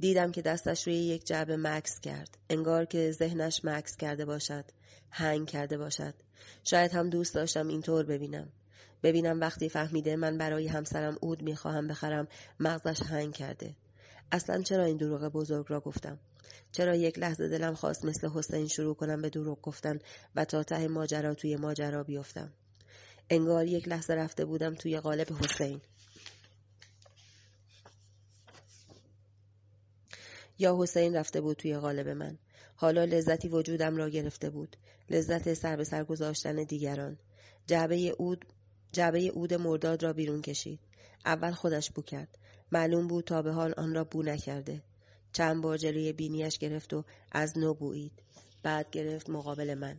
دیدم که دستش روی یک جعبه مکس کرد. انگار که ذهنش مکس کرده باشد. هنگ کرده باشد. شاید هم دوست داشتم اینطور ببینم. ببینم وقتی فهمیده من برای همسرم عود میخواهم بخرم مغزش هنگ کرده. اصلا چرا این دروغ بزرگ را گفتم؟ چرا یک لحظه دلم خواست مثل حسین شروع کنم به دروغ گفتن و تا ته ماجرا توی ماجرا بیفتم؟ انگار یک لحظه رفته بودم توی قالب حسین. یا حسین رفته بود توی قالب من. حالا لذتی وجودم را گرفته بود. لذت سر به سر گذاشتن دیگران. جعبه عود مرداد را بیرون کشید. اول خودش بو کرد. معلوم بود تا به حال آن را بو نکرده. چند بار جلوی بینیش گرفت و از نو بوید. بعد گرفت مقابل من.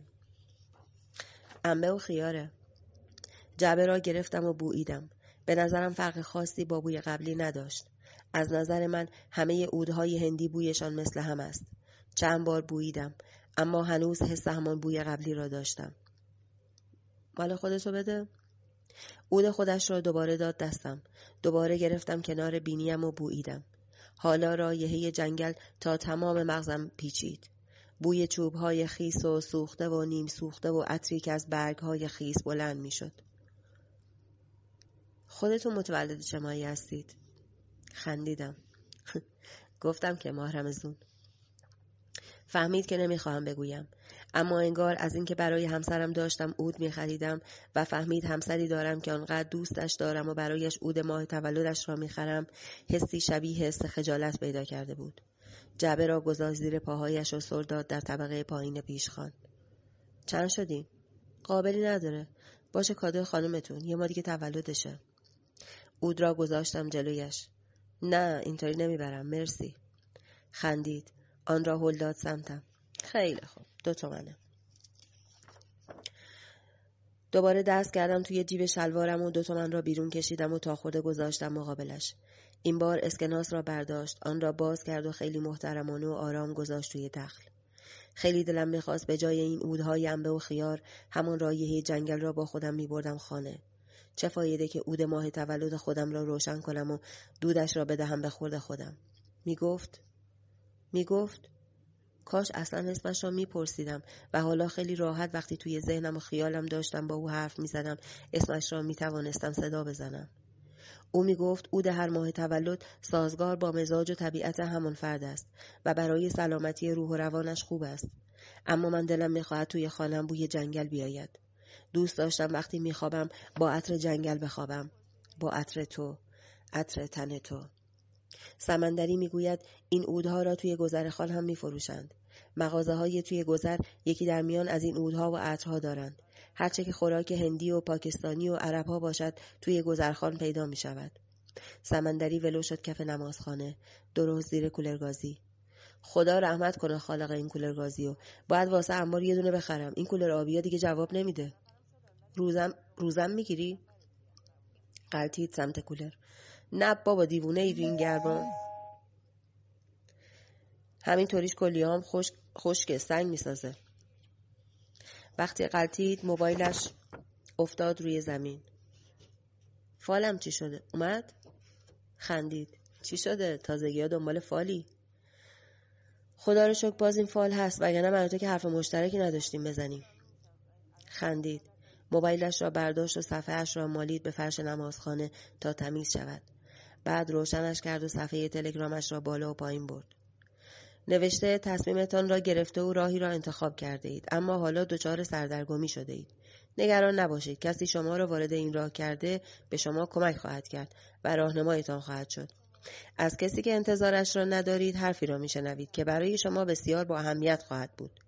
انبه و خیاره. جعبه را گرفتم و بویدم. به نظرم فرق خاصی با بوی قبلی نداشت. از نظر من همه عودهای هندی بویشان مثل هم است. چند بار بوییدم، اما هنوز حس همان بوی قبلی را داشتم. مال خودتو بده؟ عود خودش را دوباره داد دستم. دوباره گرفتم کنار بینیم و بوییدم. حالا رایحه جنگل تا تمام مغزم پیچید. بوی چوب‌های خیس و سوخته و نیم سوخته و عطری که از برگ‌های خیس بلند می‌شد. خودتون متولد چه ماهی هستید؟ خندیدم. گفتم که ماه رمضون. فهمید که نمی‌خوام بگویم، اما انگار از اینکه برای همسرم داشتم عود می‌خریدم و فهمید همسری دارم که آنقدر دوستش دارم و برایش عود ماه تولدش را می‌خرم، حسی شبیه حس خجالت پیدا کرده بود. جعبه را گذاشت زیر پاهایش و سر داد در طبقه پایین پیشخوان. چند شدین؟ قابلی نداره. باشه کادو خانمتون، یه ما دیگه تولدشه. عود را گذاشتم جلویش. نه اینطوری نمیبرم مرسی. خندید. آن را هل داد سمتم. خیلی خوب 2 تومنه. دوباره دست کردم توی جیب شلوارم و 2 تومن را بیرون کشیدم و تا خورده گذاشتم مقابلش. این بار اسکناس را برداشت، آن را باز کرد و خیلی محترمانه و آرام گذاشت توی دخل. خیلی دلم می‌خواست به جای این عودهای انبه و خیار همون رایحه جنگل را با خودم می‌بردم خانه. چه فایده که عود ماه تولد خودم را روشن کنم و دودش را بدهم به خورد خودم. میگفت کاش اصلا اسمش را میپرسیدم و حالا خیلی راحت وقتی توی ذهنم و خیالم داشتم با او حرف میزدم اسمش را میتوانستم صدا بزنم. او میگفت عود هر ماه تولد سازگار با مزاج و طبیعت همان فرد است و برای سلامتی روح و روانش خوب است. اما من دلم میخواهد توی خانم بوی جنگل بیاید. دوست داشتم وقتی میخوابم با عطر جنگل بخوابم. با عطر تو، عطر تن تو. سمندری میگوید این عودها را توی گذرخال هم میفروشند. مغازه‌های توی گذر یکی در میان از این عودها و عطرها دارند. هرچه که خوراک هندی و پاکستانی و عربها باشد توی گذرخان پیدا می شود. سمندری ولو شد کف نمازخانه، درست زیر کولرگازی. خدا رحمت کنه خالق این کولرگازی رو. باید واسه انبار یه دونه بخرم. این کولر آبی ها دیگه جواب نمیده. روزم میگیری؟ غلطید سمت کولر. نه بابا دیوونه ای این گربان. همینطوریش کلیه‌ام خشک سنگ میسازه. وقتی غلطید موبایلش افتاد روی زمین. فالم چی شده؟ اومد؟ خندید. چی شده؟ تازگی‌ها دنبال فالی؟ خدا رو شکر باز این فال هست، وگرنه من و تو که حرف مشترکی نداشتیم بزنیم. خندید. موبایلش را برداشت و صفحه‌اش را مالید به فرش نمازخانه تا تمیز شود. بعد روشنش کرد و صفحه تلگرامش را بالا و پایین برد. نوشته تصمیمتان را گرفته و راهی را انتخاب کرده اید، اما حالا دچار سردرگمی شده اید. نگران نباشید، کسی شما را وارد این راه کرده به شما کمک خواهد کرد و راهنمایتان خواهد شد. از کسی که انتظارش را ندارید حرفی را میشنوید که برای شما بسیار با اهمیت خواهد بود.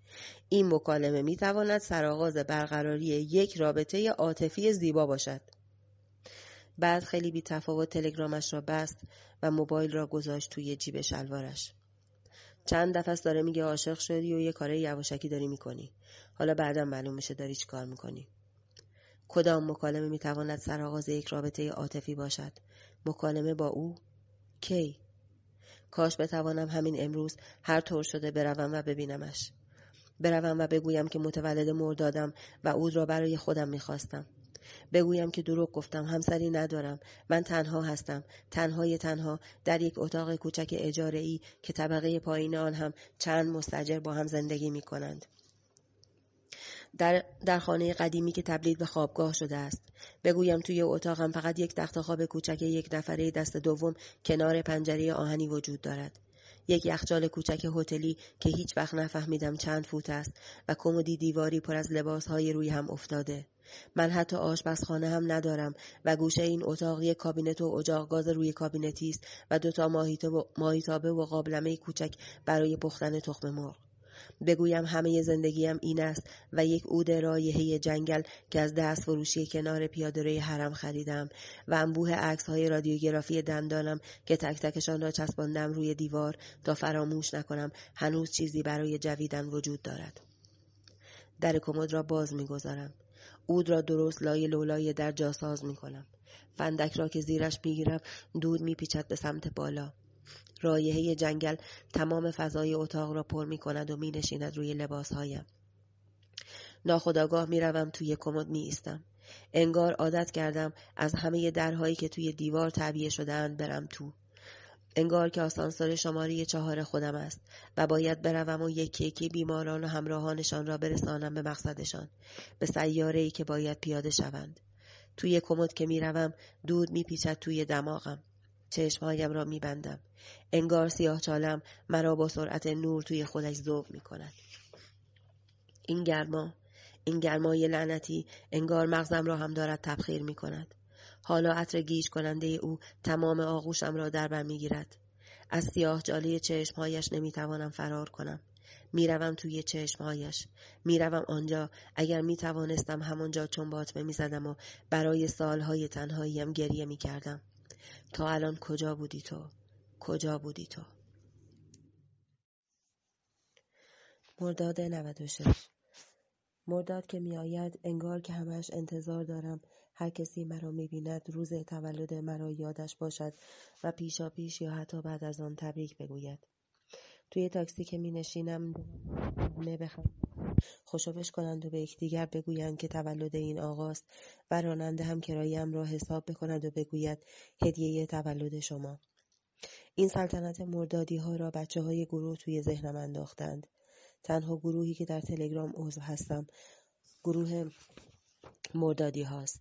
این مکالمه میتواند سرآغاز برقراری یک رابطه عاطفی زیبا باشد. بعد خیلی بی‌تفاوت تلگرامش را بست و موبایل را گذاشت توی جیب شلوارش. چند دفعه است داره میگه عاشق شدی و یه کاره یواشکی داری میکنی. حالا بعداً معلوم میشه داری چی کار میکنی. کدام مکالمه میتواند سرآغاز یک رابطه عاطفی باشد؟ مکالمه با او؟ کی؟ کاش بتوانم همین امروز هر طور شده بروم و ببینمش. بروم و بگویم که متولد مردادم و او را برای خودم میخواستم. بگویم که دروغ گفتم، همسری ندارم، من تنها هستم، تنهای تنها در یک اتاق کوچک اجاره‌ای که طبقه پایین آن هم چند مستاجر با هم زندگی می کنند. در خانه قدیمی که تبدیل به خوابگاه شده است. بگویم توی اتاقم فقط یک تخت خواب کوچک یک نفره دست دوم کنار پنجره آهنی وجود دارد. یک یخچال کوچک هتلی که هیچ وقت نفهمیدم چند فوت است و کمدی دیواری پر از لباس‌های روی هم افتاده. من حتی آشپزخانه هم ندارم و گوشه این اتاق یک کابینت و اجاق گاز روی کابینتی است و 2 تا ماهیتابه و قابلمه کوچک برای پختن تخم مرغ. بگویم همه زندگیم این است و یک عود رایحه جنگل که از دست فروشی کنار پیاده‌روی حرم خریدم و انبوه عکس‌های رادیوگرافی دندانم که تک تکشان را چسباندم روی دیوار تا فراموش نکنم هنوز چیزی برای جویدن وجود دارد. در کمد را باز می‌گذارم. عود را درست لای لولای در جاساز می کنم. فندک را که زیرش می گیرم دود می پیچد به سمت بالا. رایحه جنگل تمام فضای اتاق را پر می کند و می نشیند روی لباسهایم. ناخودآگاه می روم توی کمد می ایستم. انگار عادت کردم از همه درهایی که توی دیوار تعبیه شده‌اند برم تو. انگار که آسانسور شماره 4 خودم است و باید بروم و یکی یکی بیماران و همراهانشان را برسانم به مقصدشان، به سیاره‌ای که باید پیاده شوند. توی کمد که میروم دود میپیچد توی دماغم. چشمهایم را میبندم. انگار سیاه‌چاله‌ام مرا با سرعت نور توی خودش ذوب میکند. این گرمای لعنتی انگار مغزم را هم دارد تبخیر میکند. حالا عطر گیج کننده او تمام آغوشم را در بر میگیرد. از سیاه جاله چشمهایش نمیتوانم فرار کنم. میروم توی چشمهایش. میروم آنجا. اگر میتوانستم همانجا چنباطمه میزدم و برای سالهای تنهاییم گریه میکردم. تا الان کجا بودی تو؟ کجا بودی تو؟ مرداد 96. مرداد که می آید انگار که همش انتظار دارم هر کسی مرا می بیند روز تولد مرا یادش باشد و پیشا پیش یا حتی بعد از آن تبریک بگوید. توی تاکسی که می نشینم خوشوبش کنند و به یکدیگر بگویند که تولد این آقاست و راننده هم کرایم را حساب بکند و بگوید هدیه تولد شما. این سلطنت مردادی ها را بچه های گروه توی ذهنم انداختند. تنها گروهی که در تلگرام عضو هستم گروه مردادی هاست.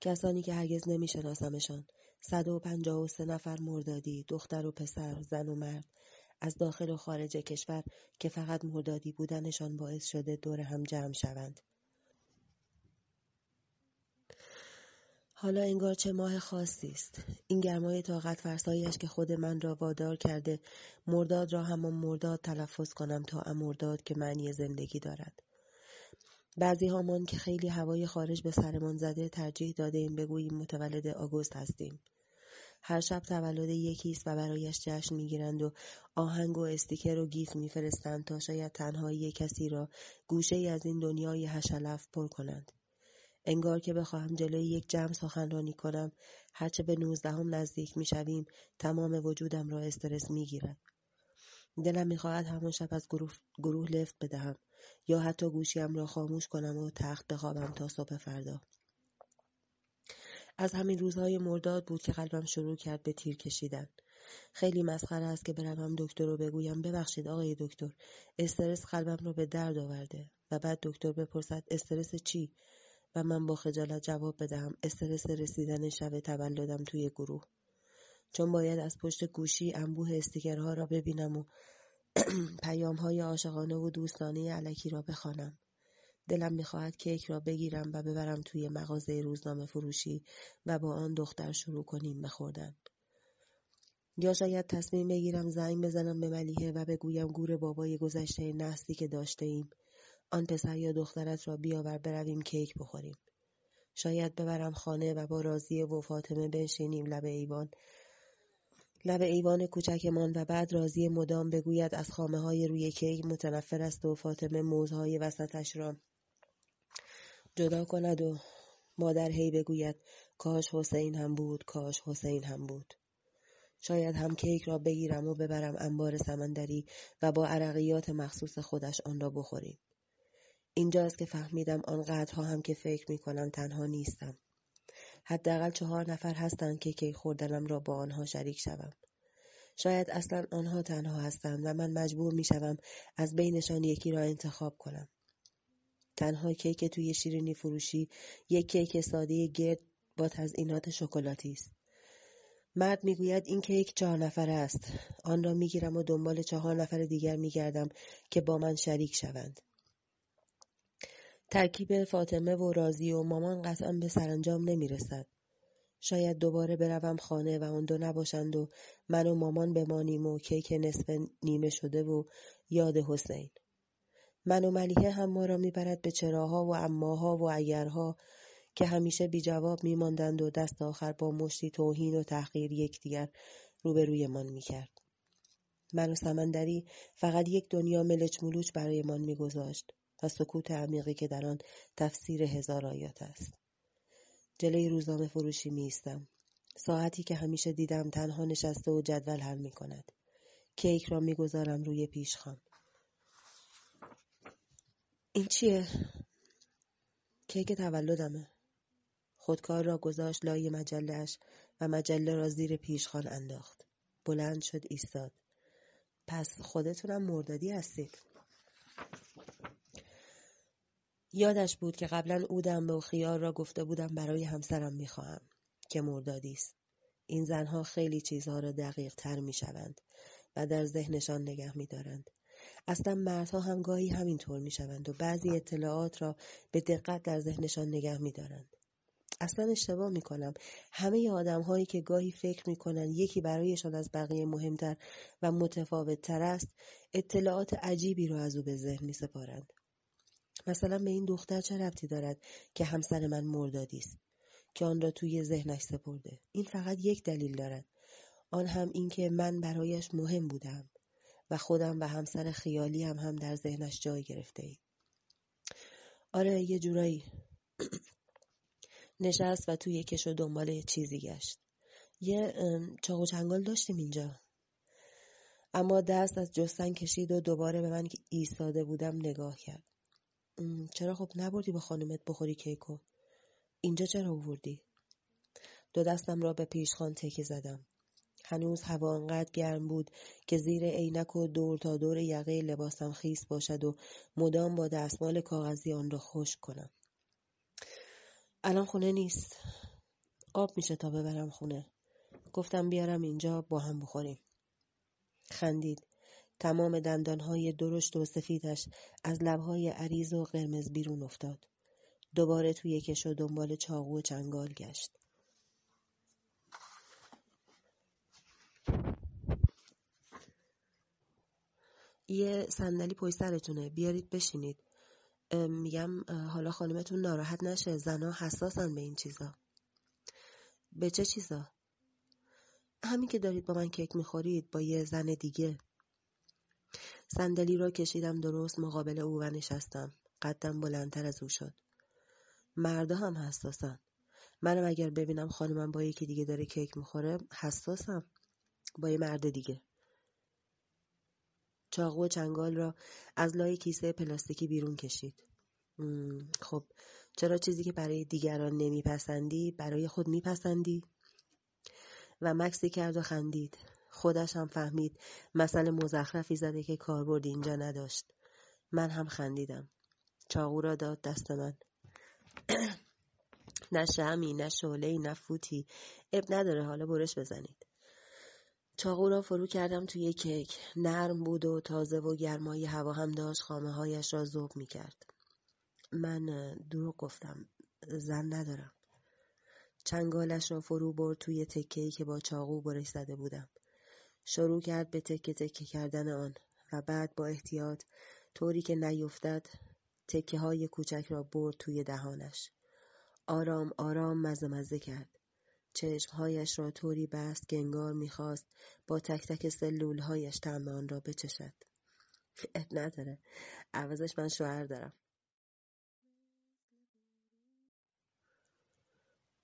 کسانی که هرگز نمی شناسمشان. 153 نفر مردادی، دختر و پسر، زن و مرد از داخل و خارج کشور که فقط مردادی بودنشان باعث شده دور هم جمع شوند. حالا انگار چه ماه خاصی است. این گرمای طاقت فرسایش که خود من را وادار کرده مرداد را همان مرداد تلفظ کنم تا امرداد که معنی زندگی دارد. بعضی هامان که خیلی هوای خارج به سرمان زده ترجیح داده این بگوییم متولد آگوست هستیم. هر شب تولد یکیست و برایش جشن میگیرند و آهنگ و استیکر و گیف میفرستند تا شاید تنهایی کسی را گوشه ای از این دنیای هشلف پر کنند. انگار که بخواهم جلوی یک جمع سخنرانی کنم، هرچه به 19 نزدیک میشویم تمام وجودم را استرس میگیرد. دلم میخواهد همان شب از گروه لفت بدهم یا حتی گوشیم را خاموش کنم و تخت بخوابم تا صبح فردا. از همین روزهای مرداد بود که قلبم شروع کرد به تیر کشیدن. خیلی مسخره است که بروم دکتر رو بگویم ببخشید آقای دکتر، استرس قلبم رو به درد آورده و بعد دکتر بپرسد استرس چی؟ و من با خجالت جواب بدهم استرس رسیدن شب تولدم توی گروه. چون باید از پشت گوشی انبوه استیکرها را ببینم و پیام‌های عاشقانه و دوستانه الکی را بخوانم. دلم می‌خواهد کیک را بگیرم و ببرم توی مغازه روزنامه فروشی و با آن دختر شروع کنیم به خوردن. یا شاید تصمیم بگیرم زنگ بزنم به ملیحه و بگویم گور بابای گذشته نحسی که داشتیم، آن پسر یا دخترت را بیاور برویم کیک بخوریم. شاید ببرم خانه و با راضیه و فاطمه بنشینیم لب ایوان کوچکمان و بعد راضیه مدام بگوید از خامه‌های روی کیک متنفر است و فاطمه موزهای وسطش را جدا کند و مادر هی بگوید کاش حسین هم بود، کاش حسین هم بود. شاید هم کیک را بگیرم و ببرم انبار سمندری و با عرقیات مخصوص خودش آن را بخوریم. اینجاست که فهمیدم آنقدرها هم که فکر می‌کنم تنها نیستم. حداقل 4 نفر هستند که کیک خوردنم را با آنها شریک شوم. شاید اصلا آنها تنها هستند و من مجبور میشوم از بینشان یکی را انتخاب کنم. تنها کیک توی شیرینی فروشی یک کیک ساده گرد با تزئینات شکلاتی است. مرد میگوید این کیک 4 نفره است. آن را میگیرم و دنبال 4 نفر دیگر میگردم که با من شریک شوند. ترکیب فاطمه و راضیه و مامان قطعاً به سرانجام نمیرسد. شاید دوباره بروم خانه و آن دو نباشند و من و مامان بمانیم و کیک نصف نیمه شده و یاد حسین. من و ملیحه هم ما را میبرد به چراها و عماها و اگرها که همیشه بی جواب میماندند و دست آخر با مشتی توهین و تحقیر یکدیگر روبرویمان میکرد. من و سمندری فقط یک دنیا ملچ ملوچ برایمان میگذاشت و سکوت عمیقی که در آن تفسیر 1000 آیات است. جلوی روزنامه فروشی می ایستم. ساعتی که همیشه دیدم تنها نشسته و جدول حل می کند. کیک را می گذارم روی پیشخوان. این چیه؟ کیک تولدمه. خودکار را گذاشت لای مجلهش و مجله را زیر پیشخوان انداخت. بلند شد ایستاد. پس خودتونم مردادی هستید. یادش بود که قبلا او دنبه و خیار را گفته بودم برای همسرم میخواهم که مردادی است. این زنها خیلی چیزها را دقیق تر میشوند و در ذهنشان نگه میدارند. اصلا مردها هم گاهی همینطور میشوند و بعضی اطلاعات را به دقت در ذهنشان نگه میدارند. اصلا اشتباه میکنم. همه آدم هایی که گاهی فکر میکنن یکی برایشان از بقیه مهمتر و متفاوت تر است، اطلاعات عجیبی را از او به ذهن میسپارند. مثلا به این دختر چه ربطی دارد که همسر من مردادی است که آن را توی ذهنش سپرده؟ این فقط یک دلیل دارد، آن هم این که من برایش مهم بودم و خودم و همسر خیالی هم در ذهنش جای گرفته ایم. آره یه جورایی. نشست و توی کش و دنبال چیزی گشت. یه چاق و چنگال داشتیم اینجا. اما دست از جستن کشید و دوباره به من که ایستاده بودم نگاه کرد. چرا خب نبردی با خانمت بخوری کیکو؟ اینجا چرا آوردی؟ دو دستم را به پیشخوان تکی زدم. هنوز هوا انقدر گرم بود که زیر عینک و دور تا دور یقه لباسم خیس باشد و مدام با دستمال کاغذی آن را خشک کنم. الان خونه نیست. آب میشه تا ببرم خونه. گفتم بیارم اینجا با هم بخوریم. خندید. تمام دندانهای درشت و سفیدش از لبهای عریض و قرمز بیرون افتاد. دوباره توی کش و دنبال چاقو و چنگال گشت. یه صندلی پشت سرتونه. بیارید بشینید. میگم حالا خانمتون ناراحت نشه. زنها حساسن به این چیزا. به چه چیزا؟ همین که دارید با من کیک میخورید با یه زن دیگه. صندلی را کشیدم درست مقابل او و نشستم. قدم بلندتر از او شد. مردا هم حساسن. منم اگر ببینم خانمم با یکی دیگه داره کیک میخوره حساسم. با یه مرد دیگه. چاقو و چنگال را از لای کیسه پلاستیکی بیرون کشید. خب چرا چیزی که برای دیگران نمیپسندی برای خود میپسندی؟ و مکسی کرد و خندید. خودش هم فهمید مسئله مزخرفی زده که کاربرد اینجا نداشت. من هم خندیدم. چاقو را داد دست من. نه شمعی، نه شعله‌ای، نه فوتی. اب نداره حالا برش بزنید. چاقو را فرو کردم توی کیک. نرم بود و تازه و گرمای هوا هم داشت خامه هایش را ذوب می کرد. من دروغ گفتم. زن ندارم. چنگالش را فرو برد توی تکه‌ای که با چاقو برش زده بودم. شروع کرد به تکه تکه کردن آن و بعد با احتیاط طوری که نیفتد تکه های کوچک را برد توی دهانش. آرام آرام مزه مزه کرد. چشمهایش را طوری بست که انگار میخواست با تک تک سلولهایش طعم آن را بچشد. اب نداره. عوضش من شوهر دارم.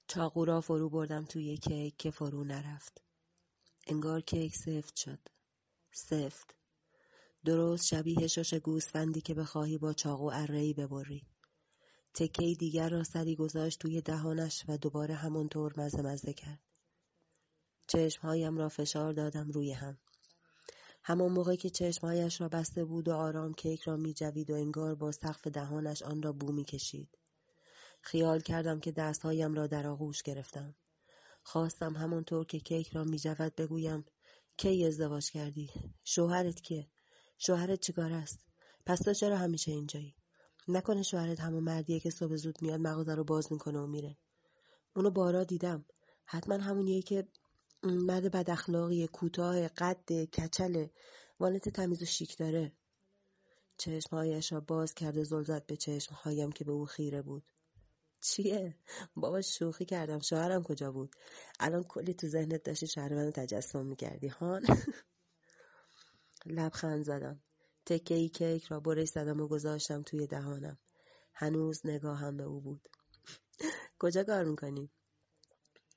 چاقو را فرو بردم توی کیک که فرو نرفت. انگار کیک سفت شد. سفت. درست شبیه شش گوسفندی که بخواهی با چاقو اره‌ای ببری. تکه دیگر را سری گذاشت توی دهانش و دوباره همونطور مزه مزه کرد. چشمهایم را فشار دادم روی هم. همان موقع که چشمهایش را بسته بود و آرام کیک را می جوید و انگار با سقف دهانش آن را بو می کشید. خیال کردم که دستهایم را در آغوش گرفتم. خواستم همونطور که کیک را می جود بگویم کی ازدواج کردی؟ شوهرت کیه؟ شوهرت چیکار است؟ پس تو چرا همیشه اینجایی؟ نکنه شوهرت همون مردیه که صبح زود میاد مغازه رو باز میکنه و میره. اونو بارها دیدم. حتما همونیه که مرد بد اخلاقیه، کوتاه، قد، کچله، والت تمیز و شیک داره. چشمهایش را باز کرد و زلزد به چشمهایم که به او خیره بود. چیه؟ بابا شوخی کردم. شوهرم کجا بود؟ الان کلی تو ذهنت داشتی شوهر منو تجسم میکردی هان؟ لبخند زدم. تکه‌ای کیک را برش زدم و گذاشتم توی دهانم. هنوز نگاهم به او بود. کجا کار میکنی؟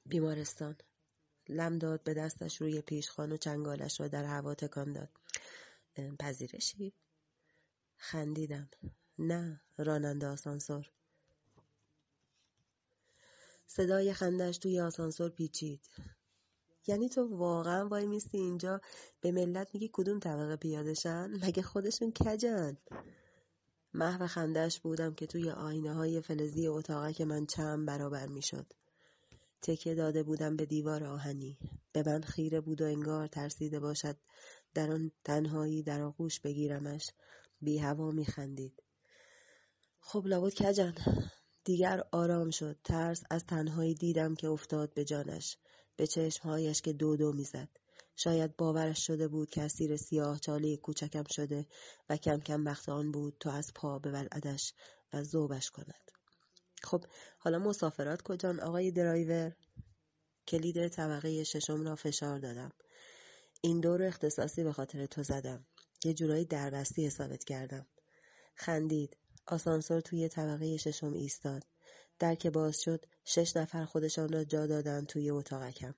بیمارستان. لم داد به دستش روی پیشخان و چنگالش را در هوا تکان داد. پذیرشی؟ خندیدم. نه، راننده آسانسور. صدای خندش توی آسانسور پیچید. یعنی تو واقعا وای میستی اینجا به ملت میگی کدوم طبقه پیادشن؟ مگه خودشون کجن؟ محو خندش بودم که توی آینه های فلزی اتاقه که من چند برابر میشد. تکیه داده بودم به دیوار آهنی. به من خیره بود و انگار ترسیده باشد در آن تنهایی در آغوش بگیرمش. بی هوا میخندید. خب لابد کجن. دیگر آرام شد. ترس از تنهایی دیدم که افتاد به جانش، به چشمهایش که دو دو میزد. شاید باورش شده بود که اسیر سیاه چاله کوچکم شده و کم کم وقت آن بود تا از پا ببلعدش و ذوبش کند. خب حالا مسافرات کجان آقای درایور؟ کلید طبقه ششم را فشار دادم. این دور اختصاصی به خاطر تو زدم. یه جورایی دربستی حسابت کردم. خندید. آسانسور توی طبقه ششم ایستاد. در که باز شد 6 نفر خودشان را جا دادن توی اتاقکم.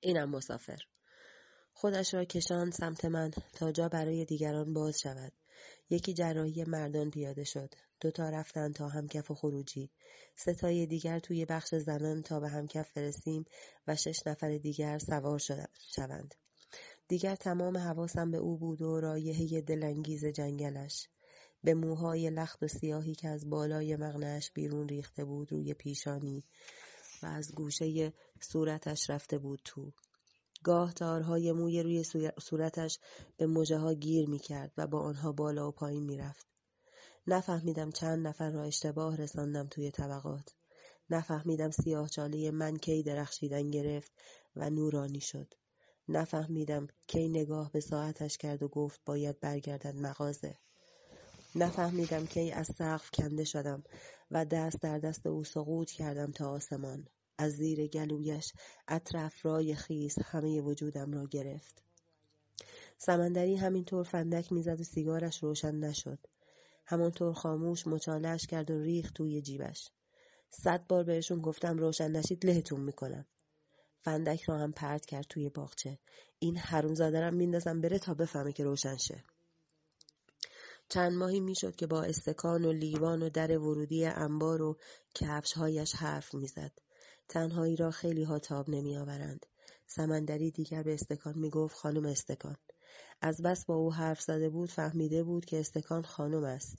اینم مسافر. خودش را کشاند سمت من تا جا برای دیگران باز شود. یکی جراحی مردان پیاده شد. 2 تا رفتن تا همکف خروجی. 3 تای دیگر توی بخش زنان تا به همکف فرسیم و 6 نفر دیگر سوار شوند. دیگر تمام حواسم به او بود و رایحه دلانگیز جنگلش. به موهای لخت و سیاهی که از بالای مقنعش بیرون ریخته بود روی پیشانی و از گوشه صورتش رفته بود تو. گاه تارهای موی روی صورتش به مژه ها گیر می کرد و با آنها بالا و پایین می رفت. نفهمیدم چند نفر را اشتباه رساندم توی طبقات. نفهمیدم سیاه‌چاله من کی درخشیدن گرفت و نورانی شد. نفهمیدم کی نگاه به ساعتش کرد و گفت باید برگردد مغازه. نفهمیدم کی از سقف کنده شدم و دست در دست او سقوط کردم تا آسمان. از زیر گلویش اطراف رای خیز همه وجودم را گرفت. سمندری همینطور فندک میزد و سیگارش روشن نشد. همانطور خاموش مچالهش کرد و ریخت توی جیبش. 100 بار بهشون گفتم روشن نشید لهتون میکنم. فندک را هم پرت کرد توی باغچه. این حرومزاده را میندازم بره تا بفهمه که روشن شه. چند ماهی میشد که با استکان و لیوان و در ورودی انبار و کفشهایش حرف میزد. تنهایی را خیلی ها تاب نمی آورند. سمندری دیگر به استکان می گفت خانم استکان. از بس با او حرف زده بود فهمیده بود که استکان خانم است.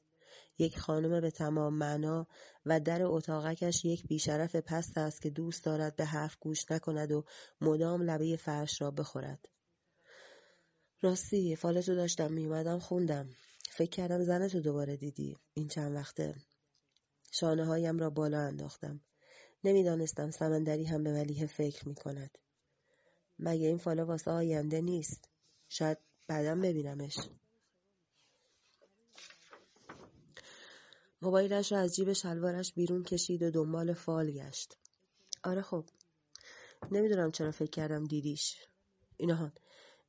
یک خانم به تمام معنا و در اتاقکش یک بیشرف پست است که دوست دارد به حرف گوش نکند و مدام لبه فرش را بخورد. راستی فالتو داشتم می اومدم خوندم. فکر کردم زنتو دوباره دیدی. این چند وقته. شانه هایم را بالا انداختم. نمیدانستم سمندری هم به ملیحه فکر می کند. مگه این فالا واسه آینده نیست؟ شاید بعدم ببینمش. موبایلش را از جیب شلوارش بیرون کشید و دنبال فال گشت. آره خب. نمیدونم چرا فکر کردم دیدیش. اینها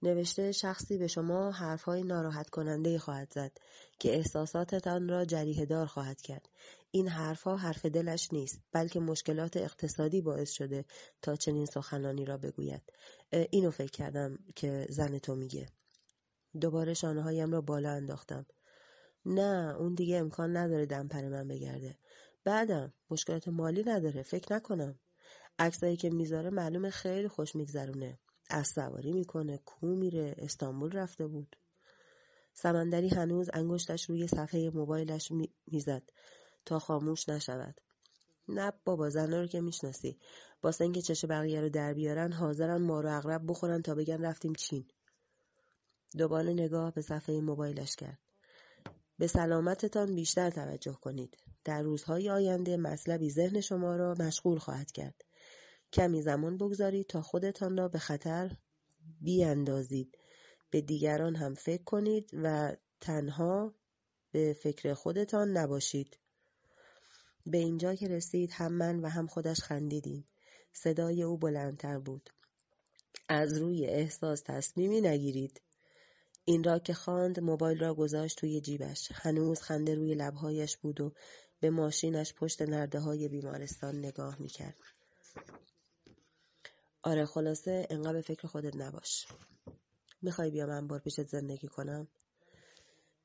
نوشته شخصی به شما حرفهای ناراحت کننده خواهد زد که احساساتتان را جریحه دار خواهد کرد. این حرفها حرف دلش نیست بلکه مشکلات اقتصادی باعث شده تا چنین سخنانی را بگوید. اینو فکر کردم که زن تو میگه. دوباره شانه‌هایم را بالا انداختم. نه اون دیگه امکان نداره دمپر من بگرده. بعدم مشکلات مالی نداره فکر نکنم. عکسایی که میذاره معلومه خیلی خوش میگذرونه. از سواری میکنه، کو میره، استانبول رفته بود. سمندری هنوز انگشتش روی صفحه موبایلش میزد تا خاموش نشود. نه بابا زنها رو که میشناسی. واسه اینکه چش بقیه رو در بیارن حاضرن ما رو عقرب بخورن تا بگن رفتیم چین. دوباره نگاه به صفحه موبایلش کرد. به سلامتتان بیشتر توجه کنید. در روزهای آینده مطلبی ذهن شما را مشغول خواهد کرد. کمی زمان بگذارید تا خودتان را به خطر بیاندازید. به دیگران هم فکر کنید و تنها به فکر خودتان نباشید. به اینجا که رسید هم من و هم خودش خندیدیم. صدای او بلندتر بود. از روی احساس تصمیمی نگیرید. این را که خواند موبایل را گذاشت توی جیبش. هنوز خنده روی لبهایش بود و به ماشینش پشت نرده‌های بیمارستان نگاه می‌کرد. آره خلاصه انقدر به فکر خودت نباش. میخوای بیام انبار پیشت زندگی کنم؟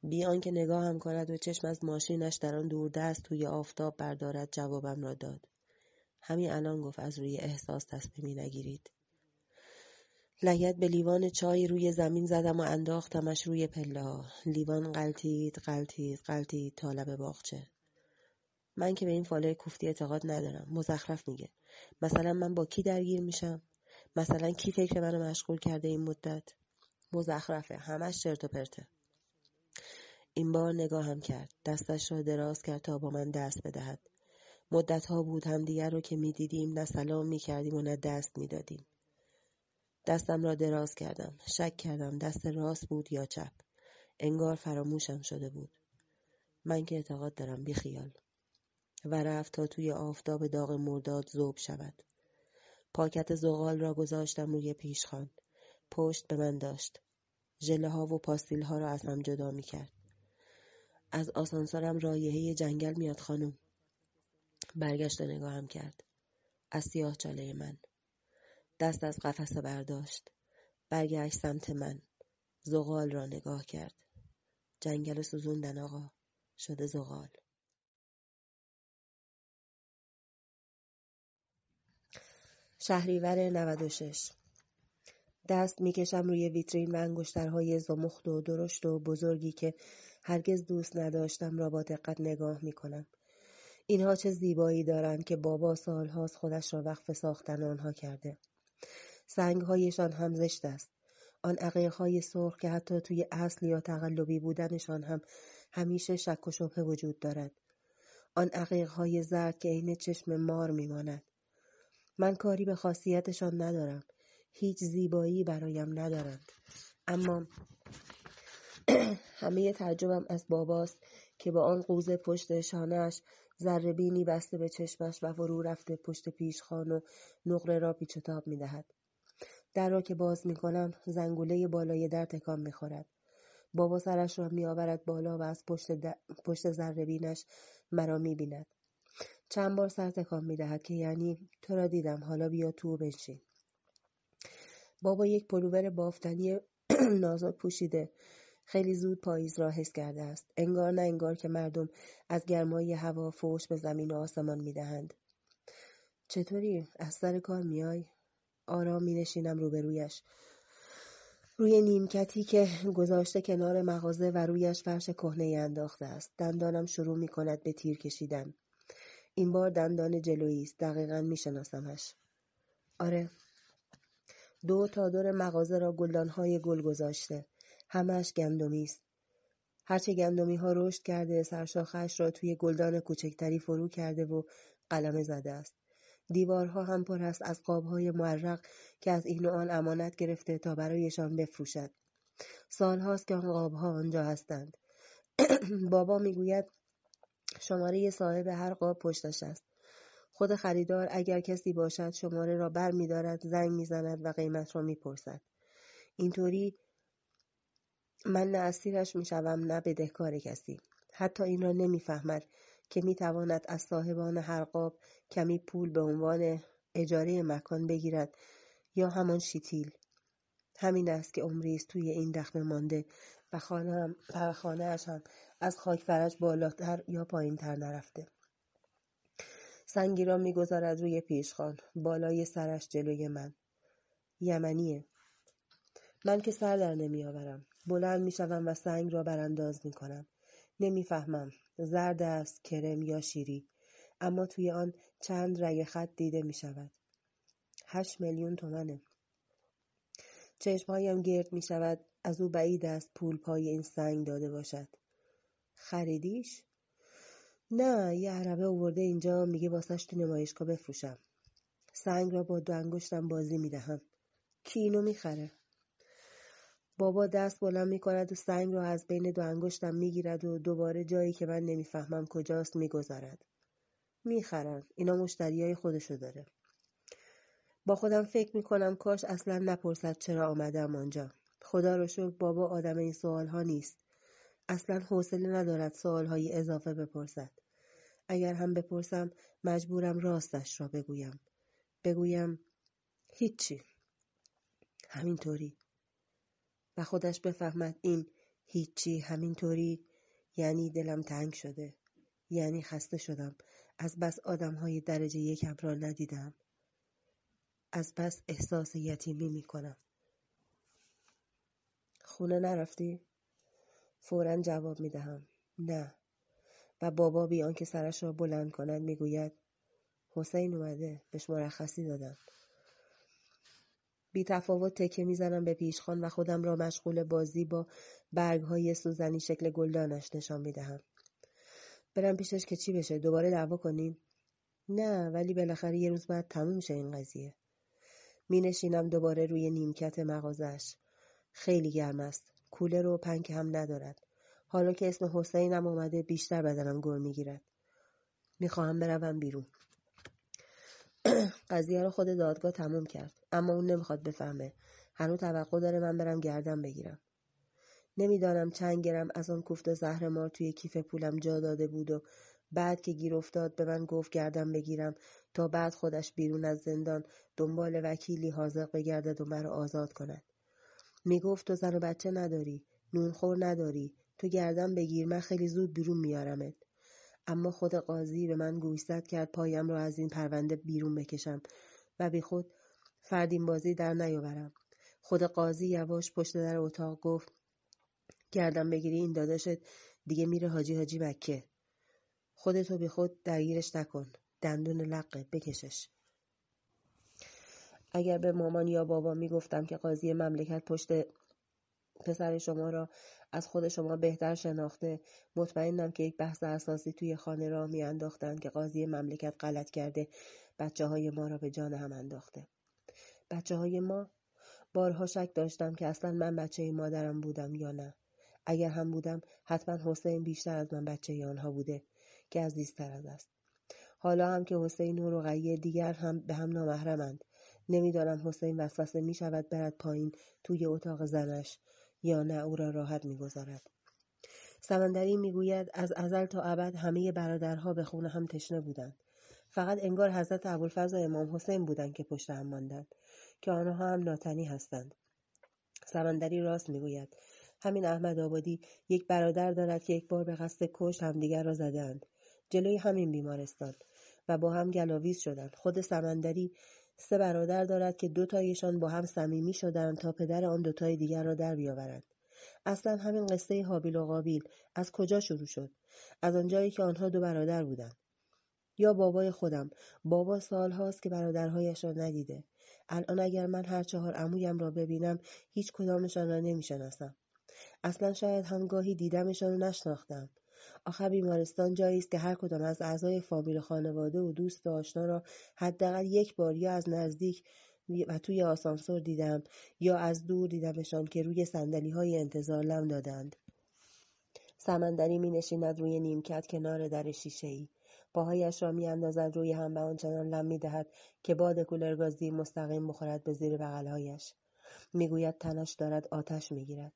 بیان که نگاه هم کند و چشم از ماشینش در آن دور دست توی آفتاب بردارد جوابم را داد. همین الان گفت از روی احساس تصمیمی نگیرید. لگد به لیوان چای روی زمین زدم و انداختمش روی پله. لیوان قلتید قلتید قلتید تا لب باغچه. من که به این فالای کوفتی اعتقاد ندارم. مزخرف میگه. مثلا من با کی درگیر میشم؟ مثلا کی فکر منو مشغول کرده این مدت؟ مزخرفه. همش چرت و پرته. این بار نگاهم کرد. دستش را دراز کرد تا با من دست بدهد. مدت‌ها بود هم دیگر رو که می‌دیدیم، نه سلام می‌کردیم و نه دست می‌دادیم. دستم را دراز کردم. شک کردم دست راست بود یا چپ. انگار فراموشم شده بود. من که اعتقاد دارم بی خیال. و رفت تا توی آفتاب داغ مرداد ذوب شود. پاکت زغال را گذاشتم روی پیشخوان. پشت به من داشت. ژله‌ها و پاستیل‌ها را از هم جدا می‌کرد. از آسانسورم رایحه جنگل میاد خانم. برگشت و نگاهم کرد. از سیاه چاله من. دست از قفسه برداشت. برگشت سمت من. زغال را نگاه کرد. جنگل سوزوندن آقا. شده زغال. شهریور 96. دست میکشم روی ویترین و انگشترهای زمخت و درشت و بزرگی که هرگز دوست نداشتم را با دقت نگاه میکنم. اینها چه زیبایی دارند که بابا سالهاست خودش را وقف ساختن آنها کرده. سنگهایشان هم زشت است. آن عقیقهای سرخ که حتی توی اصل یا تقلبی بودنشان هم همیشه شک و شبهه وجود دارد. آن عقیقهای زرد که عین چشم مار میماند. من کاری به خاصیتشان ندارم. هیچ زیبایی برایم ندارند. اما همه تعجبم از باباست که با آن قوزه پشت شانه‌اش، ذره بینی بسته به چشمش و فرو رفته پشت پیشخوان و نقره را پیچ و تاب می‌دهد. در را که باز می‌کنم، زنگوله بالای در تکان می‌خورد. بابا سرش را می‌آورد بالا و از پشت ذره بینش مرا می‌بیند. چند بار سر تکان می‌دهد که یعنی تو را دیدم، حالا بیا تو بنشین. بابا یک پلوور بافتنی نازک پوشیده. خیلی زود پاییز را حس کرده است. انگار نه انگار که مردم از گرمای هوا فوش به زمین و آسمان می‌دهند. چطوری؟ از سر کار میای؟ آرام می‌نشینم روبرویش. روی نیمکتی که گذاشته کنار مغازه و رویش فرش کهنه‌ای انداخته است. دندانم شروع می‌کند به تیر کشیدن. این بار دندان جلویی است. دقیقاً می‌شناسمش. آره. دو تا دور مغازه را گلدان‌های گل گذاشته. همش گندمی است. هرچه گندمی ها رشد کرده، سرشاخه‌اش را توی گلدان کوچکتری فرو کرده و قلمه زده است. دیوارها هم پر است از قاب‌های معرق که از این و آن امانت گرفته تا برایشان بفروشد. سال‌هاست که آن قاب‌ها آنجا هستند. بابا میگوید شماره صاحب هر قاب پشتش است. خود خریدار اگر کسی باشد شماره را برمی‌دارد، زنگ می‌زند و قیمت را می‌پرسد. اینطوری من نه اسیرش میشوم نه بدهکار کسی. حتی این را نمیفهمد که میتواند از صاحبان هر قاب کمی پول به عنوان اجاره مکان بگیرد یا همان شیتیل. همین است که عمری است توی این دخمه مانده و خانه‌اش هم از خاک فرش بالاتر یا پایینتر نرفته. سنگی را میگذارد روی پیشخوان بالای سرش جلوی من. یمنیه. من که سر در نمیآورم. بلند میشوم و سنگ را برانداز میکنم. نمیفهمم زرد است، کرم یا شیری، اما توی آن چند رگ خط دیده میشود. 8 میلیون تومنه. چشمهایم گرد میشود. از او بعید است پول پای این سنگ داده باشد. خریدیش؟ نه، یه عربه آورده اینجا میگه واسش تو نمایشگاه بفروشم. سنگ را با دو انگشتم بازی میدهم. کی اینو میخره؟ بابا دست بلند می کند و سنگ را از بین دو انگشتم می گیرد و دوباره جایی که من نمی فهمم کجاست می گذارد. می خرن. اینا مشتری های خودشو داره. با خودم فکر می کنم کاش اصلا نپرسد چرا آمدم آنجا. خدا رو شکر بابا آدم این سوال ها نیست. اصلا حوصله ندارد سوال های اضافه بپرسد. اگر هم بپرسم مجبورم راستش را بگویم. هیچی. همینطوری. و خودش بفهمد این هیچی همینطوری یعنی دلم تنگ شده. یعنی خسته شدم. از بس آدم‌های درجه یکم را ندیدم. از بس احساس یتیمی می‌کنم. خونه نرفتی؟ فوراً جواب می‌دهم. نه. و بابا بیان که سرش را بلند کند میگوید حسین اومده، بهش مرخصی دادم. بی تفاوت تکه میزنم به پیشخوان و خودم را مشغول بازی با برگ‌های سوزنی شکل گلدانش نشان میدهم. برم پیشش که چی بشه؟ دوباره دعوا کنیم؟ نه، ولی بالاخره یه روز بعد تموم شه این قضیه. می نشینم دوباره روی نیمکت مغازش. خیلی گرم است. کولر و پنکه هم ندارد. حالا که اسم حسینم اومده بیشتر بدنم گل میگیرد. میخواهم بروم بیرون. قضیه رو خود دادگاه تموم کرد، اما اون نمیخواد بفهمه. هنوز توقع داره من برم گردن بگیرم. نمیدانم چند گرم از آن کوفت زهر مار توی کیف پولم جا داده بود و بعد که گیر افتاد به من گفت گردن بگیرم تا بعد خودش بیرون از زندان دنبال وکیلی حاضر بگردد و مرا آزاد کند. میگفت تو زن و بچه نداری، نونخور نداری، تو گردن بگیر، من خیلی زود بیرون میارمت. اما خود قاضی به من گوشزد کرد پایم را از این پرونده بیرون بکشم و بی خود فردین بازی در نیاورم. خود قاضی یواش پشت در اتاق گفت گردن بگیری این داداشت دیگه میره حاجی مکه. خودتو بی خود درگیرش نکن، دندون لقه بکشش. اگر به مامان یا بابا میگفتم که قاضی مملکت پشت پسر شما را از خود شما بهتر شناخته، مطمئنم که یک بحث اساسی توی خانه را می انداختند که قاضی مملکت غلط کرده، بچه های ما را به جان هم انداخته. بچه های ما؟ بارها شک داشتم که اصلا من بچه مادرم بودم یا نه. اگر هم بودم حتما حسین بیشتر از من بچه آنها بوده که عزیزتر از است. حالا هم که حسین و رقیه دیگر هم به هم نامحرمند. نمیدانم حسین وسوسه می شود برد پایین توی اتاق زنش یا نه او را راحت میگذارد. سمندری میگوید از ازل تا ابد همه برادرها به خون هم تشنه بودند. فقط انگار حضرت ابوالفضل و امام حسین بودند که پشت هم ماندند، که آنها هم ناتنی هستند. سمندری راست میگوید. همین احمد آبادی یک برادر دارد که یک بار به قصد کشت همدیگر را زدند جلوی همین بیمارستان و با هم گلاویز شدند. خود سمندری 3 برادر دارد که 2 تایشان با هم صمیمی شدند تا پدر آن 2 تای دیگر را در بیاورند. اصلا همین قصه هابیل و قابیل از کجا شروع شد؟ از آنجایی که آنها 2 برادر بودند. یا بابای خودم، بابا سالهاست که برادرهایش را ندیده. الان اگر من هر 4 عمویم را ببینم هیچ کدامشان را نمیشناسم. اصلا شاید هم گاهی دیدمشان را نشناختم. آخه بیمارستان جایی است که هر کدام از اعضای فامیل خانواده و دوست و آشنا را حداقل یک بار یا از نزدیک و توی آسانسور دیدم یا از دور دیدمشان که روی صندلی‌های انتظار لم دادند. سمندری می‌نشیند روی نیمکت کنار در شیشه‌ای، پاهایش را می‌اندازد روی هم و آنچنان لم می‌دهد که باد کولرگازی مستقیم بخورد به زیر بغل‌هایش. می‌گوید تنش دارد آتش می‌گیرد.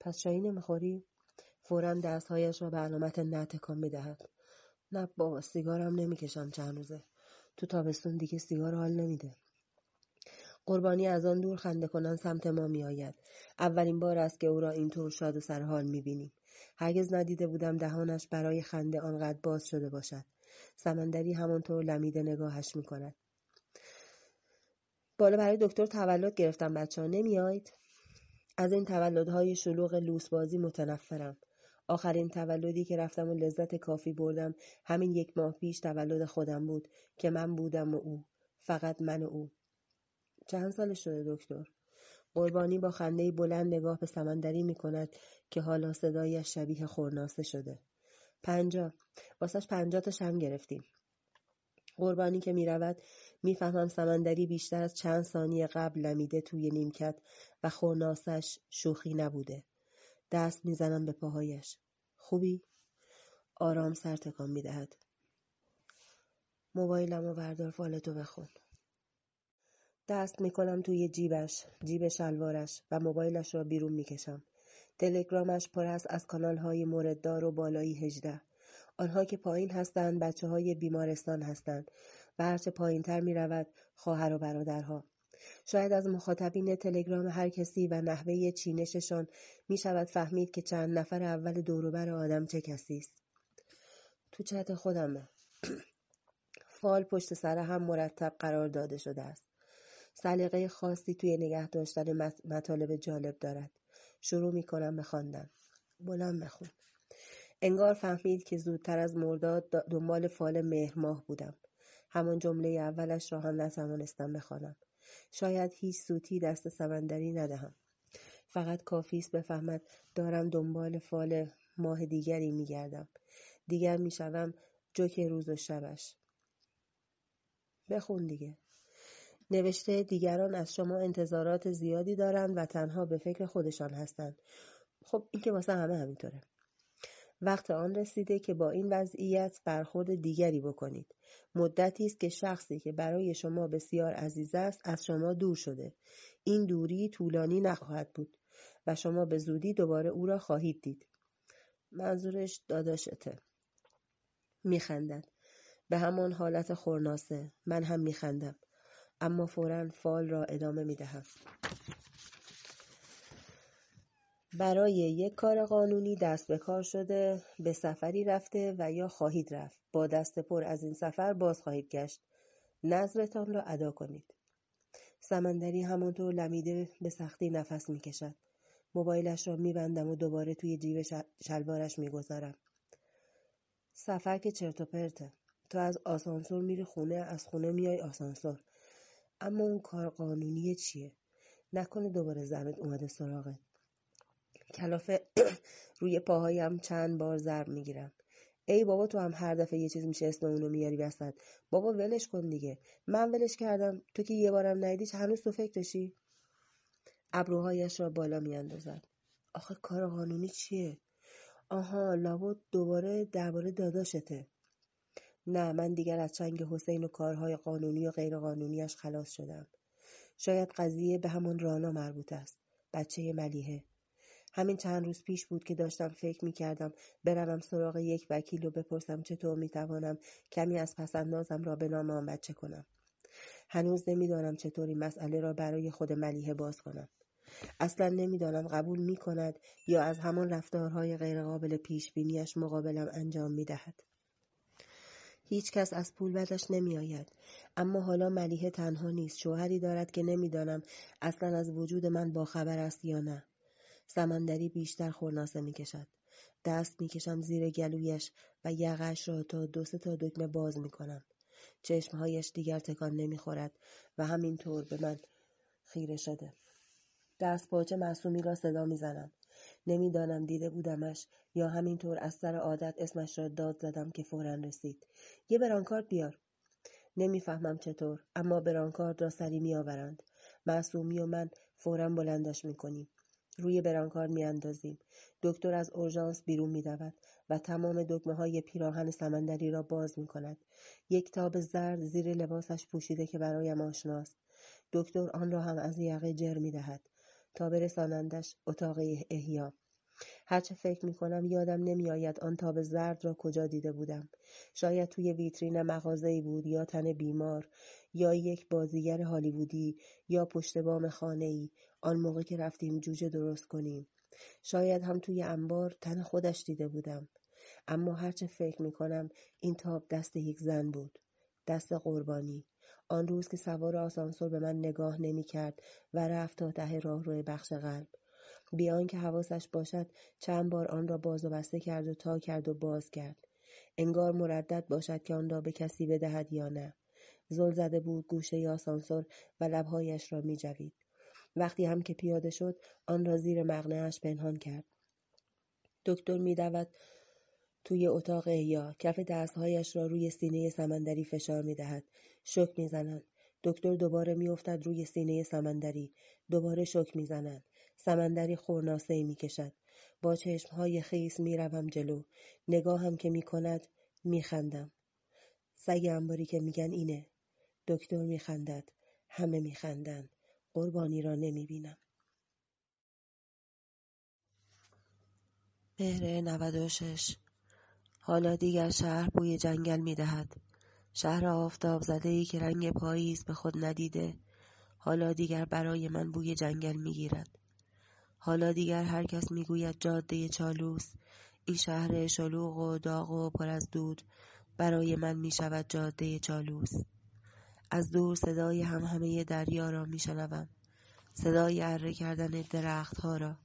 پس چایی نمی‌خوری؟ فوراً دستهایش را به علامت نه تکان می‌دهد. نه بابا، سیگارم نمی‌کشم چند روزه. تو تابستون دیگه سیگار حال نمیده. قربانی از آن دور خنده کنان سمت ما میآید. اولین بار است که او را اینطور شاد و سرحال می‌بینیم. هرگز ندیده بودم دهانش برای خنده آنقدر باز شده باشد. سمندری همانطور لمیده نگاهش می‌کند. بالا برای دکتر تولد گرفتم بچه‌ها، نمی‌آید؟ از این تولدهای شلوغ لوسبازی متنفرم. آخرین تولدی که رفتم و لذت کافی بردم همین 1 ماه پیش تولد خودم بود که من بودم و او، فقط من و او. چند سال شده دکتر؟ قربانی با خنده بلند نگاه به سمندری می کند که حالا صدایش شبیه خورناسه شده. 50. واسش 50 تاش هم گرفتیم. قربانی که می رود می فهمم سمندری بیشتر از چند ثانیه قبل لمیده توی نیمکت و خورناسش شوخی نبوده. دست میزنم به پاهایش. خوبی؟ آرام سر تکان میدهد. موبایلمو بردار، فالتو بخون. دست میکنم توی جیبش، جیب شلوارش و موبایلش را بیرون میکشم. تلگرامش پر است از کانالهای مورددار و بالایی 18. آنها که پایین هستند بچه‌های بیمارستان هستند و هرچه پایین‌تر میرود خواهر و برادرها. شاید از مخاطبین تلگرام هر کسی و نحوه چینششان می شود فهمید که چند نفر اول دوروبر آدم چه کسی است. تو چت خودمه. فال پشت سر هم مرتب قرار داده شده است. سلیقه خاصی توی نگه داشتن مطالب جالب دارد. شروع می کنم به خواندن. بلند بخون. انگار فهمید که زودتر از مرداد دنبال فال مهر ماه بودم. همان جمله اولش را هم نتوانستم بخوانم. شاید هیچ سوتی دست سمندری ندهم. فقط کافی است بفهمد دارم دنبال فال ماه دیگری می‌گردم. دیگر می‌شوم جوک روز و شبش. بخون دیگه. نوشته دیگران از شما انتظارات زیادی دارند و تنها به فکر خودشان هستند. خب این که واسه همه همینطوره. وقت آن رسیده که با این وضعیت برخورد دیگری بکنید. مدتی است که شخصی که برای شما بسیار عزیز است از شما دور شده. این دوری طولانی نخواهد بود و شما به زودی دوباره او را خواهید دید. منظورش داداشته. میخندد. به همان حالت خورناسه. من هم میخندم. اما فوراً فال را ادامه میدهم. برای یک کار قانونی دست به کار شده، به سفری رفته و یا خواهید رفت. با دست پر از این سفر باز خواهید گشت. نذرتان را ادا کنید. سمندری همانطور لمیده به سختی نفس میکشد. موبایلش را میبندم و دوباره توی جیب شلوارش میگذارم. سفر که چرت و پرته. تو از آسانسور میری خونه، از خونه میای آسانسور. اما اون کار قانونی چیه؟ نکنه دوباره زنت اومده سراغت. کلافه روی پاهایم چند بار ضرب میگیرم. ای بابا تو هم هر دفعه یه چیز میشه اسم اونو میاری وسط. بابا ولش کن دیگه. من ولش کردم. تو که یه بارم ندیدیش هنوز تو فکرشی؟ ابروهایش را بالا میاندازد. آخه کار قانونی چیه؟ آها لابد دوباره درباره داداشته. نه من دیگر از چنگ حسین و کارهای قانونی و غیر قانونیش خلاص شدم. شاید قضیه به همون رانا مربوط است. بچه ملیحه. همین چند روز پیش بود که داشتم فکر می‌کردم بروم سراغ یک وکیل و بپرسم چطور می‌توانم کمی از پس‌اندازم را به نام آن بچه کنم. هنوز نمی‌دانم چطوری مسئله را برای خود ملیحه باز کنم. اصلاً نمی‌دانم قبول می‌کند یا از همان رفتارهای غیرقابل پیش‌بینیش مقابلم انجام می‌دهد. هیچ کس از پول بدش نمی‌آید، اما حالا ملیحه تنها نیست. شوهری دارد که نمی‌دانم اصلاً از وجود من باخبر است یا نه. سمندری بیشتر خورناسه میکشد. دست میکشم زیر گلویش و یقش را تا دو سه تا دکمه باز میکنم. چشمهایش دیگر تکان نمیخورد و همینطور به من خیره شده. دست پاچه معصومی را صدا میزنم. نمیدانم دیده بودمش یا همینطور از سر عادت اسمش را داد زدم که فوراً رسید. یه برانکارد بیار. نمیفهمم چطور اما برانکارد را سری میآورند. معصومی و من فوراً بلندش میکنیم. روی برانکارد میاندازیم. دکتر از اورژانس بیرون میدود و تمام دکمه های پیراهن سمندری را باز میکند. یک تاب زرد زیر لباسش پوشیده که برایم آشناست. دکتر آن را هم از یقه جر میدهد تا برسانندش اتاق احیا. هرچه فکر میکنم یادم نمیآید آن تاب زرد را کجا دیده بودم. شاید توی ویترین مغازه‌ای بود یا تن بیمار یا یک بازیگر هالیوودی یا پشت بام خانه‌ای. آن موقع که رفتیم جوجه درست کنیم. شاید هم توی انبار تن خودش دیده بودم. اما هرچه فکر میکنم این تاب دست یک زن بود. دست قربانی. آن روز که سوار آسانسور به من نگاه نمیکرد و رفت تا ته راهروی بخش غرب. بیان که حواسش باشد چند بار آن را باز و بسته کرد و تا کرد و باز کرد. انگار مردد باشد که آن را به کسی بدهد یا نه. زل زده بود گوشه آسانسور و لبهایش را میجوید. وقتی هم که پیاده شد آن را زیر مقنعش پنهان کرد. دکتر میدود توی اتاق احیا. کف دستهایش را روی سینه سمندری فشار میدهد. شوک میزنند. دکتر دوباره میافتد روی سینه سمندری. دوباره شوک میزنند. سمندری خورناسه میکشد. با چشمهای خیس میروم جلو. نگاهم که میکند میخندم. سگ انباری که میگن اینه. دکتر میخندد. همه میخندند. قربانی را نمیبینم. مهر 96. حالا دیگر شهر بوی جنگل میدهد. شهر آفتاب زده‌ای که رنگ پاییز به خود ندیده. حالا دیگر برای من بوی جنگل میگیرد. حالا دیگر هر کس میگوید جاده چالوس، این شهر شلوغ و داغ و پر از دود برای من میشود جاده چالوس. از دور صدای همهمه دریا را میشنوم، صدای اره کردن درخت ها را،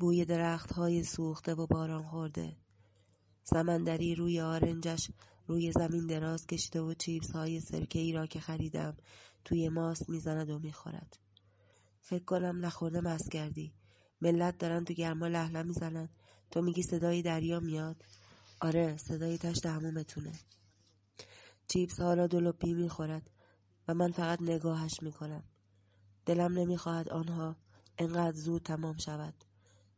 بوی درخت های سوخته و باران خورده. سمندری روی آرنجش روی زمین دراز کشیده و چیپس های سرکه ای را که خریدم توی ماست میزند و میخورد. فکر کنم نخورده مست کردی. ملت دارن تو گرما لهله میزنن، تو میگی صدای دریا میاد. آره، صدای تشت حمومتونه. چیپس ها را دلوپی میخورد و من فقط نگاهش میکنم. دلم نمیخواهد آنها انقدر زود تمام شود.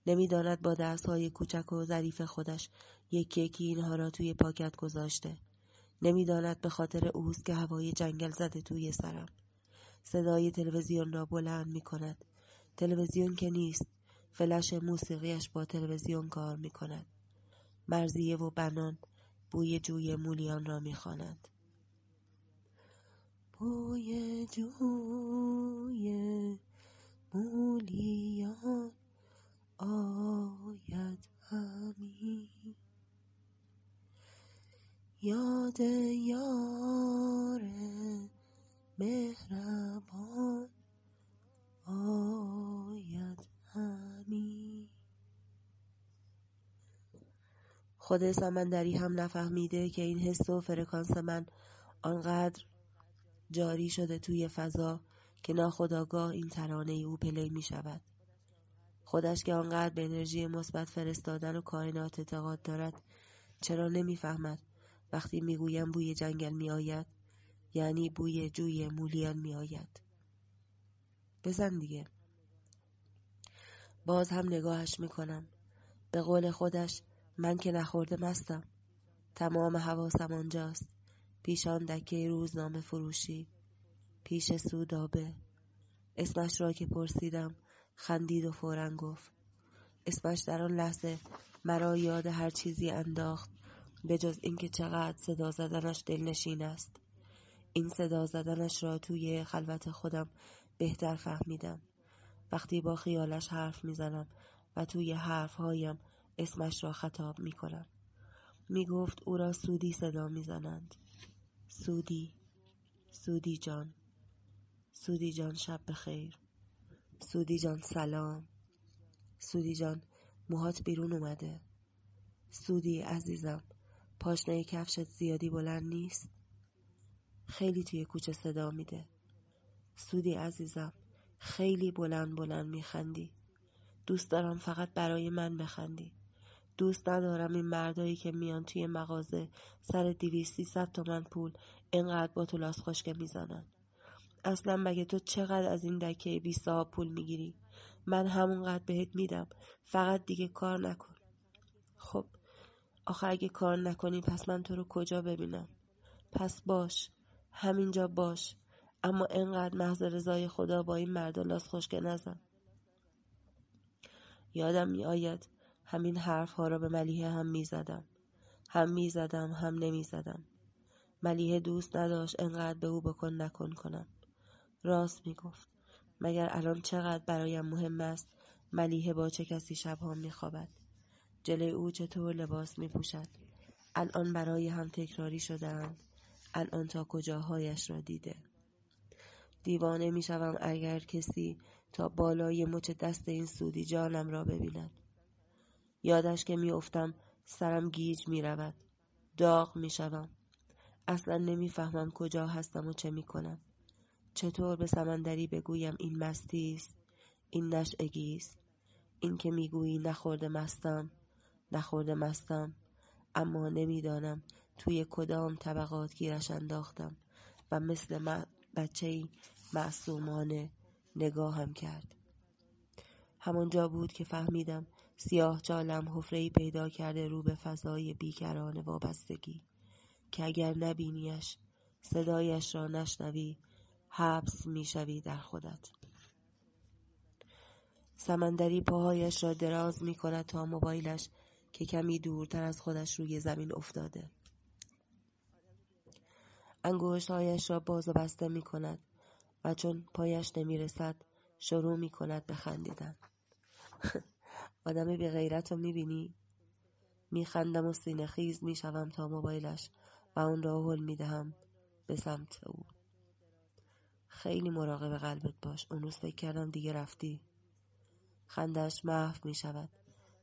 نمیداند با دستهای کوچک و ظریف خودش یکی یکی اینها را توی پاکت گذاشته. نمیداند به خاطر اوست که هوای جنگل زده توی سرم. صدای تلویزیون را بلند می کند. تلویزیون که نیست، فلش موسیقیش با تلویزیون کار می کند. مرضیه و بنان بوی جوی مولیان را می خوانند. بوی جوی مولیان آید همی، یاد یار مهربان آید همی. خود سمندری هم نفهمیده که این حس و فرکانس من آنقدر جاری شده توی فضا که ناخودآگاه این ترانه او پلی می شود. خودش که آنقدر به انرژی مثبت فرستادن و کائنات اعتقاد دارد، چرا نمیفهمد وقتی میگویم بوی جنگل میآید یعنی بوی جوی مولیان میآید. بزن دیگه. باز هم نگاهش میکنم. به قول خودش من که نخورده مستم. تمام حواسم آنجاست، پیش آن دکه روزنامه فروشی، پیش سودابه. اسمش را که پرسیدم خندید و فوراً گفت. اسمش در آن لحظه مرا یاد هر چیزی انداخت به جز اینکه چقدر صدا زدنش دلنشین است. این صدا زدنش را توی خلوت خودم بهتر فهمیدم. وقتی با خیالش حرف میزنم و توی حرفهایم اسمش را خطاب میکنم. میگفت او را سودی صدا میزنند. سودی، سودی جان، سودی جان شب بخیر، سودی جان سلام، سودی جان موهات بیرون اومده، سودی عزیزم پاشنه کفشت زیادی بلند نیست، خیلی توی کوچه صدا میده، سودی عزیزم خیلی بلند بلند میخندی، دوست دارم فقط برای من بخندی، دوست ندارم این مردایی که میان توی مغازه سر 200-300 تومن پول اینقدر با تو لاس خشکه میزنن. اصلا مگه تو چقدر از این دکه 20 پول میگیری؟ من همونقدر بهت میدم، فقط دیگه کار نکن. خب آخه اگه کار نکنی پس من تو رو کجا ببینم؟ پس باش، همینجا باش، اما اینقدر محض رضای خدا با این مردا لاس خشکه نزن. یادم میآید همین حرف ها را به ملیحه هم میزدم، هم نمیزدم. ملیحه دوست نداشت اینقدر به او بکن نکن کنم. راست میگفت. مگر الان چقدر برایم مهم است ملیحه با چه کسی شبها میخوابد، جلوی او چطور لباس میپوشد، الان برای هم تکراری شدند، الان تا کجاهایش را دیده. دیوانه میشوم اگر کسی تا بالای مچ دست این سودی جانم را ببیند. یادش که میافتم سرم گیج میرود، داغ میشوم. اصلا نمیفهمم کجا هستم و چه میکنم. چطور به سمندری بگویم این مستی است، این نشعگی است، این که میگویی نخورده مستم، اما نمیدانم توی کدام طبقات گیرش انداختم و مثل بچه‌ای معصومانه نگاهم کرد. همونجا بود که فهمیدم سیاه چالم حفره‌ای پیدا کرده رو به فضای بیکران وابستگی، که اگر نبینیش، صدایش را نشنوی، حبس میشوی در خودت. سمندری پاهایش را دراز میکند تا موبایلش که کمی دورتر از خودش روی زمین افتاده. انگشتهایش را باز و بسته میکند و چون پایش نمیرسد شروع میکند به خندیدن. آدم بی غیرت رو میبینی؟ میخندم و سینه خیز میشوم تا موبایلش و اون را هل میدهم به سمت او. خیلی مراقب قلبت باش، اون روز فکر کردم دیگه رفتی. خندش محو میشود،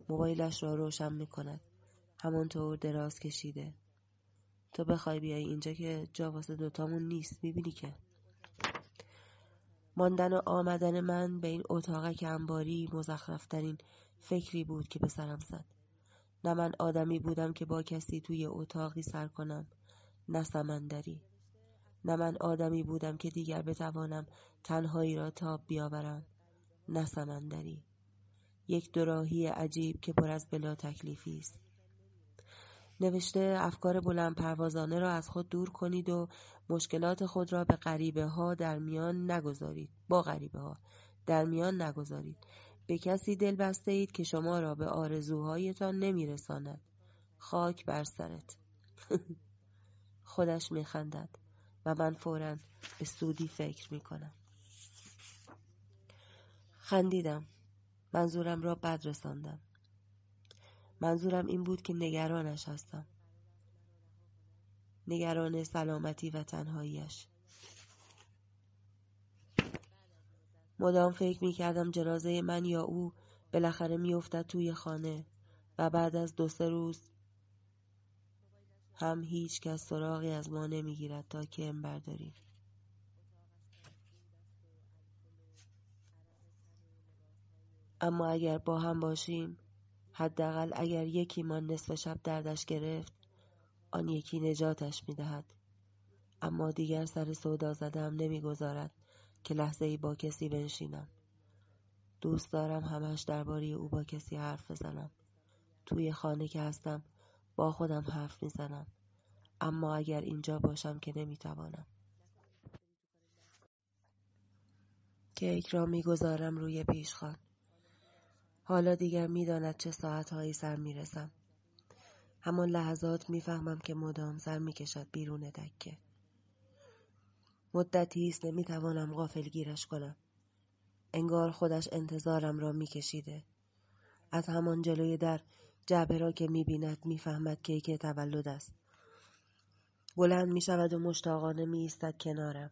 موبایلش را روشن میکند، همانطور دراز کشیده. تو بخوای بیایی اینجا که جا واسه دوتامون نیست، میبینی که. ماندن و آمدن من به این اتاق که انباری مزخرفترین فکری بود که به سرم زد. نه من آدمی بودم که با کسی توی اتاقی سر کنم، نه سمندری. نه من آدمی بودم که دیگر بتوانم تنهایی را تاب بیاورم، نه سمندری. یک دوراهی عجیب که پر از بلا تکلیفی است. نوشته افکار بلند پروازانه را از خود دور کنید و مشکلات خود را به غریبه ها در میان نگذارید. با غریبه ها در میان نگذارید. به کسی دل بسته اید که شما را به آرزوهایتان نمیرساند. خاک بر سرت. خودش میخندد و من فوراً به سودی فکر میکنم. خندیدم. منظورم را بد رساندم. منظورم این بود که نگرانش هستم. نگران سلامتی و تنهاییش. مدام فکر میکردم جنازه من یا او بالاخره میافتد توی خانه و بعد از 2-3 روز هم هیچ کس سراغی از ما نمیگیرد تا که ام برداریم. اما اگر با هم باشیم، حداقل اگر یکی من نصف شب دردش گرفت، آن یکی نجاتش میدهد. اما دیگر سر سودا زدم نمیگذارد که لحظه ای با کسی بنشینم. دوست دارم همش درباره او با کسی حرف بزنم. توی خانه که هستم با خودم حرف میزنم، اما اگر اینجا باشم که نمیتوانم. کیک را میگذارم روی پیشخوان. حالا دیگر میداند چه ساعتهایی سر میرسم. همان لحظات میفهمم که مدام سر میکشد بیرون دکه. مدتی است نمیتوانم غافلگیرش کنم. انگار خودش انتظارم را میکشیده. از همان جلوی در جعبه را که میبیند میفهمد کیک تولد است. بلند میشود و مشتاقانه میایستد کنارم.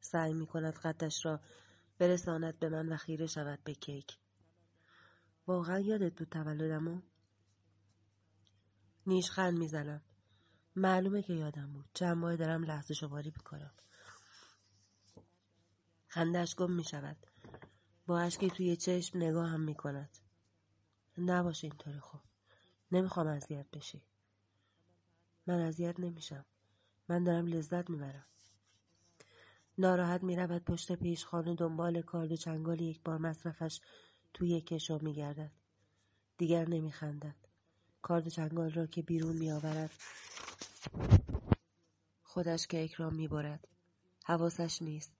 سعی میکند قدش را برساند به من و خیره شود به کیک. واقعا یادت بود تولدمو؟ نیشخند میزنم. معلومه که یادم بود. چند بار دارم لحظه شماری میکنم. خندش گم میشود. با اشکی توی چشم نگاه هم میکند. نباشه اینطوری خوب. نمیخوام اذیت بشی. من اذیت نمیشم. من دارم لذت میبرم. ناراحت میرود پشت پیشخوان دنبال کارد و چنگال یک بار مصرفش توی کشو میگردد. دیگر نمیخندد. کارد چنگال را که بیرون میآورد خودش کیک را میبرد. حواسش نیست.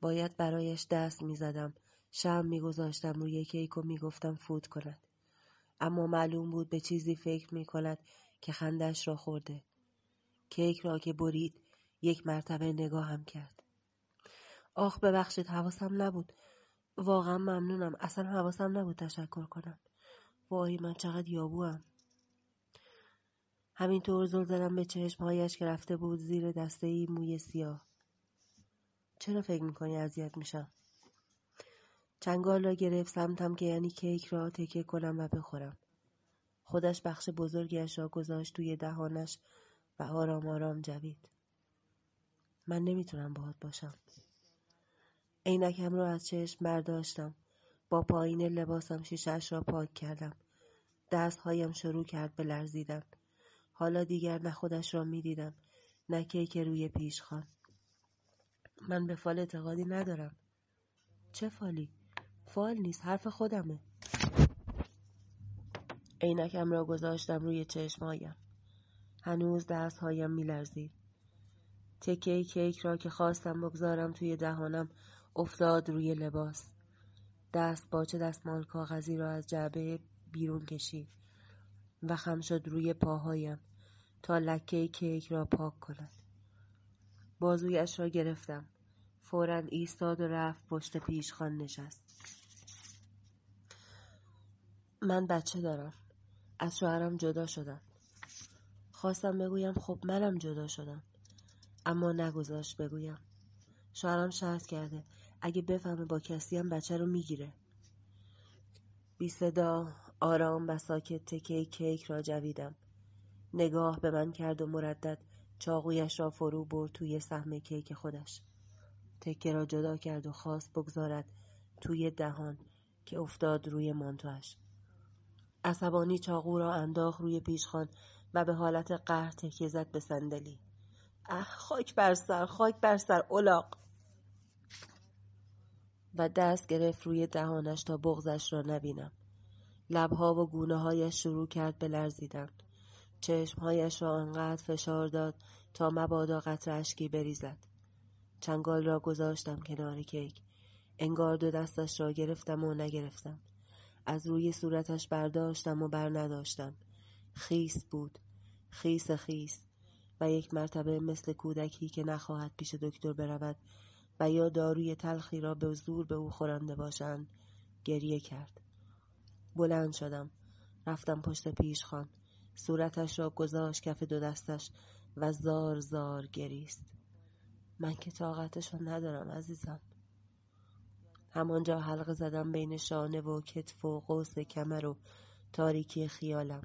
باید برایش دست میزدم، شم میگذاشتم روی کیک و میگفتم فوت کند. اما معلوم بود به چیزی فکر میکند که خندش را خورده. کیک را که برید یک مرتبه نگاهم کرد. آخ ببخشید حواسم نبود. واقعا ممنونم. اصلا حواسم نبود تشکر کنم. وای من چقدر یابوام. همینطور زل زدم به چشمهایش که رفته بود زیر دسته‌ای موی سیاه. چرا فکر میکنی اذیت میشم؟ چنگال را گرفت سمتم که یعنی کیک را تکه کنم و بخورم. خودش بخش بزرگیش را گذاشت توی دهانش و آرام آرام جوید. من نمیتونم باهات باشم. عینکم را از چشم برداشتم. با پایین لباسم شیشه‌اش را پاک کردم. دستهایم شروع کرد به لرزیدن. حالا دیگر نه خودش را می‌دیدم، نه کیک روی پیشخوان. من به فال اعتقادی ندارم. چه فالی؟ فال نیست، حرف خودمه. عینکم را گذاشتم روی چشمهایم. هنوز دستهایم می‌لرزید. تکه کیک را که خواستم بگذارم توی دهانم افتاد روی لباس. دست باچه دستمال کاغذی را از جعبه بیرون کشید و خم شد روی پاهایم تا لکه کیک را پاک کند. بازویش را گرفتم. فوراً ایستاد و رفت پشت پیشخوان نشست. من بچه دارم. از شوهرم جدا شدم. خواستم بگویم خب منم جدا شدم. اما نگذاشت بگویم. شوهرم شرط کرده اگه بفهمه با کسی هم بچه رو میگیره. بی صدا آرام و ساکت تکه کیک را جویدم. نگاه به من کرد و مردد چاقویش را فرو برد توی سهم کیک خودش. تکه را جدا کرد و خواست بگذارد توی دهان که افتاد روی مانتوش. عصبانی چاقو را انداخت روی پیشخوان و به حالت قهر تکیه زد به صندلی. اه خاک بر سر، خاک بر سر، الاغ! و دست گرفت روی دهانش تا بغضش را نبینم. لبها و گونه هایش شروع کرد به لرزیدن. چشمهایش را انقدر فشار داد تا مبادا قطره اشکی بریزد. چنگال را گذاشتم کنار کیک. انگار دو دستش را گرفتم و نگرفتم. از روی صورتش برداشتم و بر نداشتم. خیس بود. خیس. و یک مرتبه مثل کودکی که نخواهد پیش دکتر برود و یا داروی تلخی را به زور به او خورانده باشند گریه کرد. بلند شدم. رفتم پشت پیشخوان. صورتش را گذاشت کف دو دستش و زار زار گریست. من که طاقتش را ندارم عزیزم. همانجا حلقه زدم بین شانه و کتف و قوس کمر و تاریکی خیالم.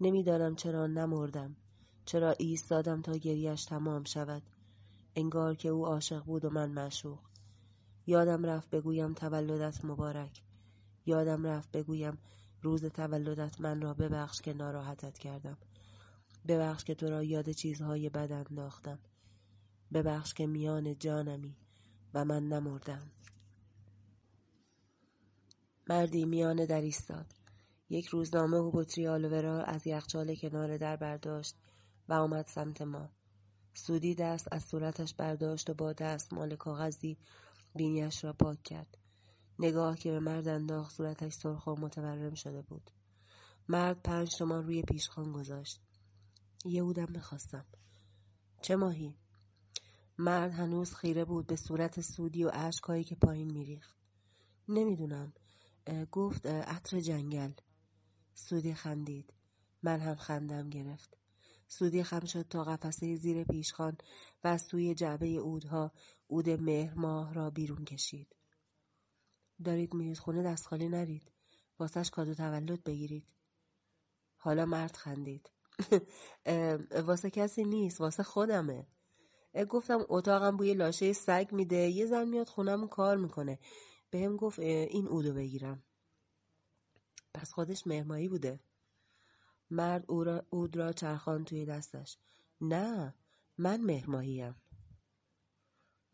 نمیدانم چرا نمردم. چرا ایستادم تا گریهش تمام شود. انگار که او عاشق بود و من معشوق. یادم رفت بگویم تولدت مبارک. یادم رفت بگویم روز تولدت من را ببخش که ناراحتت کردم. ببخش که تو را یاد چیزهای بد انداختم. ببخش که میان جانمی و من نمردم. مردی میان در ایستاد. یک روزنامه و بطری آلوورا از یخچال کنار در برداشت و آمد سمت ما. سودی دست از صورتش برداشت و با دستمال کاغذی بینیش را پاک کرد. نگاه که به مرد انداخت صورتش سرخ و متورم شده بود. مرد 5 تومان روی پیشخوان گذاشت. یهودم می‌خواستم. چه ماهی؟ مرد هنوز خیره بود به صورت سودی و اشک‌هایی که پایین می‌ریخت. نمیدونم. گفت عطر جنگل. سودی خندید. من هم خندم گرفت. سودی خم شد تا قفسه زیر پیشخوان و از توی جعبه عودها عود مهر ماه را بیرون کشید. دارید میرید خونه دست خالی نرید. واسش کادو تولد بگیرید. حالا مرد خندید. واسه کسی نیست، واسه خودمه. گفتم اتاقم بوی لاشه سگ میده. یه زن میاد خونم کار میکنه. بهم گفت این عودو بگیرم. پس خودش مهمایی بوده. مرد عود را چرخان توی دستش. نه، من مهماییم.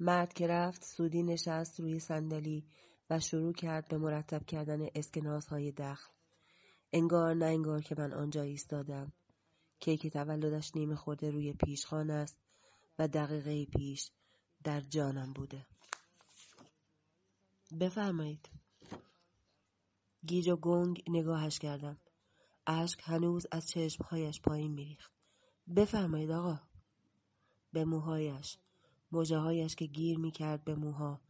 مرد که رفت، سودی نشست روی صندلی و شروع کرد به مرتب کردن اسکناس‌های داخل. انگار نه انگار که من آنجا ایستادم. کیک تولدش نیمه خورده روی پیشخوان است و دقیقه پیش در جانم بوده. بفرمایید. گیج و گنگ نگاهش کردم. اشک هنوز از چشمهایش پایین میریخت. بفرمایید آقا. به موهایش، مژه‌هایش که گیر میکرد به موها،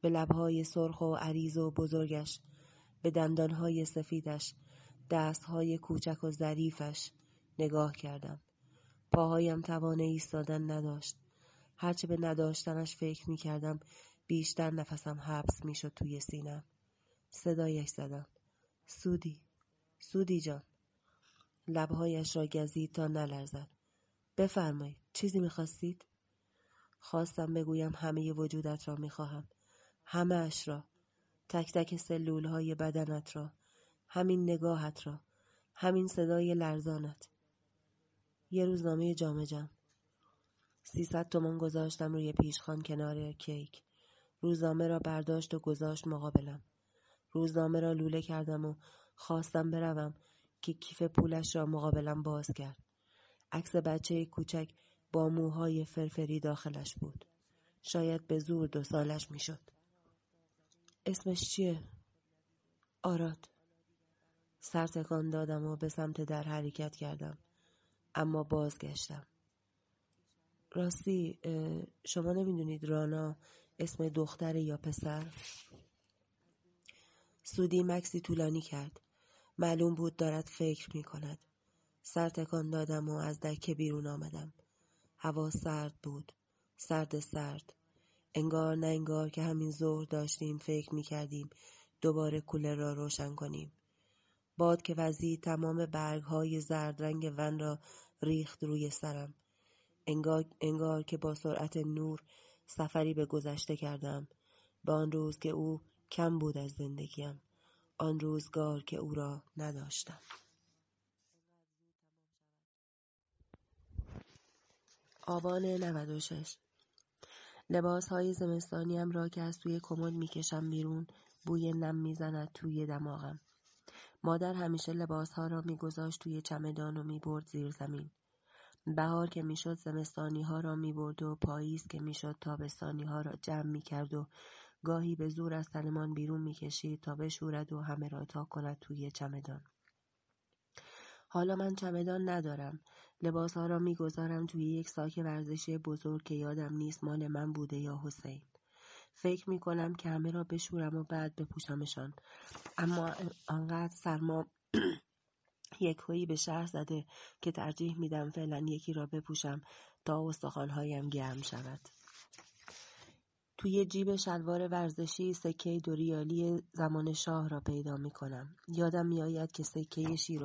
به لبهای سرخ و عریض و بزرگش، به دندانهای سفیدش، دستهای کوچک و ظریفش نگاه کردم. پاهایم توان ایستادن نداشت. هرچه به نداشتنش فکر میکردم بیشتر نفسم حبس میشد توی سینم. صدایش زدم. سودی. سودی جان. لبهایش را گزید تا نلرزد. بفرمایید. چیزی میخواستید؟ خواستم بگویم همه وجودت را میخواهم. همه اش را. تک تک سلول های بدنت را. همین نگاهت را. همین صدای لرزانت. یه روزنامه جامه جمع. 300 تومان گذاشتم روی پیشخوان کنار کیک. روزنامه را برداشت و گذاشت مقابلم. روزنامه را لوله کردم و خواستم بروم که کیف پولش را مقابلم باز کرد. عکس بچه کوچک با موهای فرفری داخلش بود. شاید به زور 2 سالش می شد. اسمش چیه؟ آراد. سر تکان دادم و به سمت در حرکت کردم. اما بازگشتم. راستی شما نمیدونید رانا اسم دختر یا پسر؟ سودی مکسی طولانی کرد. معلوم بود دارد فکر می کند. سر تکان دادم و از دکه بیرون آمدم. هوا سرد بود. سرد سرد. انگار نه انگار که همین ظهر داشتیم فکر می کردیم دوباره کولر را روشن کنیم. باد که وزید تمام برگ‌های زرد رنگ ون را ریخت روی سرم. انگار که با سرعت نور سفری به گذشته کردم. به آن روز که او کم بود از زندگیم. آن روزگار که او را نداشتم. آبان 96. لباس‌های زمستانیم را که از توی کمد می‌کشم بیرون بوی نم می‌زند توی دماغم. مادر همیشه لباس‌ها را می‌گذاشت توی چمدان و می‌برد زیر زمین. بهار که می‌شد زمستانی‌ها را می‌برد و پاییز که می‌شد تابستانی‌ها را جمع می‌کرد و گاهی به زور از تنمان بیرون می‌کشید تا بشورد و همه را تا کند توی چمدان. حالا من چمدان ندارم. لباس‌ها را می‌گذارم توی یک ساک ورزشی بزرگ که یادم نیست مال من بوده یا حسین. فکر می‌کنم که همه را بشورم و بعد بپوشمشان. اما آنقدر سرما یکهایی به شهر زده که ترجیح میدم فعلا یکی را بپوشم تا استخوان‌هایم گرم شود. توی جیب شلوار ورزشی سکه 2 ریالی زمان شاه را پیدا می‌کنم. یادم می‌آید که سکه شیر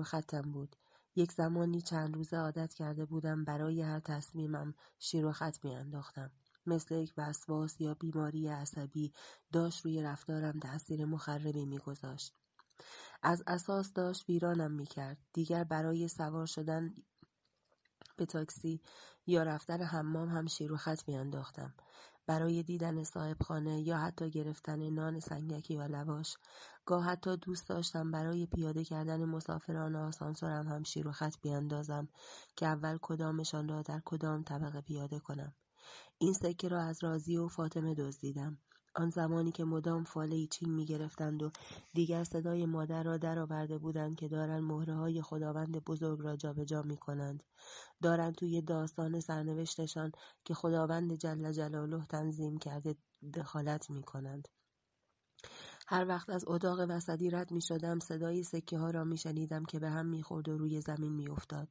و خطم بود. یک زمانی چند روزه عادت کرده بودم برای هر تصمیمم شیر و خط می‌انداختم. مثل یک وسواس یا بیماری عصبی داشت روی رفتارم تأثیر مخربی می‌گذاشت. از اساس داشت ویرانم می‌کرد. دیگر برای سوار شدن به تاکسی یا رفتن حمام هم شیر و خط می‌انداختم. برای دیدن صاحبخانه یا حتی گرفتن نان سنگکی یا لواش، گاه حتی دوست داشتم برای پیاده کردن مسافران آسانسورم هم شیر و خط بیاندازم که اول کدامشان را در کدام طبقه پیاده کنم. این سکه را از رازی و فاطمه دزدیدم. آن زمانی که مدام فاله‌ای چین می‌گرفتند و دیگر صدای مادر را درآورده بودند که دارند مهره‌های خداوند بزرگ را جابجا می‌کنند. دارند توی داستان سرنوشتشان که خداوند جل جلاله تنظیم کرده دخالت می‌کنند. هر وقت از اتاق وسطی رد می‌شدم صدای سکه‌ها را می‌شنیدم که به هم می‌خورد و روی زمین می‌افتاد.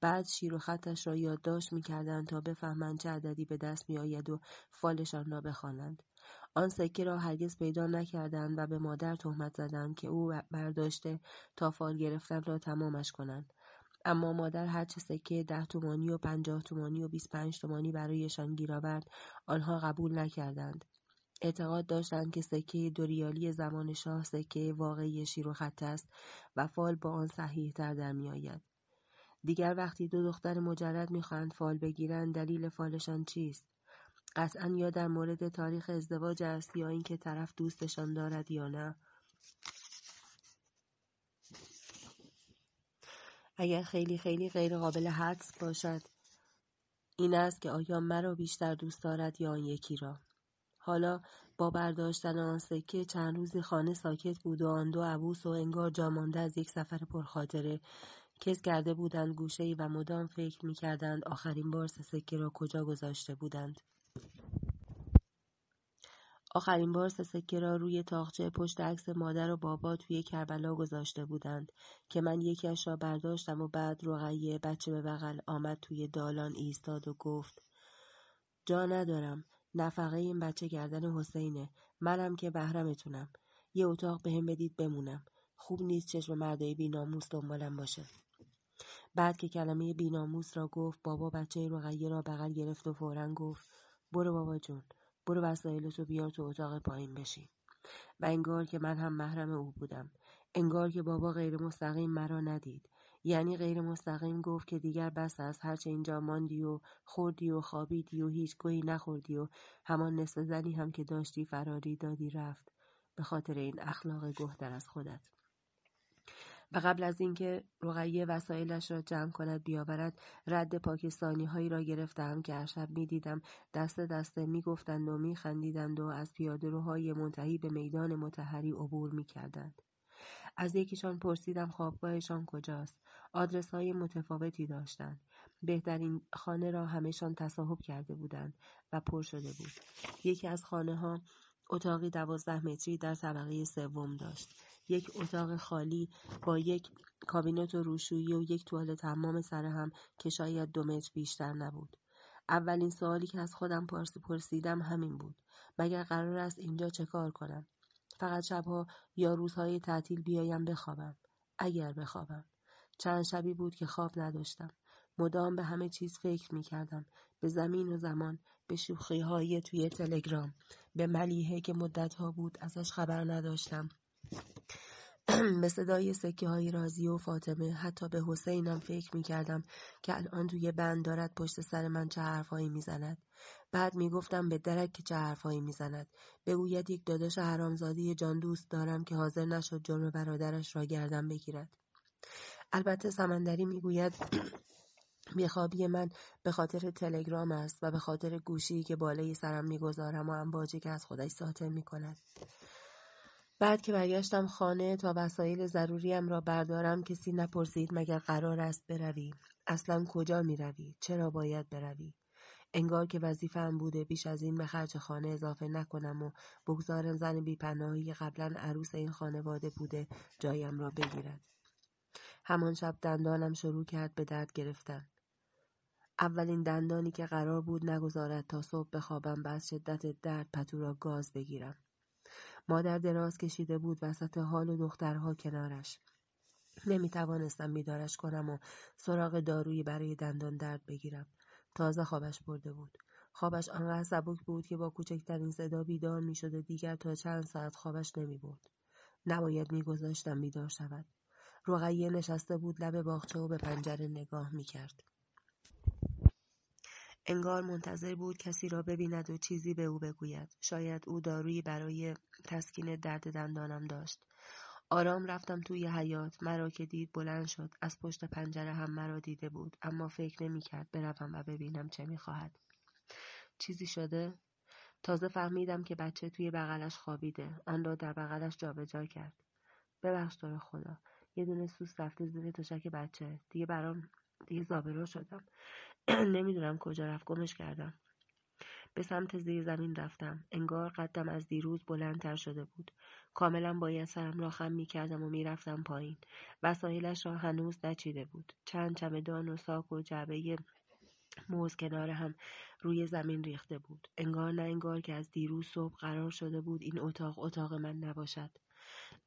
بعد شیر و خطش را یادداشت می‌کردند تا بفهمند چه عددی به دست می‌آید و فالشان را بخوانند. آن سکه را هرگز پیدا نکردند و به مادر تهمت زدند که او برداشته تا فال گرفتن را تمامش کنند. اما مادر هرچه سکه 10 تومانی و 50 تومانی و 25 تومانی برایشان گیر آورد، آنها قبول نکردند. اعتقاد داشتند که سکه 2 ریالی زمان شاه سکه واقعی شیر و خط است و فال با آن صحیح تر در می آید. دیگر وقتی 2 دختر مجرد می خواهند فال بگیرند دلیل فالشان چیست؟ قطعاً یا در مورد تاریخ ازدواج است یا اینکه طرف دوستشان دارد یا نه. اگر خیلی خیلی غیر قابل حدس باشد این است که آیا مرا بیشتر دوست دارد یا آن یکی را. حالا با برداشتن آن سکه چند روزی خانه ساکت بود و آن 2 عبوس و انگار جامانده از یک سفر پرخاطره کس کرده بودند گوشه‌ای و مدام فکر می‌کردند آخرین بار سکه را کجا گذاشته بودند. آخرین بار سکه را روی تاقچه پشت عکس مادر و بابا توی کربلا گذاشته بودند که من یکیش را برداشتم و بعد رقیه بچه به بغل آمد توی دالان ایستاد و گفت جا ندارم، نفقه این بچه گردن حسینه، منم که بهرمتونم، یه اتاق بهم بدید بمونم، خوب نیست چشم مردای بی‌ناموس دنبالم باشه. بعد که کلمه بی‌ناموس را گفت بابا بچه رقیه را بغل گرفت و فوراً گفت برو بابا جون، برو وسایلتو بیار تو اتاق پایین بشین. و انگار که من هم محرم او بودم. انگار که بابا غیر مستقیم مرا ندید. یعنی غیر مستقیم گفت که دیگر بس است، هرچه اینجا ماندی و خوردی و خوابیدی و هیچ گویی نخوردی و همان نصف زنی هم که داشتی فراری دادی رفت به خاطر این اخلاق گهتر از خودت. و قبل از اینکه رقیه وسایلش را جمع کند بیاورد رد پاکستانی هایی را گرفتم که هر شب می دیدم دست دسته می گفتند و می خندیدند و از پیاده‌روهای منتهی به میدان مطهری عبور می کردند. از یکیشان پرسیدم خوابگاهشان کجاست. آدرس های متفاوتی داشتند. بهترین خانه را همه‌شان تصاحب کرده بودند و پر شده بود. یکی از خانه‌ها اتاقی 12 متری در طبقه سوم داشت. یک اتاق خالی با یک کابینت و روشویی و یک توالت حمام سر هم که شاید 2 متر بیشتر نبود. اولین سوالی که از خودم پرسیدم همین بود. مگر قرار است اینجا چه کار کنم؟ فقط شبها یا روزهای تعطیل بیایم بخوابم. اگر بخوابم. چند شبی بود که خواب نداشتم. مدام به همه چیز فکر می‌کردم، به زمین و زمان، به شوخی‌های توی تلگرام، به ملیحه که مدت‌ها بود ازش خبر نداشتم. به صدای سکه‌های رازی و فاطمه، حتی به حسینم فکر می‌کردم که الان توی بند دارد پشت سر من چه حرفایی می‌زند. بعد می‌گفتم به درک که چه حرفایی می‌زند. بگوید یک داداش حرامزاده جان دوست دارم که حاضر نشد جرم برادرش را گردن بگیرد. البته سمندری می‌گوید بیخوابی من به خاطر تلگرام است و به خاطر گوشی که بالای سرم میگذارم و امواجی که از خودش ساطع میکند. بعد که برگشتم خانه تا وسایل ضروریم را بردارم، کسی نپرسید مگر قرار است بروی؟ اصلا کجا میروی؟ چرا باید بروی؟ انگار که وظیفه‌ام بوده بیش از این به خرج خانه اضافه نکنم و بگذارم زن بی‌پناهی که قبلا عروس این خانواده بوده جایم را بگیرد. همان شب دندانم شروع کرد به درد گرفتن. اولین دندانی که قرار بود نگذارد تا صبح بخوابم و از شدت درد پتو را گاز بگیرم. مادر دراز کشیده بود وسط حال و دخترها کنارش. نمیتوانستم بیدارش کنم و سراغ دارویی برای دندان درد بگیرم. تازه خوابش برده بود. خوابش آنقدر سبک بود که با کوچکترین صدا بیدار میشد و دیگر تا چند ساعت خوابش نمیبرد. نباید میگذاشتم بیدار شود. رقیه نشسته بود لب باغچه و به پنجره نگاه میکرد. انگار منتظر بود کسی را ببیند و چیزی به او بگوید. شاید او دارویی برای تسکین درد دندانم داشت. آرام رفتم توی حیاط. مرا که دید بلند شد. از پشت پنجره هم مرا دیده بود، اما فکر نمیکرد بروم و ببینم چه میخواهد. چیزی شده؟ تازه فهمیدم که بچه توی بغلش خوابیده. آن را در بغلش جابجا کرد. ببخش تو خدا. یه دونه سوس رفته زیر تشک بچه. دیگه زابرو شدم. نمیدونم کجا رفت. گمش کردم. به سمت زیر زمین رفتم. انگار قدم از دیروز بلندتر شده بود. کاملا باید سرم را خم میکردم و میرفتم پایین. وسایلش را هنوز نچیده بود. چند چمدان و ساک و جعبه موز کنار هم روی زمین ریخته بود. انگار نه انگار که از دیروز صبح قرار شده بود این اتاق من نباشد.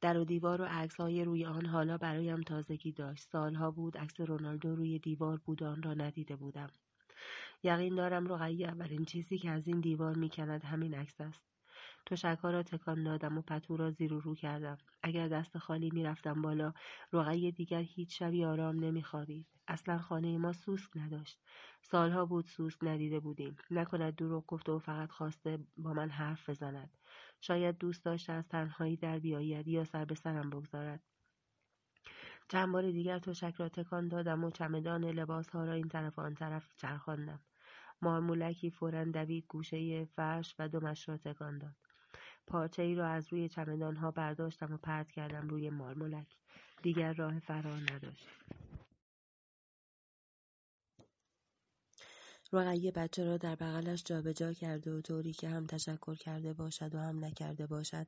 در و دیوار و عکس‌های روی آن حالا برایم تازگی داشت. سالها بود عکس رونالدو روی دیوار بود، آن را ندیده بودم. یقین دارم رقیه اولین چیزی که از این دیوار میکند همین عکس است. تشک‌ها را تکان دادم و پتو را زیر و رو کردم. اگر دست خالی میرفتم بالا، رقیه دیگر هیچ شبی آرام نمیخوابید. اصلا خانه ما سوسک نداشت. سالها بود سوسک ندیده بودیم. نکند دروغ گفته و فقط خواسته با من حرف بزند. شاید دوست داشته از تنهایی در بیاید یا سر به سرم بگذارد. چند بار دیگر تشک را تکان دادم و چمدان لباس‌ها را این طرف و آن طرف چرخاندم. مارمولکی فوراً دوید گوشه فرش و دمش را تکان داد. پارچه‌ای را از روی چمدان‌ها برداشتم و پرت کردم روی مارمولک. دیگر راه فرار نداشت. رقیه بچه را در بغلش جابجا کرد و طوری که هم تشکر کرده باشد و هم نکرده باشد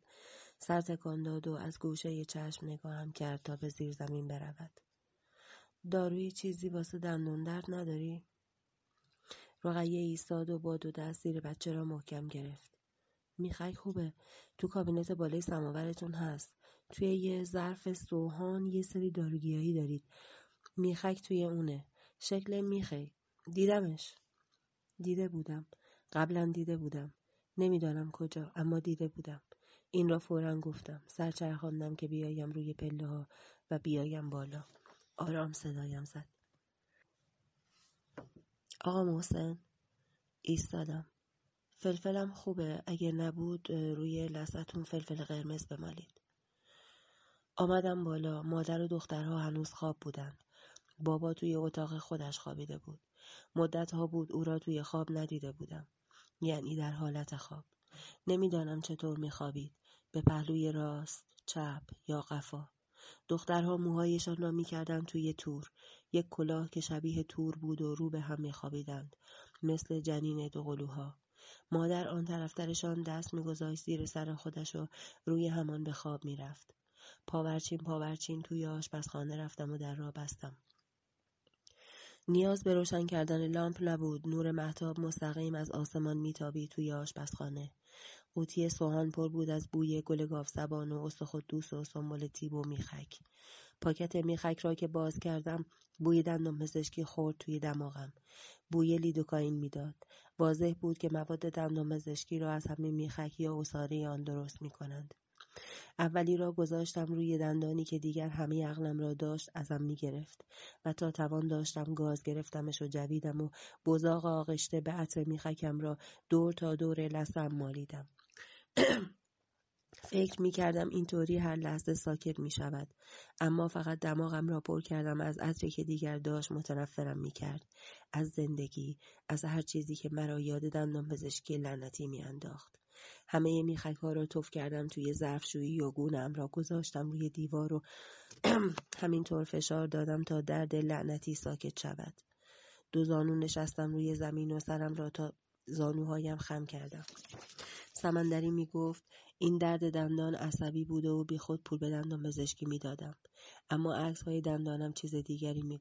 سر تکان داد و از گوشه چشم نگاهم کرد تا به زیر زمین برود. دارویی چیزی واسه دندون درد نداری؟ رقیه ایستاد و با 2 دست زیر بچه را محکم گرفت. میخک خوبه. تو کابینت بالای سماورتون هست. توی یه ظرف سوهان یه سری داروگیاهی دارید. میخک توی اونه. شکل میخه. دیدمش. دیده بودم. قبلا دیده بودم. نمیدانم کجا، اما دیده بودم. این را فوراً گفتم. سرچرخاندم که بیایم روی پله ها و بیایم بالا. آرام صدایم زد. آقا محسن. ایستادم. فلفلم خوبه. اگه نبود روی لثه‌تون فلفل قرمز بمالید. آمدم بالا. مادر و دخترها هنوز خواب بودند. بابا توی اتاق خودش خوابیده بود. مدت‌ها بود او را توی خواب ندیده بودم. یعنی در حالت خواب. نمیدانم چطور می‌خوابید. به پهلوی راست، چپ یا قفا. دخترها موهایشان را می‌کردند توی تور، یک کلاه که شبیه تور بود و رو به هم می‌خوابیدند، مثل جنین دوقلوها. مادر آن طرفترشان دست می‌گذاشت زیر سر خودش و روی همان به خواب می‌رفت. پاورچین توی آشپزخانه رفتم و در را بستم. نیاز به روشن کردن لامپ نبود، نور مهتاب مستقیم از آسمان میتابید توی آشپزخانه. قوطی سوهان پر بود از بوی گل گاوزبان و استخوان‌دوس و سنبل تیب و میخک. پاکت میخک را که باز کردم، بوی دندان پزشکی خورد توی دماغم. بوی لیدوکائین میداد. واضح بود که مواد دندان پزشکی را از همین میخک یا عصاره آن درست میکنند. اولی را گذاشتم روی دندانی که دیگر همه عقلم را داشت ازم میگرفت و تا توان داشتم گاز گرفتمش و جویدم و بزاق آغشته به عطر میخکم را دور تا دور لثه‌ام مالیدم. فکر میکردم اینطوری هر لحظه ساکت میشود، اما فقط دماغم را پر کردم از عطری که دیگر داشت متنفرم میکرد، از زندگی، از هر چیزی که مرا یاد دندان پزشکی لعنتی میانداخت. همه میخک ها را تف کردم توی ظرفشویی و گونه‌ام را گذاشتم روی دیوار و همینطور فشار دادم تا درد لعنتی ساکت شود. دو زانو نشستم روی زمین و سرم را تا زانوهایم خم کردم. سمندری میگفت این درد دندان عصبی بوده و بی خود پول به دندان پزشکی میدادم، اما عکس‌های دندانم چیز دیگری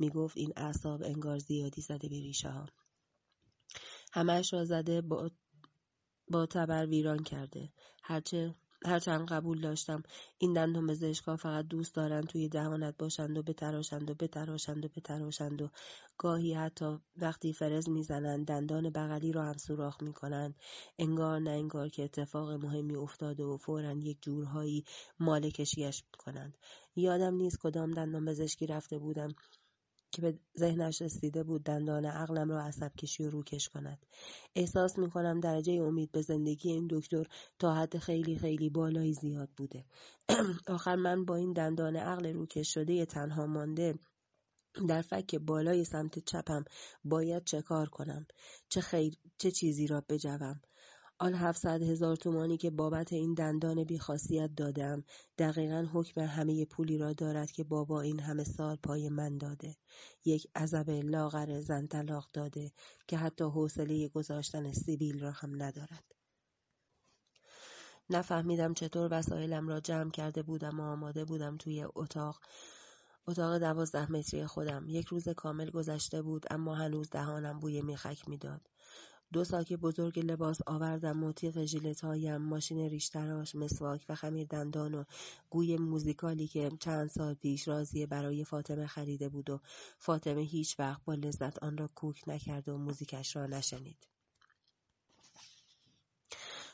میگفت این اعصاب انگار زیادی زده به ریشه ها، همه‌اش را زده، با تبر ویران کرده. هرچند قبول داشتم این دندان پزشکا فقط دوست دارن توی دهانت باشند و بتراشند و گاهی حتی وقتی فرز میزنن دندان بغلی رو هم سوراخ میکنن، انگار نه انگار که اتفاق مهمی افتاده و فوراً یک جورهایی ماله کشیش میکنن. یادم نیست کدام دندان پزشکی رفته بودم که به ذهنش رسیده بود دندان عقلم را عصب کشی و روکش کند. احساس میکنم درجه امید به زندگی این دکتر تا حد خیلی خیلی بالایی زیاد بوده. آخر من با این دندان عقل روکش شده تنها مانده در فک بالای سمت چپم باید چه کار کنم؟ چه چیزی را بجوم؟ آن 700,000 تومانی که بابت این دندان بیخاصیت دادم دقیقاً حکم همه پولی را دارد که بابا این همه سال پای من داده. یک عزب لاغر زن طلاق داده که حتی حوصله گذاشتن سیبیل را هم ندارد. نفهمیدم چطور وسایلم را جمع کرده بودم و آماده بودم توی اتاق 12 متری خودم. یک روز کامل گذشته بود، اما هنوز دهانم بوی میخک میداد. 2 ساک بزرگ لباس آوردم و تیغ ژیلت‌هایم، ماشین ریش‌تراش، مسواک و خمیر دندان و گوی موزیکالی که چند سال پیش رازیه برای فاطمه خریده بود و فاطمه هیچ وقت با لذت آن را کوک نکرد و موزیکش را نشنید.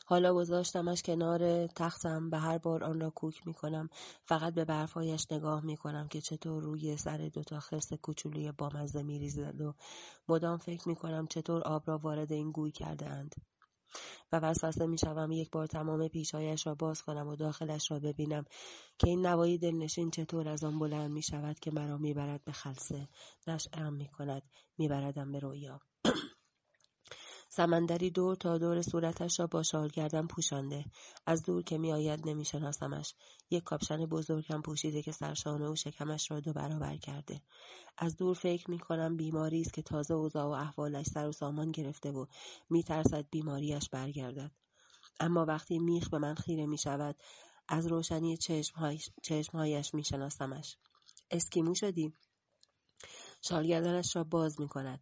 حالا گذاشتمش کنار تختم، به هر بار آن را کوک می‌کنم، فقط به برف‌هایش نگاه می‌کنم که چطور روی سر 2 تا خرس کوچولوی بامزه می‌ریزد و مدام فکر می‌کنم چطور آب را وارد این گوی کرده‌اند و وسوسه می‌شوم یک بار تمام پیش‌هایش را باز کنم و داخلش را ببینم که این نوای دلنشین چطور از آن بلند می‌شود که مرا می‌برد به خلسه، نشأم می‌کند، می‌بردم به رویا. سمندری دور تا دور صورتش را با شالگردن پوشانده. از دور که میآید نمیشناسمش. یک کاپشن بزرگ هم پوشیده که سرشانه و شکمش را 2 برابر کرده. از دور فکر میکنم بیماری است که تازه اوضاع و احوالش سر و سامان گرفته و میترسد بیماریش برگردد. اما وقتی میخ به من خیره میشود، از روشنی چشمهایش میشناسمش. اسکیمو شدی؟ شالگردنش را باز میکند.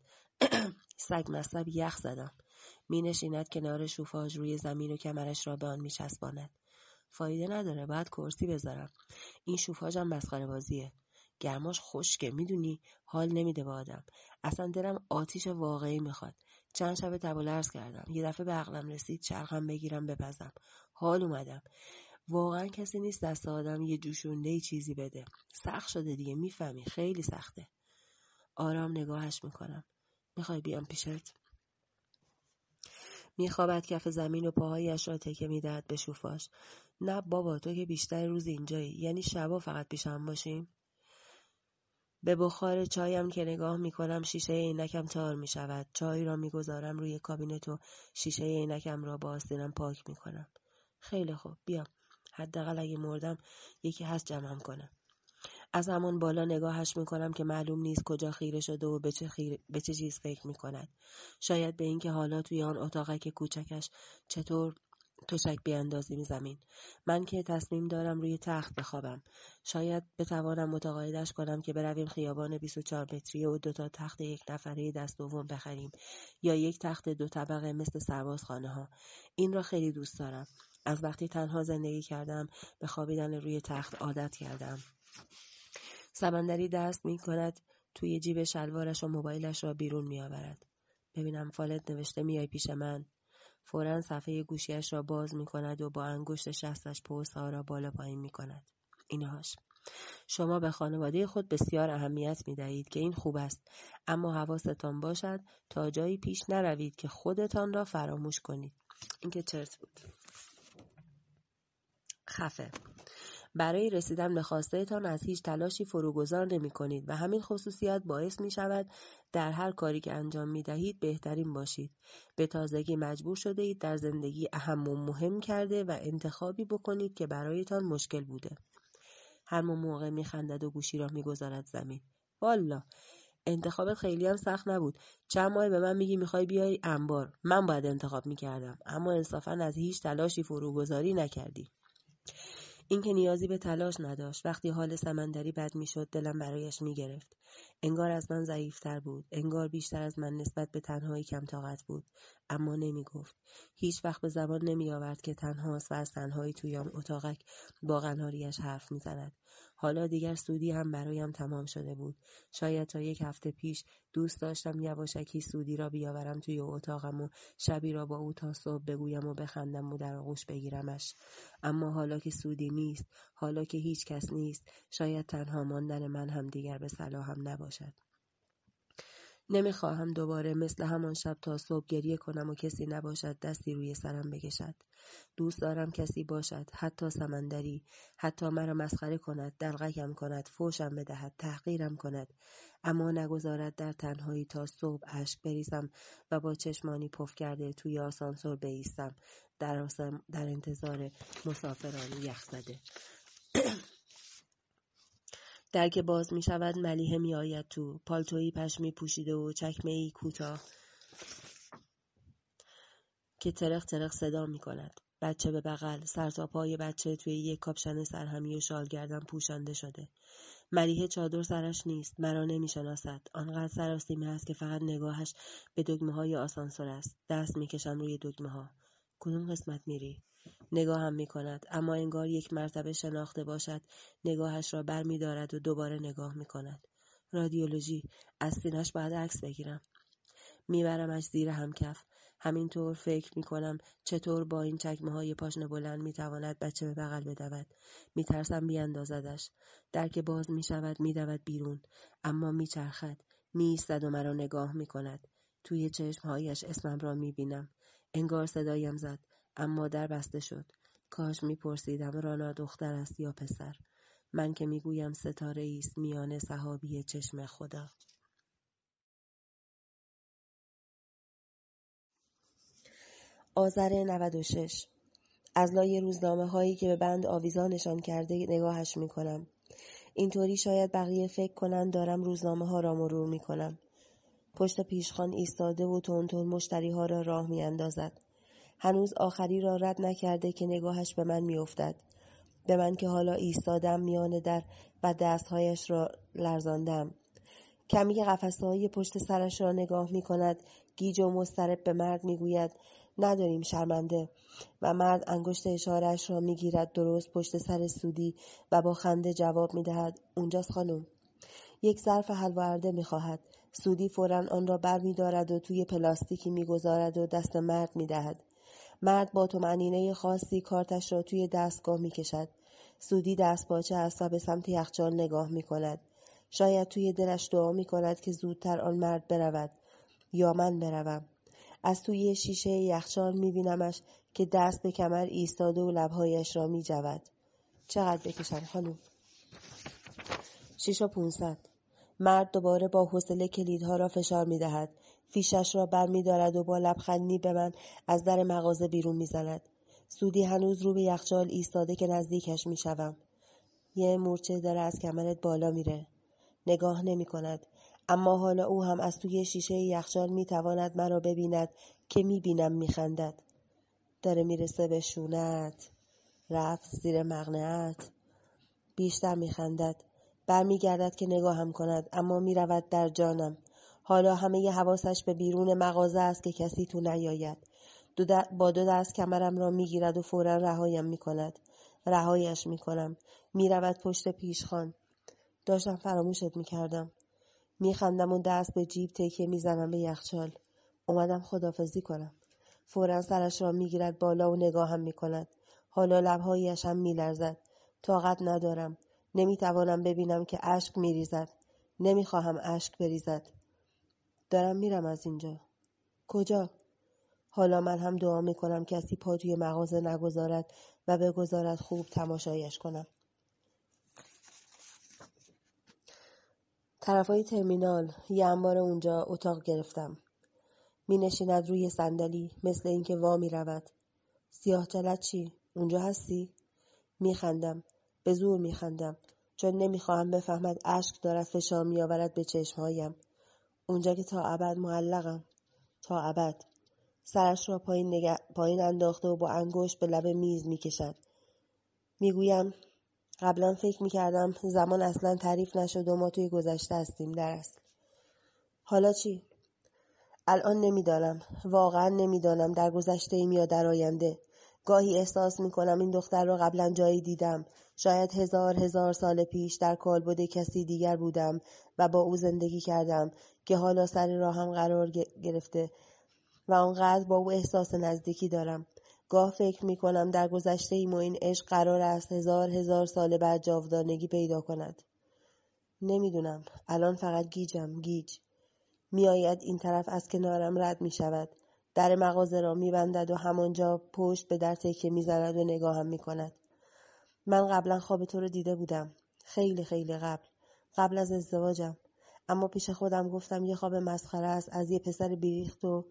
سگ مصب یخ زدم. می نشیند کنار شوفاژ روی زمین و کمرش را به آن می چسباند. فایده نداره، باید کرسی بذارم. این شوفاژ هم مسخره بازیه. گرماش خشکه، میدونی، حال نمیده با آدم. اصلا دلم آتیش واقعی میخواد. چند شب تب و لرز کردم. یه دفعه به عقلم رسید چرخم بگیرم بپزم. حال اومدم. واقعا کسی نیست دست آدم یه جوشونده‌ای چیزی بده. سخت شده دیگه، میفهمی، خیلی سخته. آرام نگاهش میکنم. میخوای بیام پیشت؟ میخوابد کف زمین و پاهایش را تکه میدهد به شوفاش. نه بابا، تو که بیشتر روز اینجایی، یعنی شبا فقط پیشم باشیم؟ به بخار چایم که نگاه میکنم شیشه عینکم تار میشود. چای را میگذارم روی کابینت و شیشه عینکم را با آستینم پاک میکنم. خیلی خوب، بیام. حداقل اگه مردم یکی هست جمعم کنه. از همون بالا نگاهش میکنم که معلوم نیست کجا خیره شده و به چه چیز فکر میکند. شاید به این که حالا توی آن اتاقک کوچکش چطور توشک بیاندازیم زمین. من که تصمیم دارم روی تخت بخوابم. شاید بتوانم متقاعدش کنم که برویم خیابان 24 متری و دوتا تخت یک نفره دست دوم بخریم یا یک تخت دو طبقه مثل سربازخانه ها. این را خیلی دوست دارم. از وقتی تنها زندگی کردم به خوابیدن روی تخت عادت کردم. سمندری دست می کند توی جیب شلوارش و موبایلش را بیرون می آورد. ببینم فالت نوشته میای پیش من. فوراً صفحه گوشیش را باز می کند و با انگشت شستش پوست ها را بالا پایین می کند. اینهاش. شما به خانواده خود بسیار اهمیت می دهید که این خوب است. اما حواستان باشد تا جایی پیش نروید که خودتان را فراموش کنید. این که چرت بود. خفه. برای رسیدن به خواسته‌تان از هیچ تلاشی فروگذار نمی‌کنید و همین خصوصیت باعث می‌شود در هر کاری که انجام می‌دهید بهترین باشید. به تازگی مجبور شده اید در زندگی اهم و مهم کرده و انتخابی بکنید که برایتان مشکل بوده. هر موقع می‌خندد و گوشی را می‌گذارد زمین. والا انتخابت خیلی هم سخت نبود. چند ماه به من میگی می‌خوای بیای انبار. من باید انتخاب می‌کردم، اما انصافاً از هیچ تلاشی فروگذاری نکردی. این که نیازی به تلاش نداشت. وقتی حال سمندری بد میشد دلم برایش میگرفت. انگار از من ضعیفتر بود، انگار بیشتر از من نسبت به تنهایی کم طاقت بود، اما نمیگفت. هیچ وقت به زبان نمیآورد که تنهاست و از تنهایی توی آن اتاقک با قناریش حرف میزند. حالا دیگر سودی هم برایم تمام شده بود. شاید تا یک هفته پیش دوست داشتم یواشکی سودی را بیاورم توی اتاقم و شبی را با او تا صبح بگویم و بخندم و در آغوش بگیرمش. اما حالا که سودی نیست، حالا که هیچ کس نیست، شاید تنها ماندن من هم دیگر به صلاحم نباشد. نمیخواهم دوباره مثل همان شب تا صبح گریه کنم و کسی نباشد دستی روی سرم بکشد. دوست دارم کسی باشد، حتی سمندری، حتی مرا مسخره کند، دلقکم کند، فوشم بدهد، تحقیرم کند، اما نگذارد در تنهایی تا صبح اشک بریزم و با چشمانی پف کرده توی آسانسور بایستم در انتظار مسافران یخ زده. در که باز می شود ملیحه می آید تو. پالتویی پشمی پوشیده و چکمه‌ای کوتاه که ترق ترق صدا می کند. بچه به بغل، سر تا پای بچه توی یک کاپشن سرهمی و شالگردن پوشانده شده. ملیحه چادر سرش نیست، مرا نمی شناسد. آنقدر سراسیمه است که فقط نگاهش به دکمه های آسانسور است. دست می کشم روی دکمه ها. کدوم قسمت میری؟ نگاهم می کند، اما انگار یک مرتبه شناخته باشد نگاهش را بر می دارد و دوباره نگاه می کند. رادیولوژی، از سینه‌اش باید عکس بگیرم. میبرمش زیر همکف. همینطور فکر می کنم چطور با این چکمه های پاشنه بلند می تواند بچه به بغل بدود. می ترسم بیاندازدش. در که باز می شود می دود بیرون، اما می چرخد، می ایستد و مرا نگاه می کند. توی چشمهایش اسمم را می بینم. انگار صدایم زد، اما در بسته شد. کاش میپرسیدم رانا دختر است یا پسر. من که میگویم ستاره ایست میان سحابی چشم خدا. آذر 96. از لای روزنامه هایی که به بند آویزانشان کرده نگاهش میکنم. اینطوری شاید بقیه فکر کنن دارم روزنامه ها را مرور میکنم. پشت پیشخوان ایستاده و تندتون مشتری ها را راه میاندازد. هنوز آخری را رد نکرده که نگاهش به من میافتد. به من که حالا ایستادم میان در و دستهایش را لرزاندم. کمی که قفسه‌های پشت سرش را نگاه میکند، گیج و مضطرب به مرد میگوید نداریم شرمنده، و مرد انگشت اشاره‌اش را میگیرد درست پشت سر سودی و با خنده جواب میدهد اونجاست خانم. یک ظرف حلوا ارده میخواهد. سودی فوراً آن را بر میدارد و توی پلاستیکی میگذارد و دست مرد میدهد. مرد با طمأنینه خاصی کارتش را توی دستگاه می کشد. سودی دست پاچه است و به سمت یخچال نگاه می کند. شاید توی دلش دعا می کند که زودتر آن مرد برود یا من بروم. از توی شیشه یخچال می بینمش که دست به کمر ایستاده و لبهایش را می جود. چقدر بکشم خانم؟ 6.500. مرد دوباره با حوصله کلیدها را فشار می دهد. فیشش را بر می دارد و با لبخندی به من از در مغازه بیرون می زند. سودی هنوز رو به یخچال ایستاده که نزدیکش میشوم. یه مورچه داره از کمرت بالا میره. نگاه نمی کند. اما حالا او هم از توی شیشه یخچال میتواند مرا ببیند که میبینم میخندد. داره میرسه به شونت. رفت زیر مقنعت. بیشتر میخندد. برمیگردد که نگاهم کند اما میرود در جانم. حالا همه ی حواسش به بیرون مغازه است که کسی تو نیاید. با دو دست کمرم را میگیرد و فوراً رهایم میکند. رهایش میکنم. میرود پشت پیشخوان. داشتم فراموشت میکردم. میخندم و دست به جیب تکیه میزنم به یخچال. اومدم خداحافظی کنم. فوراً سرش را میگیرد بالا و نگاهم میکند. حالا لبهایش هم میلرزد. طاقت ندارم. نمیتوانم ببینم که اشک میریزد. نمیخواهم اشک بریزد. دارم میرم از اینجا. کجا؟ حالا من هم دعا میکنم کسی پا توی مغازه نگذارد و بگذارد خوب تماشایش کنم. طرفای ترمینال یه انبار اونجا اتاق گرفتم. می نشیند روی صندلی مثل اینکه وا می رود. سیاه جلد چی؟ اونجا هستی؟ می خندم. به زور می خندم. چون نمی خواهم بفهمد اشک دارد فشار می آورد به چشمهایم. اونجا که تا ابد معلقم. تا ابد. سرش را پایین انداخته و با انگشت به لب میز می کشد. می گویم قبلا فکر می کردم زمان اصلا تعریف نشد و ما توی گذشته هستیم در اصل. حالا چی؟ الان نمیدانم. واقعا نمیدانم در گذشته ایم یا در آینده. گاهی احساس می کنم این دختر را قبلا جایی دیدم. شاید هزار سال پیش در کالبد کسی دیگر بودم و با او زندگی کردم که حالا سر راهم قرار گرفته و آنقدر با او احساس نزدیکی دارم. گاه فکر می کنم در گذشته ایم و این عشق قرار است هزار سال بعد جاودانگی پیدا کند. نمیدونم. الان فقط گیج. میآید این طرف از کنارم رد می شود. در مغازه را می بندد و همانجا پشت به در تکیه می زند و نگاهم می کند. من قبلا خواب تو رو دیده بودم. خیلی خیلی قبل از ازدواجم. اما پیش خودم گفتم یه خواب مسخره است از یه پسر بیریخت و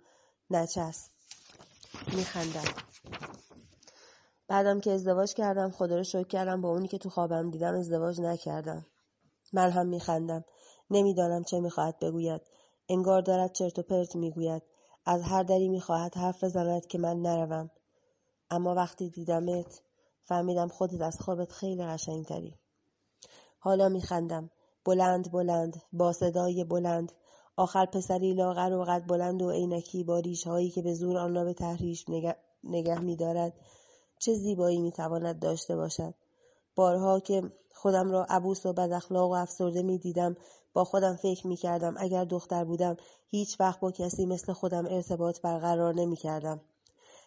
نچست. می خندم. بعدم که ازدواج کردم خدا رو شکر کردم با اونی که تو خوابم دیدم ازدواج نکردم. من هم می خندم. نمیدانم چه می خواهد بگوید. انگار دارد چرت و پرت میگوید. از هر دری میخواهد حرف بزند که من نروم. اما وقتی دیدمت فهمیدم خودت از خوابت خیلی قشنگتری. حالا میخندم. بلند با صدای بلند. آخر پسری لاغر و قد بلند و عینکی با ریشهایی که به زور آن را به تحریش نگه میدارد چه زیبایی میتواند داشته باشد. بارها که خودم را عبوس و بد اخلاق و افسرده میدیدم با خودم فکر می کردم اگر دختر بودم هیچ وقت با کسی مثل خودم ارتباط برقرار نمی کردم.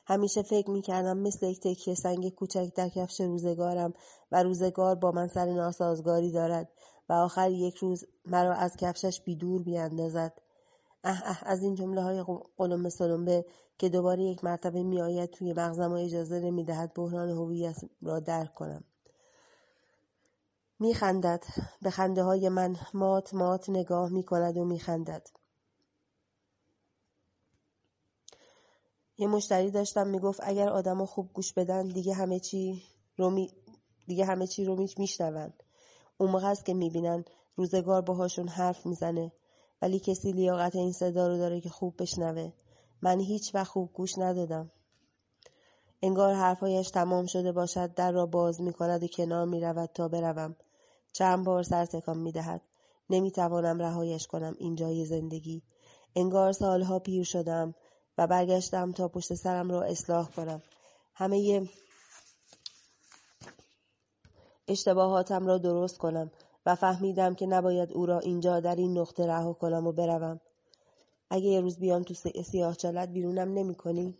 همیشه فکر می کردم مثل یک تکیه سنگ کوچک در کفش روزگارم و روزگار با من سر ناسازگاری دارد و آخر یک روز مرا از کفشش بیدور بیاندازد. از این جمله های قلمبه سلمبه که دوباره یک مرتبه می آید توی مغزم و اجازه نمی دهد بحران هویت را درک کنم. میخندد. به خنده های من مات نگاه میکند و میخندد. یه مشتری داشتم میگفت اگر آدمو خوب گوش بدن دیگه همه چی رو میشنون. اون موقع است که میبینن روزگار باهاشون حرف میزنه. ولی کسی لیاقت این صدا رو داره که خوب بشنوه. من هیچ وقت خوب گوش ندادم. انگار حرفایش تمام شده باشد در را باز میکند و کنار میرود تا بروم. چند بار سر تکان میدهد. نمیتوانم رهایش کنم. اینجای زندگی. انگار سالها پیر شدم و برگشتم تا پشت سرم را اصلاح کنم. همه اشتباهاتم را درست کنم و فهمیدم که نباید او را اینجا در این نقطه رها کنم و بروم. اگه یه روز بیام تو سیاه چلت بیرونم نمیکنی؟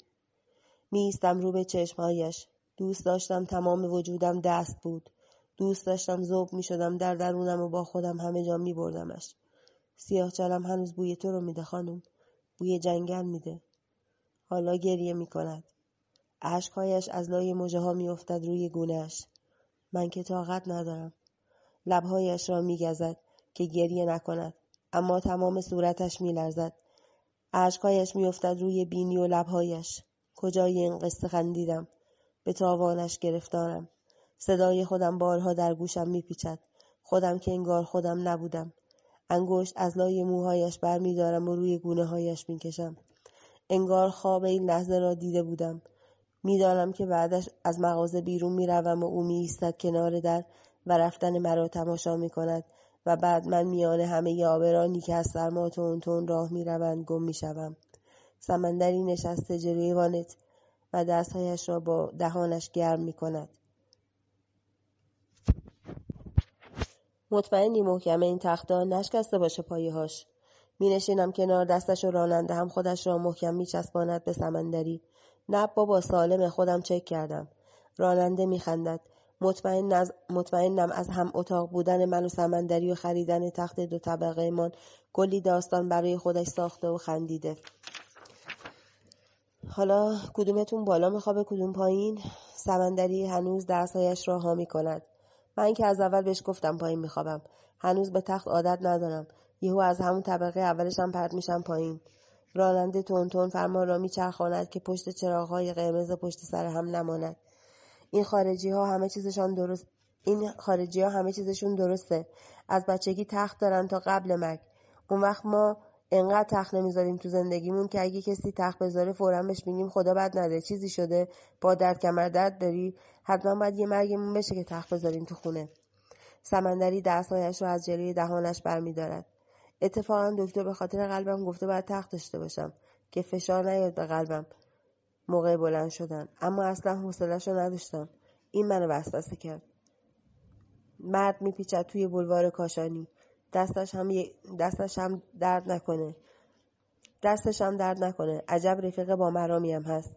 میستم رو به چشمهایش. دوست داشتم تمام وجودم دست بود. دوست داشتم ذوب می شدم در درونم و با خودم همه جا می بردمش. سیاه چلم هنوز بوی تو رو می ده خانم. بوی جنگل می ده. حالا گریه می کند. عشقهایش از لای مجه ها می افتد روی گونهش. من که طاقت ندارم. لبهایش را می گزد که گریه نکند. اما تمام صورتش می لرزد. عشقهایش می افتد روی بینی و لبهایش. کجای این قصه خندیدم. به تاوانش گرفتارم. صدای خودم بارها در گوشم میپیچد. خودم که انگار خودم نبودم. انگشت از لای موهایش برمیدارم و روی گونه هایش میکشم. انگار خواب این لحظه را دیده بودم. میدانم که بعدش از مغازه بیرون میروم و او میایستد کنار در و رفتن مرا تماشا میکند و بعد من میان همه ی آبرانی که از سرما تون راه میروند گم میشوم. سمندری نشسته جلوی وانت و دستهایش را با دهانش گرم میکند. مطمئنی محکم این تختا نشکسته باشه پایهاش. مینشینم کنار دستش و راننده هم خودش را محکم میچسباند به سمندری. نه بابا سالم، خودم چک کردم. راننده میخندد. مطمئنم از هم اتاق بودن من و سمندری و خریدن تخت دو طبقه من کلی داستان برای خودش ساخته و خندیده. حالا کدومتون بالا میخوابه کدوم پایین؟ سمندری هنوز دستهایش را ها میکند. من که از اول بهش گفتم پایین میخوابم. هنوز به تخت عادت ندارم. یهو از همون طبقه اولشم پرت میشم پایین. راننده تونتون فرمان را میچرخاند که پشت چراغ‌های قرمز پشت سر هم نماند. این خارجی‌ها همه چیزشون درسته. از بچگی تخت دارن تا قبل مرگ. اون وقت ما انقدر تخت نمیذاریم تو زندگیمون که اگه کسی تخت بذاره فوراً بهش میگیم خدا بد نده، چیزی شده، با درد کمر درد داری، حتما باید یه مرگمون بشه که تخت بذاریم تو خونه. سمندری دستهایش رو از جلوی دهانش برمی‌دارد. اتفاقا دکتر به خاطر قلبم گفته باید تخت داشته باشم که فشار نیاد به قلبم موقع بلند شدن، اما اصلا حوصله‌اش رو نداشتم. این منو وسوسه کرد. مرد میپیچد توی بلوار کاشانی. دستش هم درد نکنه. عجب رفیق با مرامی هم هست.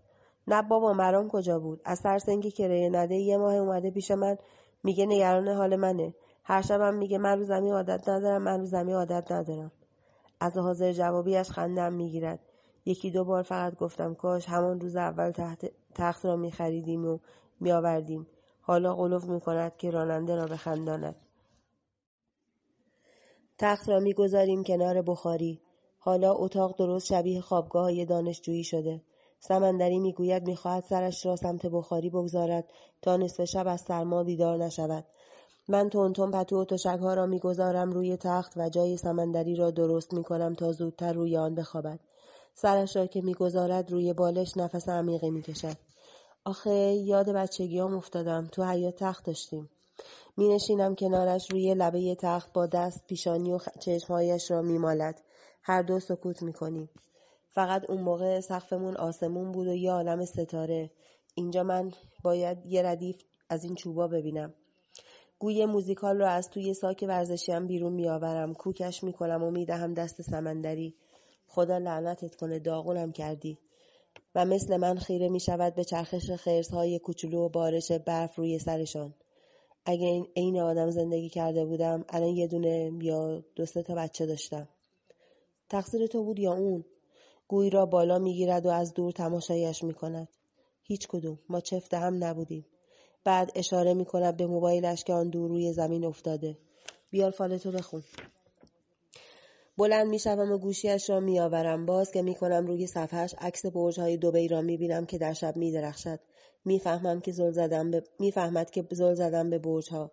نه بابا، مرام کجا بود؟ از ترس اینکه کرایه نده یه ماه اومده پیش من، میگه نگران حال منه. هر شبم میگه من رو زمین عادت ندارم. از حاضر جوابیش خندم میگیرد. یکی دو بار فقط گفتم کاش همون روز اول تخت را میخریدیم و میآوردیم. حالا قلوف میکند که راننده را بخنداند. تخت را میگذاریم کنار بخاری. حالا اتاق درست شبیه خوابگاه های دانشجویی شده. سمندری میگوید میخواهد سرش را سمت بخاری بگذارد تا نصف شب از سرما بیدار نشود. من تونتون پتو و تشک ها را میگذارم روی تخت و جای سمندری را درست میکنم تا زودتر روی آن بخوابد. سرش را که میگذارد روی بالش نفس عمیقی میکشد. آخه یاد بچگیام افتادم، تو حیاط تخت داشتیم. مینشینم کنارش روی لبه تخت، با دست پیشانی و چشمهایش را میمالد. هر دو سکوت میکنیم. فقط اون موقع سقفمون آسمون بود و یه عالم ستاره. اینجا من باید یه ردیف از این چوبا ببینم. گوی موزیکال را از توی ساک ورزشیم بیرون میآورم، کوکش میکنم و میدهم دست سمندری. خدا لعنتت کنه، داغونم کردی. و مثل من خیره میشود به چرخش خرس‌های کوچولو و بارش برف روی سرشان. اگه این آدم زندگی کرده بودم الان یه دونه یا دو سه تا بچه داشتم. تقصیر تو بود یا اون؟ گوی را بالا میگیرد و از دور تماشایش میکند. هیچ کدوم، ما چفته هم نبودیم. بعد اشاره میکند به موبایلش که آن دور روی زمین افتاده. بیار فالتو بخون. بلند میشوم و گوشیش را میآورم. باز که میکنم روی صفحه‌اش عکس برج‌های دبی را میبینم که در شب میدرخشد. میفهمد که زل زدم به برج‌ها.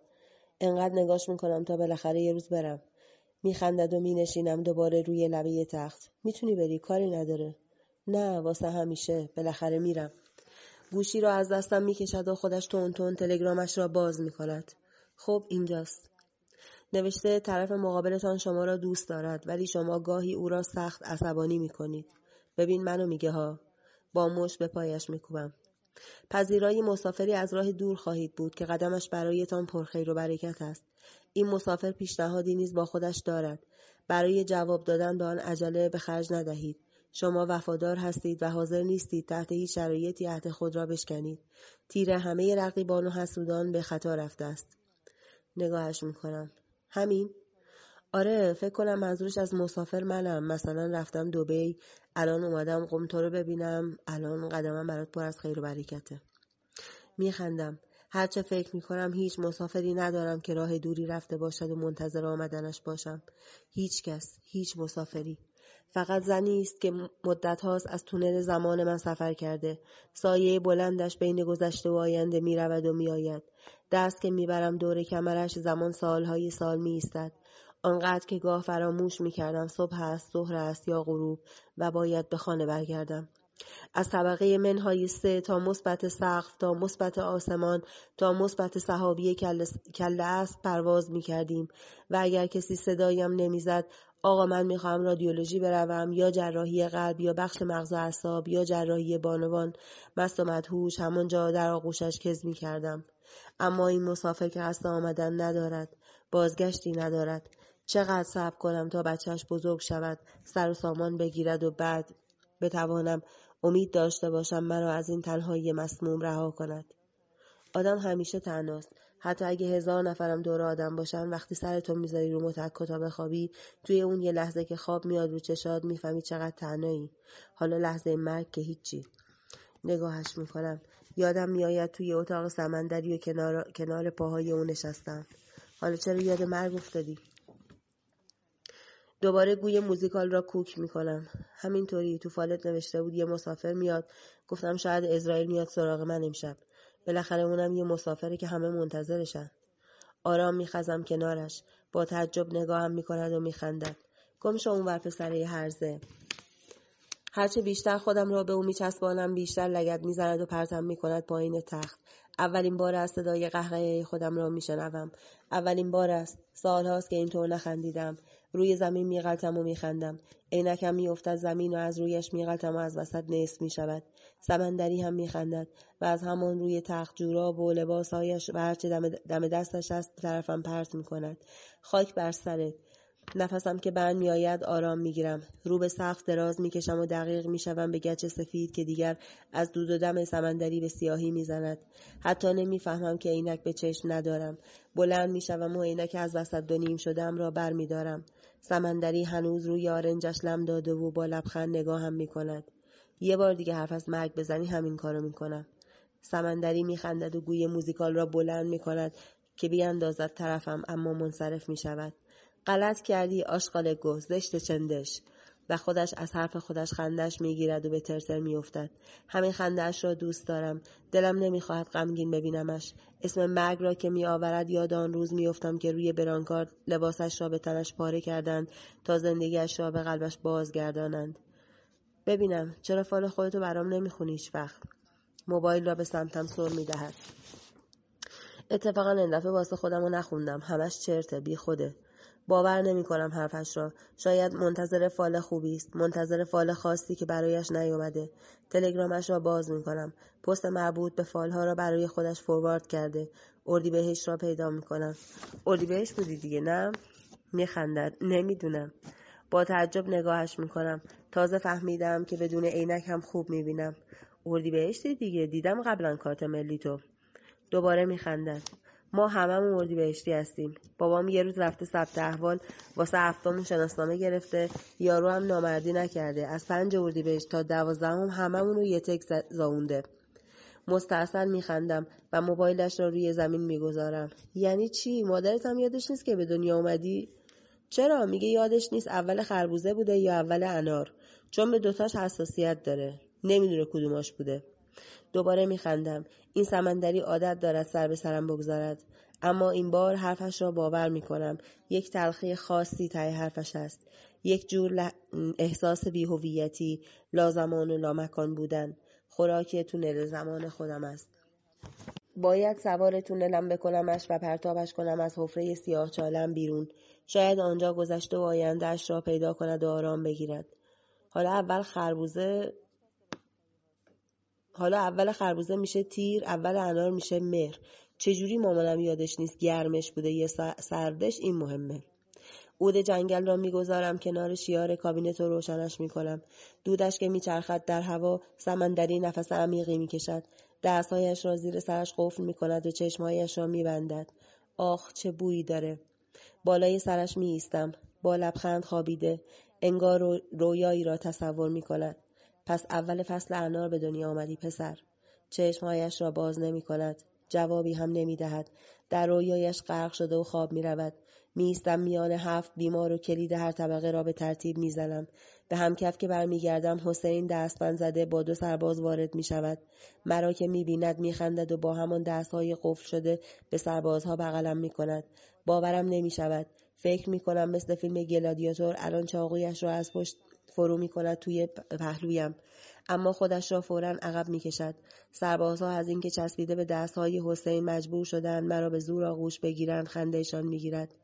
انقدر نگاش میکنم تا بالاخره یه روز برم. میخندد و مینشینم دوباره روی لبه تخت. میتونی بری، کاری نداره. نه واسه همیشه، بالاخره میرم. گوشی را از دستم میکشد و خودش تون تلگرامش را باز میکند. خب اینجاست. نوشته طرف مقابلتان شما را دوست دارد ولی شما گاهی او را سخت عصبانی میکنید. ببین منو میگه ها. با مشت به پایش میکوبم. پذیرای مسافری از راه دور خواهید بود که قدمش برایتان پرخیر و برکت است. این مسافر پیشنهادی نیز با خودش دارد. برای جواب دادن به آن عجله به خرج ندهید. شما وفادار هستید و حاضر نیستید تحت هیچ شرایطی عهد خود را بشکنید. تیر همه رقیبان و حسودان به خطا رفته است. نگاهش میکنم. همین؟ آره، فکر کنم منظورش از مسافر منم. مثلا رفتم دبی، الان اومدم قم تو رو ببینم. الان قدمم برات پر از خیر و برکته. میخندم. هرچه فکر میکنم هیچ مسافری ندارم که راه دوری رفته باشد و منتظر آمدنش باشم. هیچ کس، هیچ مسافری. فقط زنی است که مدت هاست از تونل زمان من سفر کرده. سایه بلندش بین گذشته و آینده می رود و می آید. دست که می برم دور کمرش زمان سالهای سال می ایستد. آنقدر که گاه فراموش می کردم صبح است، ظهر است یا غروب و باید به خانه برگردم. از طبقه منهای 3 تا مثبت سقف، تا مثبت آسمان، تا مثبت سحابی کله اسب پرواز می کردیم و اگر کسی صدایم نمی زد، آقا من می خواهم رادیولوژی بروم یا جراحی قلب یا بخش مغز و اعصاب یا جراحی بانوان، مست و مدهوش همونجا در آغوشش کز می کردم. اما این مسافر که هست آمدن ندارد، بازگشتی ندارد. چقدر صبر کنم تا بچهش بزرگ شود، سر و سامان بگیرد و بعد بتوانم امید داشته باشم مرا از این تنهایی مسموم رها کند. آدم همیشه تنهاست. حتی اگه 1000 نفرم دور آدم باشن، وقتی سرتو میذاری رو متکا تا بخوابی، توی اون یه لحظه که خواب میاد رو چشات میفهمی چقدر تنهایی. حالا لحظه مرگ که هیچی. نگاهش میکنم. یادم میآید توی اتاق سمندری و کنار پاهای اون نشستم. حالا چرا یاد مرگ افتادی؟ دوباره گوی موزیکال را کوک میکنم. همینطوری تو فالت نوشته بود یه مسافر میاد. گفتم شاید اسرائیل میاد سراغ من امشب. بالاخره اونم یه مسافری که همه منتظرشن. آرام میخزم کنارش. با تعجب نگاهم میکند و میخندد. گم شو اون ور پسره هرزه. هرچه بیشتر خودم را به اون میچسبانم بیشتر لگد میزند و پرتم میکند پایین تخت. اولین بار است صدای قهقهه خودم را میشنوم. اولین بار است. سالهاست که اینطور نخندیدم. روی زمین میغلتم و میخندم. عینکم میافتد زمین و از رویش میغلتم و از وسط نصف میشود. سمندری هم میخندد و از همان روی تخت جوراب و لباسهایش و هرچه دم دستش است به طرفم پرت میکند. خاک بر سرت. نفسم که بند میآید آرام میگیرم. رو به سقف دراز میکشم و دقیق میشوم به گچ سفید که دیگر از دود و دم سمندری به سیاهی میزند. حتی نمیفهمم که عینک به چشم ندارم. بلند میشوم و عینک از وسط دو نیم شده‌ام را برمیدارم. سمندری هنوز روی آرنجش لم داده و با لبخند نگاهم میکند. یه بار دیگه حرف از مرگ بزنی همین کارو میکنم. سمندری میخندد و گوی موزیکال را بلند میکند که بیاندازد طرفم، اما منصرف میشود. غلط کردی آشغال گو، زشت چندش. و خودش از حرف خودش خندش میگیرد و به ترتر میافتد. همین خندش را دوست دارم. دلم نمیخواهد غمگین ببینمش. اسم مرگ را که میآورد یاد آن روز میافتم که روی برانکارد لباسش را به تنش پاره کردند تا زندگیش را به قلبش بازگردانند. ببینم چرا فال خودتو برام نمیخونی هیچ وقت. موبایل را به سمتم سر میدهد. اتفاقا این دفعه واسه خودمو نخوندم. همش چرته، بی خوده. باور نمی کنم حرفش را. شاید منتظر فال خوبی است، منتظر فال خاصی که برایش نیامده. تلگرامش را باز می کنم. پست مربوط به فالها را برای خودش فوروارد کرده. اردیبهشت را پیدا می کنم. اردیبهشت بودی دیگه نه؟ می خندد. نمی دونم. با تعجب نگاهش می کنم. تازه فهمیدم که بدون عینک هم خوب می بینم. اردیبهشت دیگه، دیدم قبلا کارت ملی تو. دوباره می خندد. ما هممون اردیبهشتی هستیم. بابام یه روز رفته ثبت احوال واسه هفتمون شناسنامه گرفته. یارو هم نامردی نکرده. از 5 اردیبهشت تا 12 هممون رو یه تک زاونده. مستحسن میخندم و موبایلش رو روی زمین میگذارم. یعنی چی؟ مادرت هم یادش نیست که به دنیا اومدی؟ چرا؟ میگه یادش نیست اول خربوزه بوده یا اول انار، چون به دوتاش حساسیت داره. نمیدونه کدوماش بوده. دوباره میخندم. این سمندری عادت دارد سر به سرم بگذارد، اما این بار حرفش را باور میکنم. یک تلخی خاصی تای حرفش است، یک جور احساس بی‌هویتی، لازمان و لامکان بودن. خوراک تونل زمان خودم است. باید سوار تونلم بکنمش و پرتابش کنم از حفره سیاه چالم بیرون. شاید آنجا گذشته و آیندهش را پیدا کند و آرام بگیرد. حالا اول خربوزه میشه تیر، اول انار میشه مهر. چجوری مامانم یادش نیست گرمش بوده یه سردش؟ این مهمه. عود جنگل را میگذارم کنار شیار کابینت و روشنش میکنم. دودش که میچرخد در هوا، سمندری نفس عمیقی میکشد. دستهایش را زیر سرش قفل میکند و چشمهایش را میبندد. آخ چه بویی داره. بالای سرش میایستم. با لبخند خوابیده، انگار رویایی را تصور میکند. پس اول فصل انار به دنیا آمدی پسر. چشمهایش را باز نمی کند. جوابی هم نمی دهد. در رویایش غرق شده و خواب می رود. می ایستم میان 7 بیمار و کلید هر طبقه را به ترتیب می زنم. به همکف که برمیگردم حسین دستبند زده با دو سرباز وارد می شود. مرا که می بیند می خندد و با همان دستهای قفل شده به سربازها بغلم می کند. باورم نمی شود. فکر می کنم مثل فیلم گلادیاتور الان چاقویش را از پشت فرو می کند توی پهلویم. اما خودش را فوراً عقب می کشد. سربازها از اینکه چسبیده به دستهای حسین مجبور شدند مرا به زور آغوش بگیرند خندهشان می گیرد.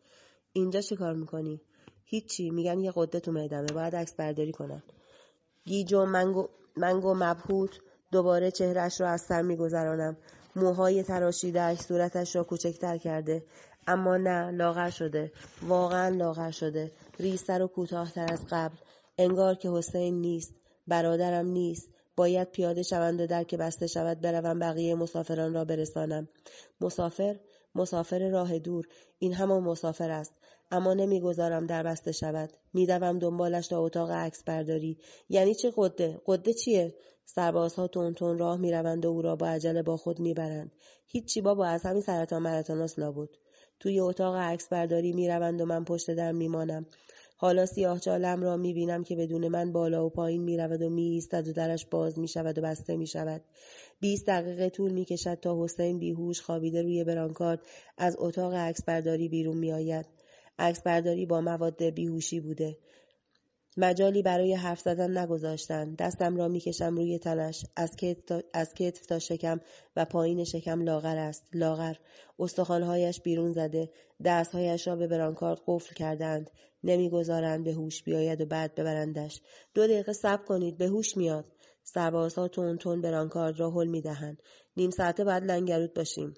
اینجا چه کار میکنی؟ هیچی، میگن یه قده تو میدمه، باید عکس برداری کنن. گیج و منگو مبهوت دوباره چهرش را از سر میگذرانم. موهای تراشیده‌اش صورتش را کوچکتر کرده، اما نه، لاغر شده، واقعا لاغر شده، ریزتر و کوتاهتر از قبل. انگار که حسین نیست، برادرم نیست. باید پیاده شوند و در که بسته شود بروم بقیه مسافران را برسانم. مسافر راه دور، این همان مسافر است، اما نمیگذارم در بسته شود. میدوم دنبالش تا اتاق عکس برداری. یعنی چه قده؟ قده چیه؟ سربازها تونتون راه میروند و او را با عجله با خود میبرند. هیچی بابا، از همین سرطان مرطاناست لابد. توی اتاق عکس برداری میروند و من پشت در میمانم. حالا سیاهچالم را میبینم که بدون من بالا و پایین میرود و میایستد و درش باز میشود و بسته میشود. 20 دقیقه طول میکشد تا حسین بیهوش خوابیده روی برانکارد از اتاق عکسبرداری بیرون میآید. عکسبرداری با مواد بیهوشی بوده. مجالی برای حرف زدن نگذاشتند. دستم را میکشم روی تنش، از کتف تا شکم و پایین شکم لاغر است، لاغر. استخوانهایش بیرون زده، دستهایش را به برانکارد قفل کردند. نمیگذارند به هوش بیاید و بعد ببرندش. 2 دقیقه صبر کنید، به هوش میاد. سربازها تون برانکارد را هل میدهند. نیم ساعته بعد لنگرود باشیم.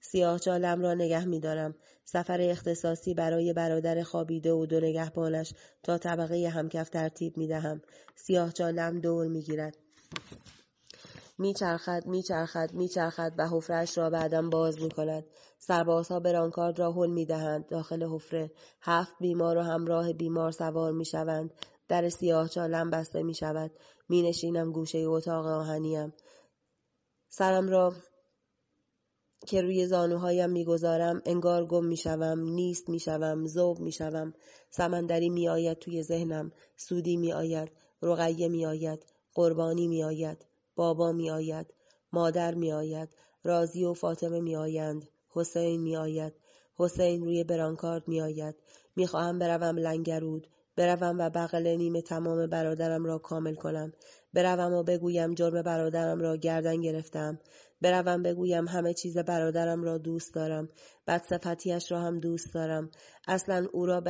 سیاهچالم را نگه میدارم. سفر اختصاصی برای برادر خوابیده و 2 نگهبانش تا طبقه همکف ترتیب میدهم. سیاهچالم دور میگیرد، میچرخد و حفره‌اش را بعدم باز میکند. سربازها برانکارد را هل میدهند. داخل حفره 7 بیمار و همراه بیمار سوار میشوند. در سیاهچالم بسته میشود. مینشینم گوشه اتاق آهنیم. سرم را که روی زانوهایم میگذارم انگار گم میشوم، نیست میشوم، ذوب میشوم. سمندری میآید توی ذهنم، سودی میآید، رقیه میآید، قربانی میآید، بابا میآید، مادر میآید، راضی و فاطمه میآیند، حسین میآید، حسین روی برانکارد میآید. میخواهم بروم لنگرود، بروم و بغل نیمه تمام برادرم را کامل کنم. بروم و بگویم جرم برادرم را گردن گرفتم. بروم بگویم همه چیز برادرم را دوست دارم. بدصفتیش را هم دوست دارم. اصلا او را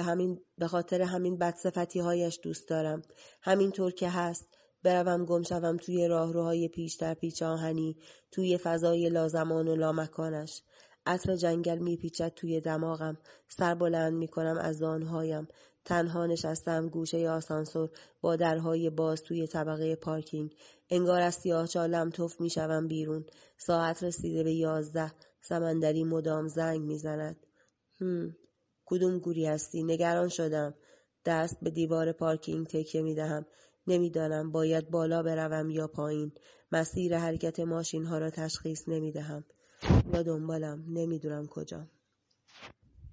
به خاطر همین بدصفتی‌هایش دوست دارم. همینطور که هست. بروم گم شوم توی راهروهای پیچ در پیچ آهنی، توی فضای لازمان و لامکانش. عطر جنگل میپیچد توی دماغم. سر بلند میکنم از زانوهایم. تنها نشستم گوشه آسانسور با درهای باز توی طبقه پارکینگ. انگار از سیاه‌چاله‌ام تف میشوم بیرون. ساعت رسیده به 11. سمندری مدام زنگ میزند. کدوم گوری هستی؟ نگران شدم. دست به دیوار پارکینگ تکیه میدهم. نمیدانم باید بالا بروم یا پایین. مسیر حرکت ماشین ها را تشخیص نمیدهم. یا دنبالم، نمیدونم کجا.